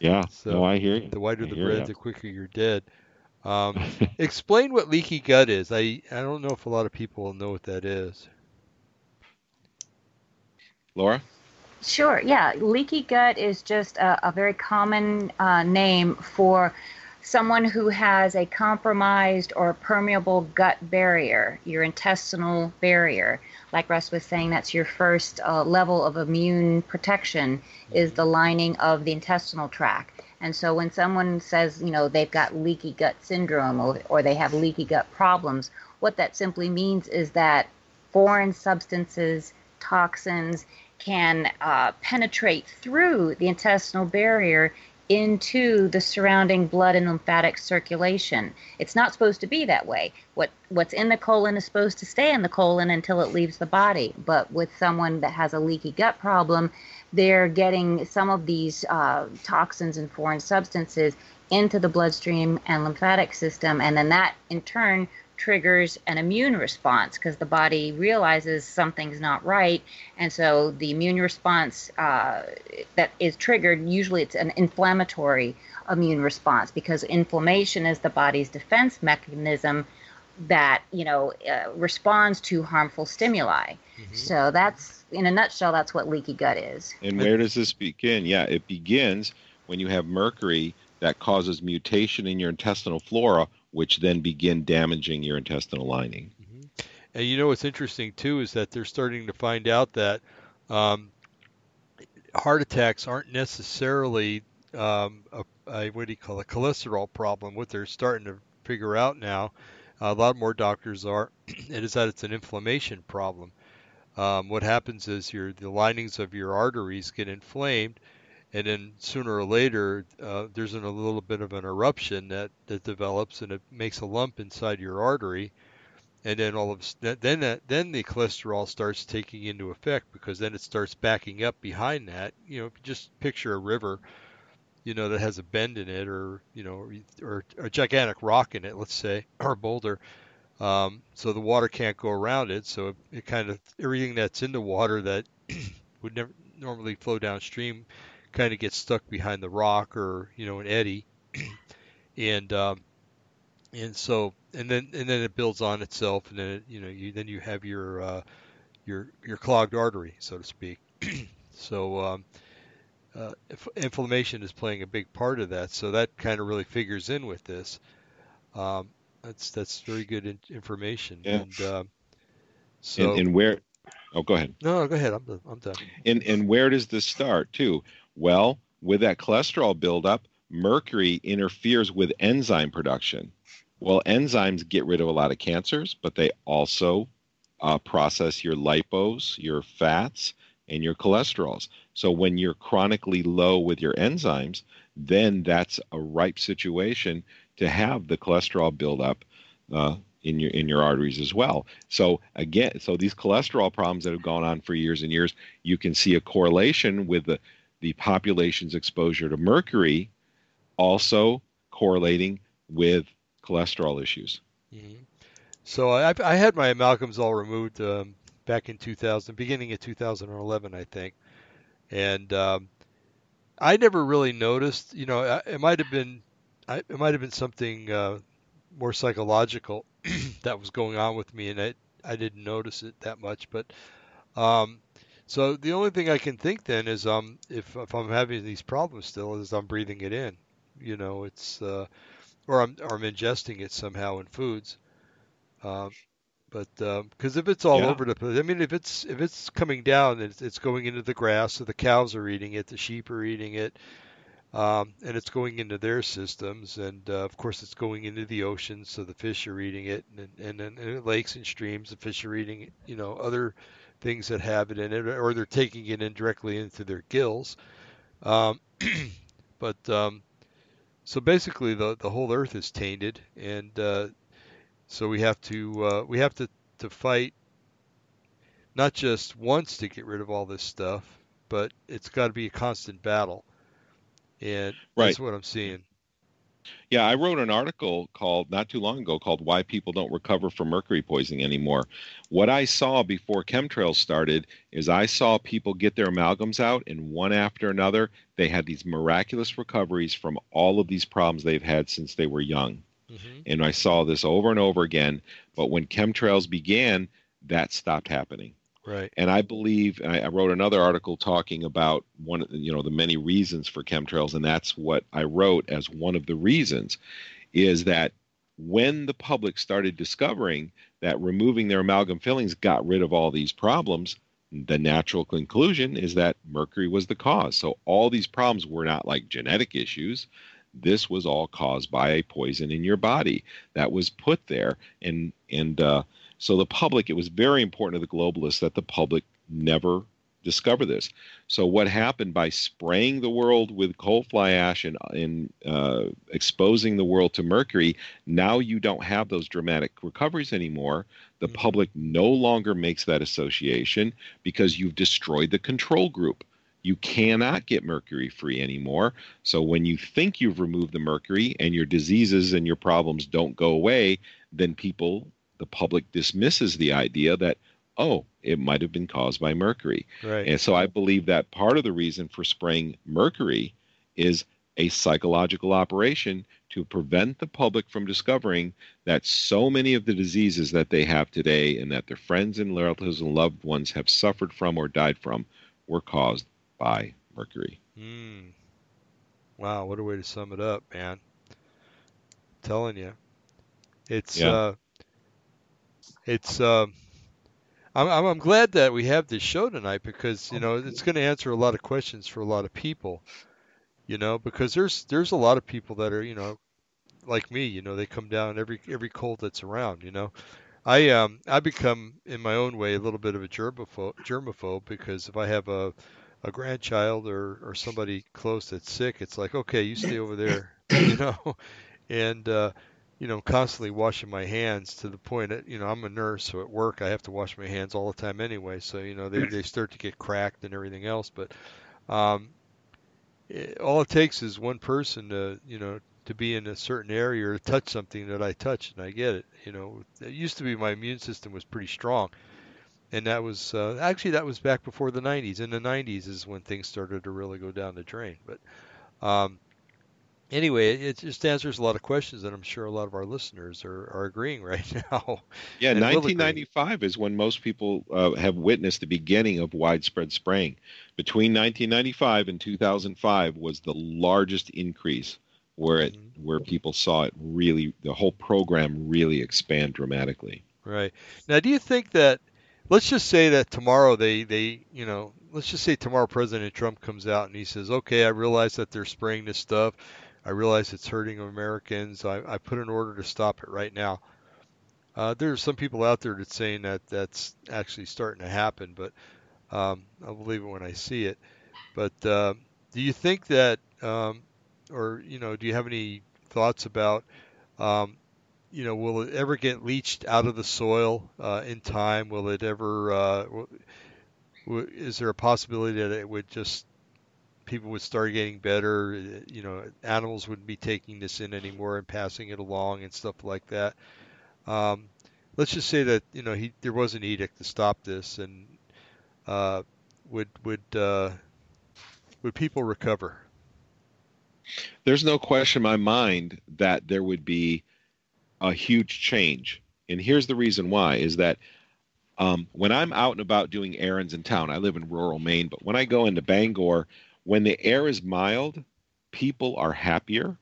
Yeah. So no, I hear you. The whiter the bread, you. the quicker you're dead. Um, explain what leaky gut is. I I don't know if a lot of people know what that is. Laura? Sure, yeah. Leaky gut is just a, a very common uh, name for someone who has a compromised or permeable gut barrier, your intestinal barrier. Like Russ was saying, that's your first uh, level of immune protection, is the lining of the intestinal tract. And so when someone says, you know, they've got leaky gut syndrome or, or they have leaky gut problems, what that simply means is that foreign substances, toxins, can uh, penetrate through the intestinal barrier into the surrounding blood and lymphatic circulation. It's not supposed to be that way. What what's in the colon is supposed to stay in the colon until it leaves the body. But with someone that has a leaky gut problem, they're getting some of these uh, toxins and foreign substances into the bloodstream and lymphatic system, and then that in turn triggers an immune response, because the body realizes something's not right, and so the immune response uh, that is triggered, usually it's an inflammatory immune response, because inflammation is the body's defense mechanism that, you know, uh, responds to harmful stimuli. Mm-hmm. So that's, in a nutshell, that's what leaky gut is. And where does this begin? Yeah, it begins when you have mercury that causes mutation in your intestinal flora, which then begin damaging your intestinal lining. Mm-hmm. And you know what's interesting too is that they're starting to find out that um, heart attacks aren't necessarily um, a, a what do you call it, a cholesterol problem. What they're starting to figure out now, a lot more doctors are, it is that it's an inflammation problem. Um, what happens is your the linings of your arteries get inflamed. And then sooner or later, uh, there's an, a little bit of an eruption that, that develops, and it makes a lump inside your artery. and then all of then that, then the cholesterol starts taking into effect, because then it starts backing up behind that. You know, if you just picture a river, you know, that has a bend in it, or you know, or, or a gigantic rock in it, let's say, or boulder. Um, so the water can't go around it. So it, it kind of, everything that's in the water that would never normally flow downstream kind of gets stuck behind the rock, or you know, an eddy, and um, and so and then and then it builds on itself, and then it, you know, you then you have your uh, your your clogged artery, so to speak. So. Um, Uh, inflammation is playing a big part of that, so that kind of really figures in with this. Um, that's that's very good in, information. Yeah. And, uh, so and, and where? Oh, go ahead. No, go ahead. I'm done. I'm done. And and where does this start too? Well, with that cholesterol buildup, mercury interferes with enzyme production. Well, enzymes get rid of a lot of cancers, but they also uh, process your lipos, your fats, and your cholesterols. So when you're chronically low with your enzymes, then that's a ripe situation to have the cholesterol buildup uh, in your in your arteries as well. So again, so these cholesterol problems that have gone on for years and years, you can see a correlation with the, the population's exposure to mercury also correlating with cholesterol issues. Mm-hmm. So I, I had my amalgams all removed um, back in two thousand, beginning of two thousand eleven, I think. And um, I never really noticed, you know, it might have been, it might have been something uh, more psychological that was going on with me, and I, I didn't notice it that much. But um, so the only thing I can think then is, um, if if I'm having these problems still, is I'm breathing it in, you know, it's uh, or I'm or I'm ingesting it somehow in foods. Um, But because um, if it's all yeah. over the place, I mean, if it's if it's coming down, it's, it's going into the grass, so the cows are eating it, the sheep are eating it, um, and it's going into their systems, and uh, of course it's going into the ocean, so the fish are eating it, and and, and and lakes and streams, the fish are eating, you know, other things that have it in it, or they're taking it in directly into their gills. Um, but um, so basically, the the whole earth is tainted, and uh, so we have to uh, we have to, to fight not just once to get rid of all this stuff, but it's got to be a constant battle, and right. that's what I'm seeing. Yeah, I wrote an article called not too long ago called "Why People Don't Recover from Mercury Poisoning Anymore." What I saw before chemtrails started is I saw people get their amalgams out, and one after another, they had these miraculous recoveries from all of these problems they've had since they were young. Mm-hmm. And I saw this over and over again. But when chemtrails began, that stopped happening. Right. And I believe, and I, I wrote another article talking about one of the, you know, the many reasons for chemtrails. And that's what I wrote as one of the reasons is that when the public started discovering that removing their amalgam fillings got rid of all these problems, the natural conclusion is that mercury was the cause. So all these problems were not like genetic issues. This was all caused by a poison in your body that was put there. And and uh, so the public, it was very important to the globalists that the public never discover this. So what happened by spraying the world with coal fly ash and, and uh, exposing the world to mercury, now you don't have those dramatic recoveries anymore. The mm-hmm. public no longer makes that association because you've destroyed the control group. You cannot get mercury free anymore. So when you think you've removed the mercury and your diseases and your problems don't go away, then people, the public dismisses the idea that, oh, it might have been caused by mercury. Right. And so I believe that part of the reason for spraying mercury is a psychological operation to prevent the public from discovering that so many of the diseases that they have today and that their friends and relatives and loved ones have suffered from or died from were caused by mercury. Mm. Wow, what a way to sum it up, man. I'm telling you, it's yeah. uh, it's. Um, I'm I'm glad that we have this show tonight because you know it's going to answer a lot of questions for a lot of people. You know, because there's there's a lot of people that are you know like me. You know, they come down every every cold that's around. You know. I um I become in my own way a little bit of a germaphobe, germaphobe because if I have a a grandchild or, or somebody close that's sick, it's like, okay, you stay over there, you know? And, uh, you know, constantly washing my hands to the point that, you know, I'm a nurse, so at work I have to wash my hands all the time anyway. So, you know, they, they start to get cracked and everything else. But um, it, all it takes is one person to, you know, to be in a certain area or touch something that I touch and I get it. You know, it used to be my immune system was pretty strong. And that was uh, actually that was back before the nineties. In the nineties is when things started to really go down the drain. But um, anyway, it just answers a lot of questions that I'm sure a lot of our listeners are, are agreeing right now. Yeah, nineteen ninety-five is when most people uh, have witnessed the beginning of widespread spraying. Between nineteen ninety-five and two thousand five was the largest increase where it mm-hmm. where people saw it really, the whole program really expand dramatically. Right. Now, do you think that, let's just say that tomorrow they, they, you know, let's just say tomorrow President Trump comes out and he says, okay, I realize that they're spraying this stuff. I realize it's hurting Americans. I, I put an order to stop it right now. Uh, there are some people out there that's saying that that's actually starting to happen, but um, I'll believe it when I see it. But uh, do you think that, um, or, you know, do you have any thoughts about, um, you know, will it ever get leached out of the soil uh, in time? Will it ever, uh, w- is there a possibility that it would just, people would start getting better, you know, animals wouldn't be taking this in anymore and passing it along and stuff like that? Um, let's just say that, you know, he, there was an edict to stop this, and uh, would, would, uh, would people recover? There's no question in my mind that there would be a huge change. And here's the reason why, is that um, when I'm out and about doing errands in town, I live in rural Maine, but when I go into Bangor, when the air is mild, people are happier.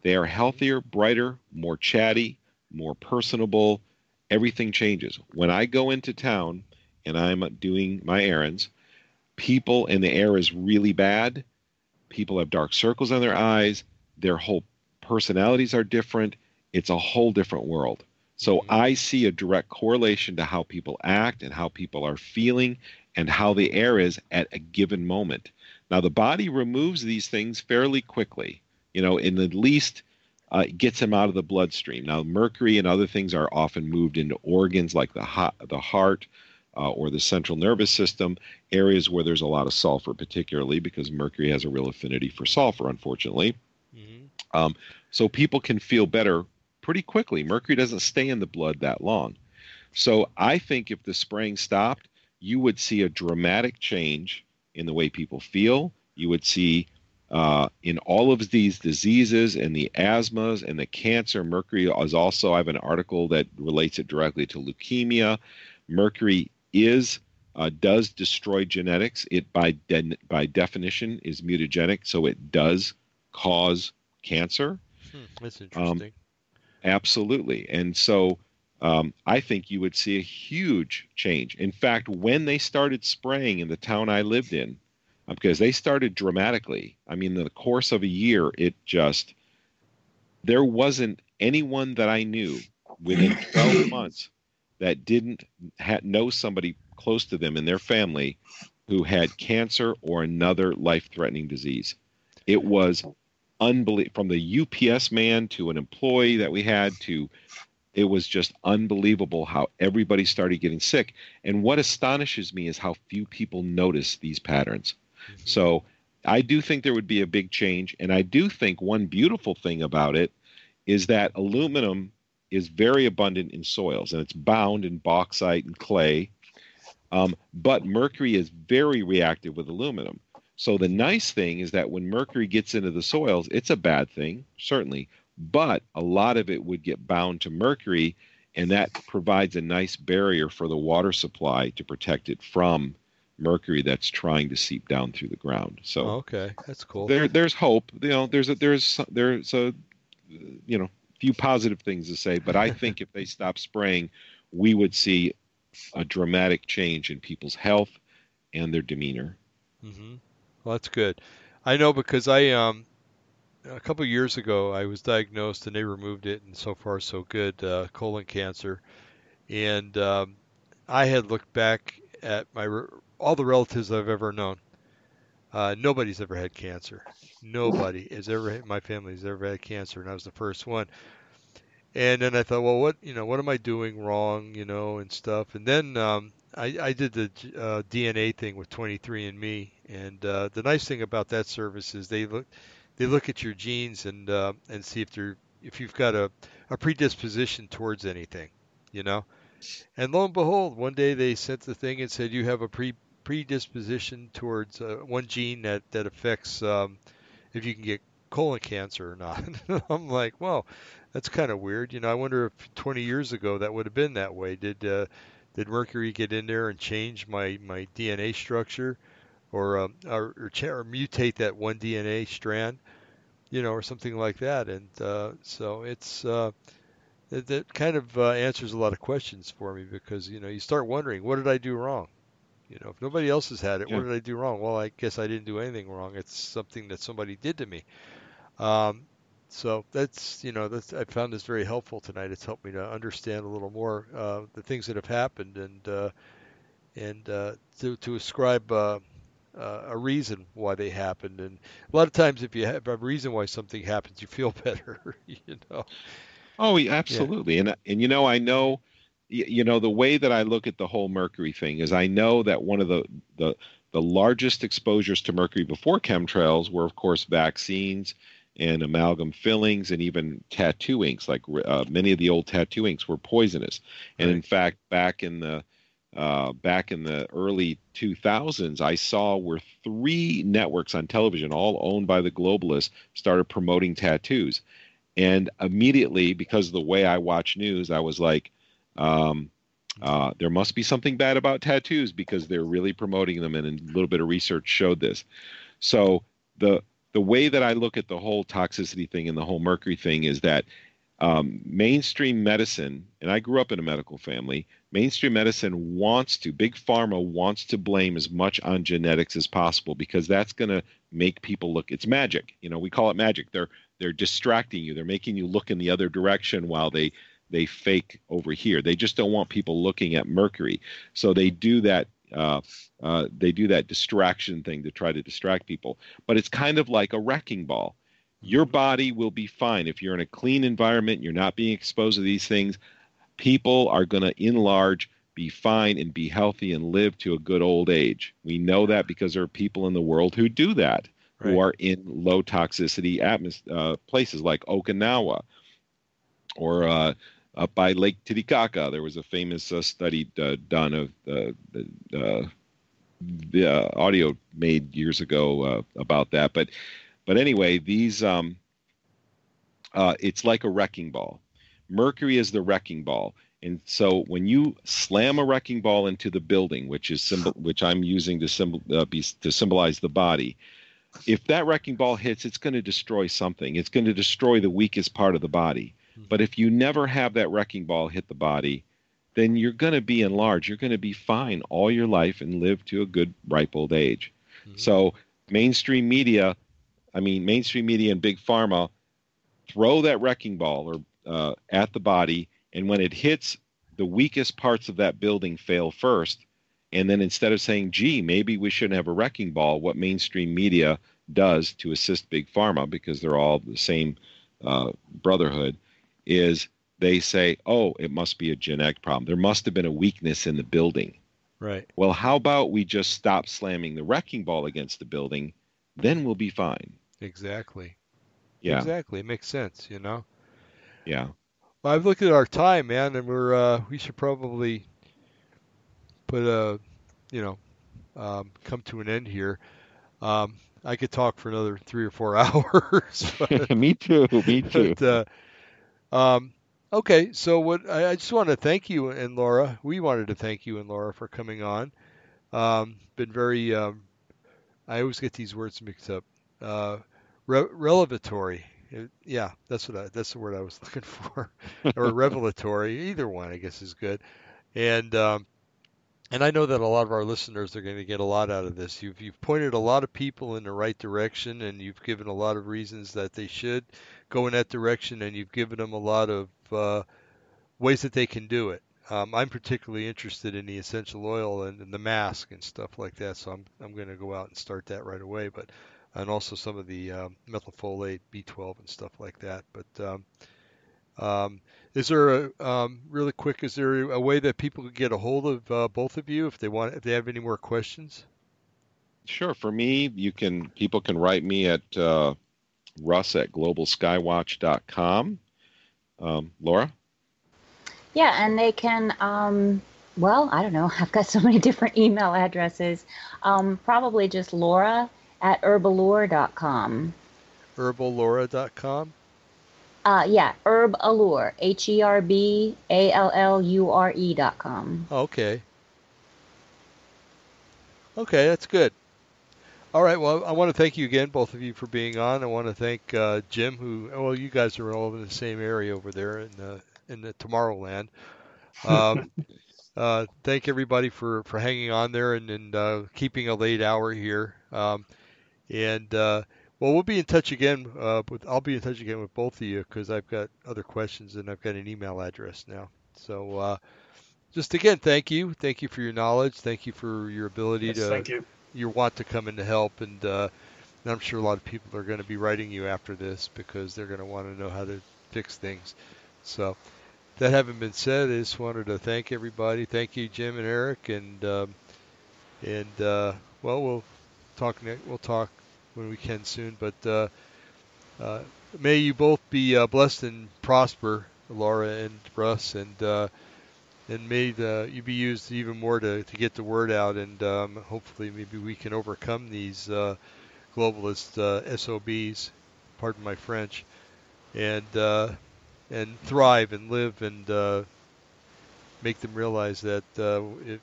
They are healthier, brighter, more chatty, more personable. Everything changes. When I go into town and I'm doing my errands, people, and the air is really bad, people have dark circles on their eyes, their whole personalities are different. It's a whole different world. So I see a direct correlation to how people act and how people are feeling and how the air is at a given moment. Now, the body removes these things fairly quickly, you know, and at least uh, gets them out of the bloodstream. Now, mercury and other things are often moved into organs like the, ha- the heart uh, or the central nervous system, areas where there's a lot of sulfur, particularly because mercury has a real affinity for sulfur, unfortunately. Mm-hmm. Um, so people can feel better pretty quickly. Mercury doesn't stay in the blood that long. So I think if the spraying stopped, you would see a dramatic change in the way people feel. You would see uh, in all of these diseases and the asthmas and the cancer, mercury is also, I have an article that relates it directly to leukemia. Mercury is uh, does destroy genetics. It by de- by definition is mutagenic, so it does cause cancer. Hmm, that's interesting. Um, Absolutely. And so um, I think you would see a huge change. In fact, when they started spraying in the town I lived in, because they started dramatically, I mean, in the course of a year, it just, there wasn't anyone that I knew within twelve months that didn't ha- know somebody close to them in their family who had cancer or another life-threatening disease. It was Unbelie- from the U P S man to an employee that we had to, it was just unbelievable how everybody started getting sick. And what astonishes me is how few people notice these patterns. Mm-hmm. So I do think there would be a big change. And I do think one beautiful thing about it is that aluminum is very abundant in soils, and it's bound in bauxite and clay. Um, but mercury is very reactive with aluminum. So the nice thing is that when mercury gets into the soils, it's a bad thing, certainly, but a lot of it would get bound to mercury, and that provides a nice barrier for the water supply to protect it from mercury that's trying to seep down through the ground. So oh, okay, that's cool. There, there's hope. You know, there's a, there's there's a, you know, few positive things to say, but I think if they stop spraying, we would see a dramatic change in people's health and their demeanor. Mm-hmm. Well, that's good. I know because I, um, a couple of years ago, I was diagnosed and they removed it, and so far so good, uh, colon cancer. And um, I had looked back at my re- all the relatives I've ever known. Uh, nobody's ever had cancer. Nobody has ever, my family's ever had cancer, and I was the first one. And then I thought, well, what, you know, what am I doing wrong, you know, and stuff. And then um, I, I did the uh, D N A thing with twenty-three and me. And uh, the nice thing about that service is they look, they look at your genes and uh, and see if they're, if you've got a, a predisposition towards anything, you know. And lo and behold, one day they sent the thing and said, you have a pre predisposition towards uh, one gene that, that affects um, if you can get colon cancer or not. I'm like, well, that's kind of weird. You know, I wonder if twenty years ago that would have been that way. Did uh, did Mercury get in there and change my, my D N A structure or, um, or, or, ch- or mutate that one D N A strand, you know, or something like that? And uh, so it's... Uh, That, that kind of uh, answers a lot of questions for me because, you know, you start wondering, what did I do wrong? You know, if nobody else has had it, yeah. What did I do wrong? Well, I guess I didn't do anything wrong. It's something that somebody did to me. Um, so that's, you know, that's, I found this very helpful tonight. It's helped me to understand a little more uh, the things that have happened and uh, and uh, to, to ascribe uh, uh, a reason why they happened. And a lot of times if you have a reason why something happens, you feel better, you know. Oh, absolutely. Yeah. And, and, you know, I know, you know, the way that I look at the whole mercury thing is I know that one of the, the, the largest exposures to mercury before chemtrails were, of course, vaccines and amalgam fillings and even tattoo inks. Like uh, many of the old tattoo inks were poisonous. And right. In fact, back in the uh, back in the early two thousands, I saw where three networks on television, all owned by the globalists, started promoting tattoos. And immediately, because of the way I watch news, I was like, um, uh, there must be something bad about tattoos because they're really promoting them. And a little bit of research showed this. So the the way that I look at the whole toxicity thing and the whole mercury thing is that um, mainstream medicine, and I grew up in a medical family, mainstream medicine wants to, big pharma wants to blame as much on genetics as possible because that's going to make people look, it's magic. You know, we call it magic. They're They're distracting you. They're making you look in the other direction while they they fake over here. They just don't want people looking at mercury, so they do that. Uh, uh, they do that distraction thing to try to distract people. But it's kind of like a wrecking ball. Your body will be fine if you're in a clean environment. You're not being exposed to these things. People are going to enlarge, be fine, and be healthy and live to a good old age. We know that because there are people in the world who do that. Right. Who are in low toxicity atmos- uh, places like Okinawa or uh, up by Lake Titicaca. There was a famous uh, study uh, done of uh, uh, the uh, audio made years ago uh, about that. But but anyway, these um, uh, it's like a wrecking ball. Mercury is the wrecking ball. And so when you slam a wrecking ball into the building, which is symbol, which I'm using to symbol uh, be, to symbolize the body. If that wrecking ball hits, it's going to destroy something. It's going to destroy the weakest part of the body. But if you never have that wrecking ball hit the body, then you're going to be enlarged. You're going to be fine all your life and live to a good, ripe old age. Mm-hmm. So mainstream media, I mean, mainstream media and big pharma, throw that wrecking ball or uh, at the body. And when it hits, the weakest parts of that building fail first. And then instead of saying, gee, maybe we shouldn't have a wrecking ball, what mainstream media does to assist big pharma, because they're all the same uh, brotherhood, is they say, oh, it must be a genetic problem. There must have been a weakness in the building. Right. Well, how about we just stop slamming the wrecking ball against the building? Then we'll be fine. Exactly. Yeah. Exactly. It makes sense, you know? Yeah. Well, I've looked at our time, man, and we're uh, we should probably... But, uh, you know, um, come to an end here. Um, I could talk for another three or four hours. But, me too. Me too. But, uh, um, okay. So what I, I just want to thank you and Laura. We wanted to thank you and Laura for coming on. Um, been very, um, I always get these words mixed up. Uh, re- revelatory. Yeah, that's what I, that's the word I was looking for. Or revelatory. Either one, I guess, is good. And, um, And I know that a lot of our listeners are going to get a lot out of this. You've, you've pointed a lot of people in the right direction, and you've given a lot of reasons that they should go in that direction, and you've given them a lot of uh, ways that they can do it. Um, I'm particularly interested in the essential oil and, and the mask and stuff like that, so I'm I'm going to go out and start that right away. But and also some of the um, methylfolate, B twelve, and stuff like that. But um, Um, is there a, um, really quick, is there a way that people could get a hold of uh, both of you if they want, if they have any more questions? Sure. For me, you can, people can write me at uh, Russ at global sky watch dot com. Um, Laura? Yeah, and they can, um, well, I don't know. I've got so many different email addresses. Um, probably just Laura at herbalure dot com. herbal laura dot com? Uh, yeah, herbalure, H E R B A L L U R E dot com. Okay. Okay, that's good. All right, well, I want to thank you again, both of you, for being on. I want to thank uh, Jim, who, well, you guys are all in the same area over there in the, in the Tomorrowland. Um, uh, thank everybody for, for hanging on there and, and uh, keeping a late hour here. Um, and, uh, well, we'll be in touch again. Uh, with, I'll be in touch again with both of you because I've got other questions and I've got an email address now. So, uh, just again, thank you. Thank you for your knowledge. Thank you for your ability yes, to thank you. you want to come in to help. And, uh, and I'm sure a lot of people are going to be writing you after this because they're going to want to know how to fix things. So that having been said, I just wanted to thank everybody. Thank you, Jim and Eric. And, um, and uh, well, we'll talk, ne- we'll talk when we can soon. But uh, uh, may you both be uh, blessed and prosper, Laura and Russ. And uh And may the, you be used even more to, to get the word out, and um, hopefully maybe we can overcome these uh, globalist uh, S O Bs, pardon my French, and uh, and thrive and live and uh, make them realize that uh, it,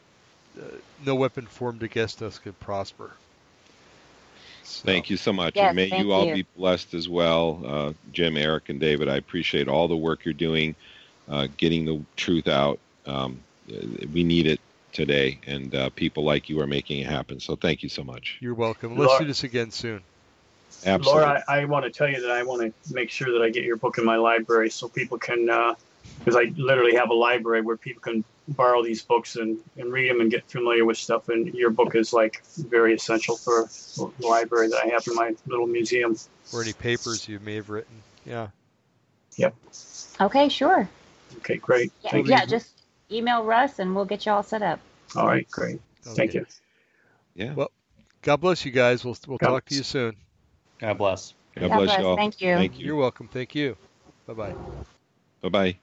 uh, no weapon formed against us could prosper. So. Thank you so much. Yes, and may you all you. be blessed as well, uh, Jim, Eric, and David. I appreciate all the work you're doing, uh, getting the truth out. Um, we need it today, and uh, people like you are making it happen. So thank you so much. You're welcome. Let's Laura, do this again soon. Absolutely. Laura, I, I want to tell you that I want to make sure that I get your book in my library so people can, because uh, I literally have a library where people can borrow these books and, and read them and get familiar with stuff. And your book is like very essential for the library that I have in my little museum. Or any papers you may have written. Yeah. Yep. Okay, sure. Okay, great. Yeah, thank yeah you. just. Email Russ, and we'll get you all set up. All right, great. Okay. Thank you. Yeah. Well, God bless you guys. We'll we'll God talk bless. to you soon. God bless. God, God bless, bless you all. Thank you. Thank you. You're welcome. Thank you. Bye bye. Bye bye.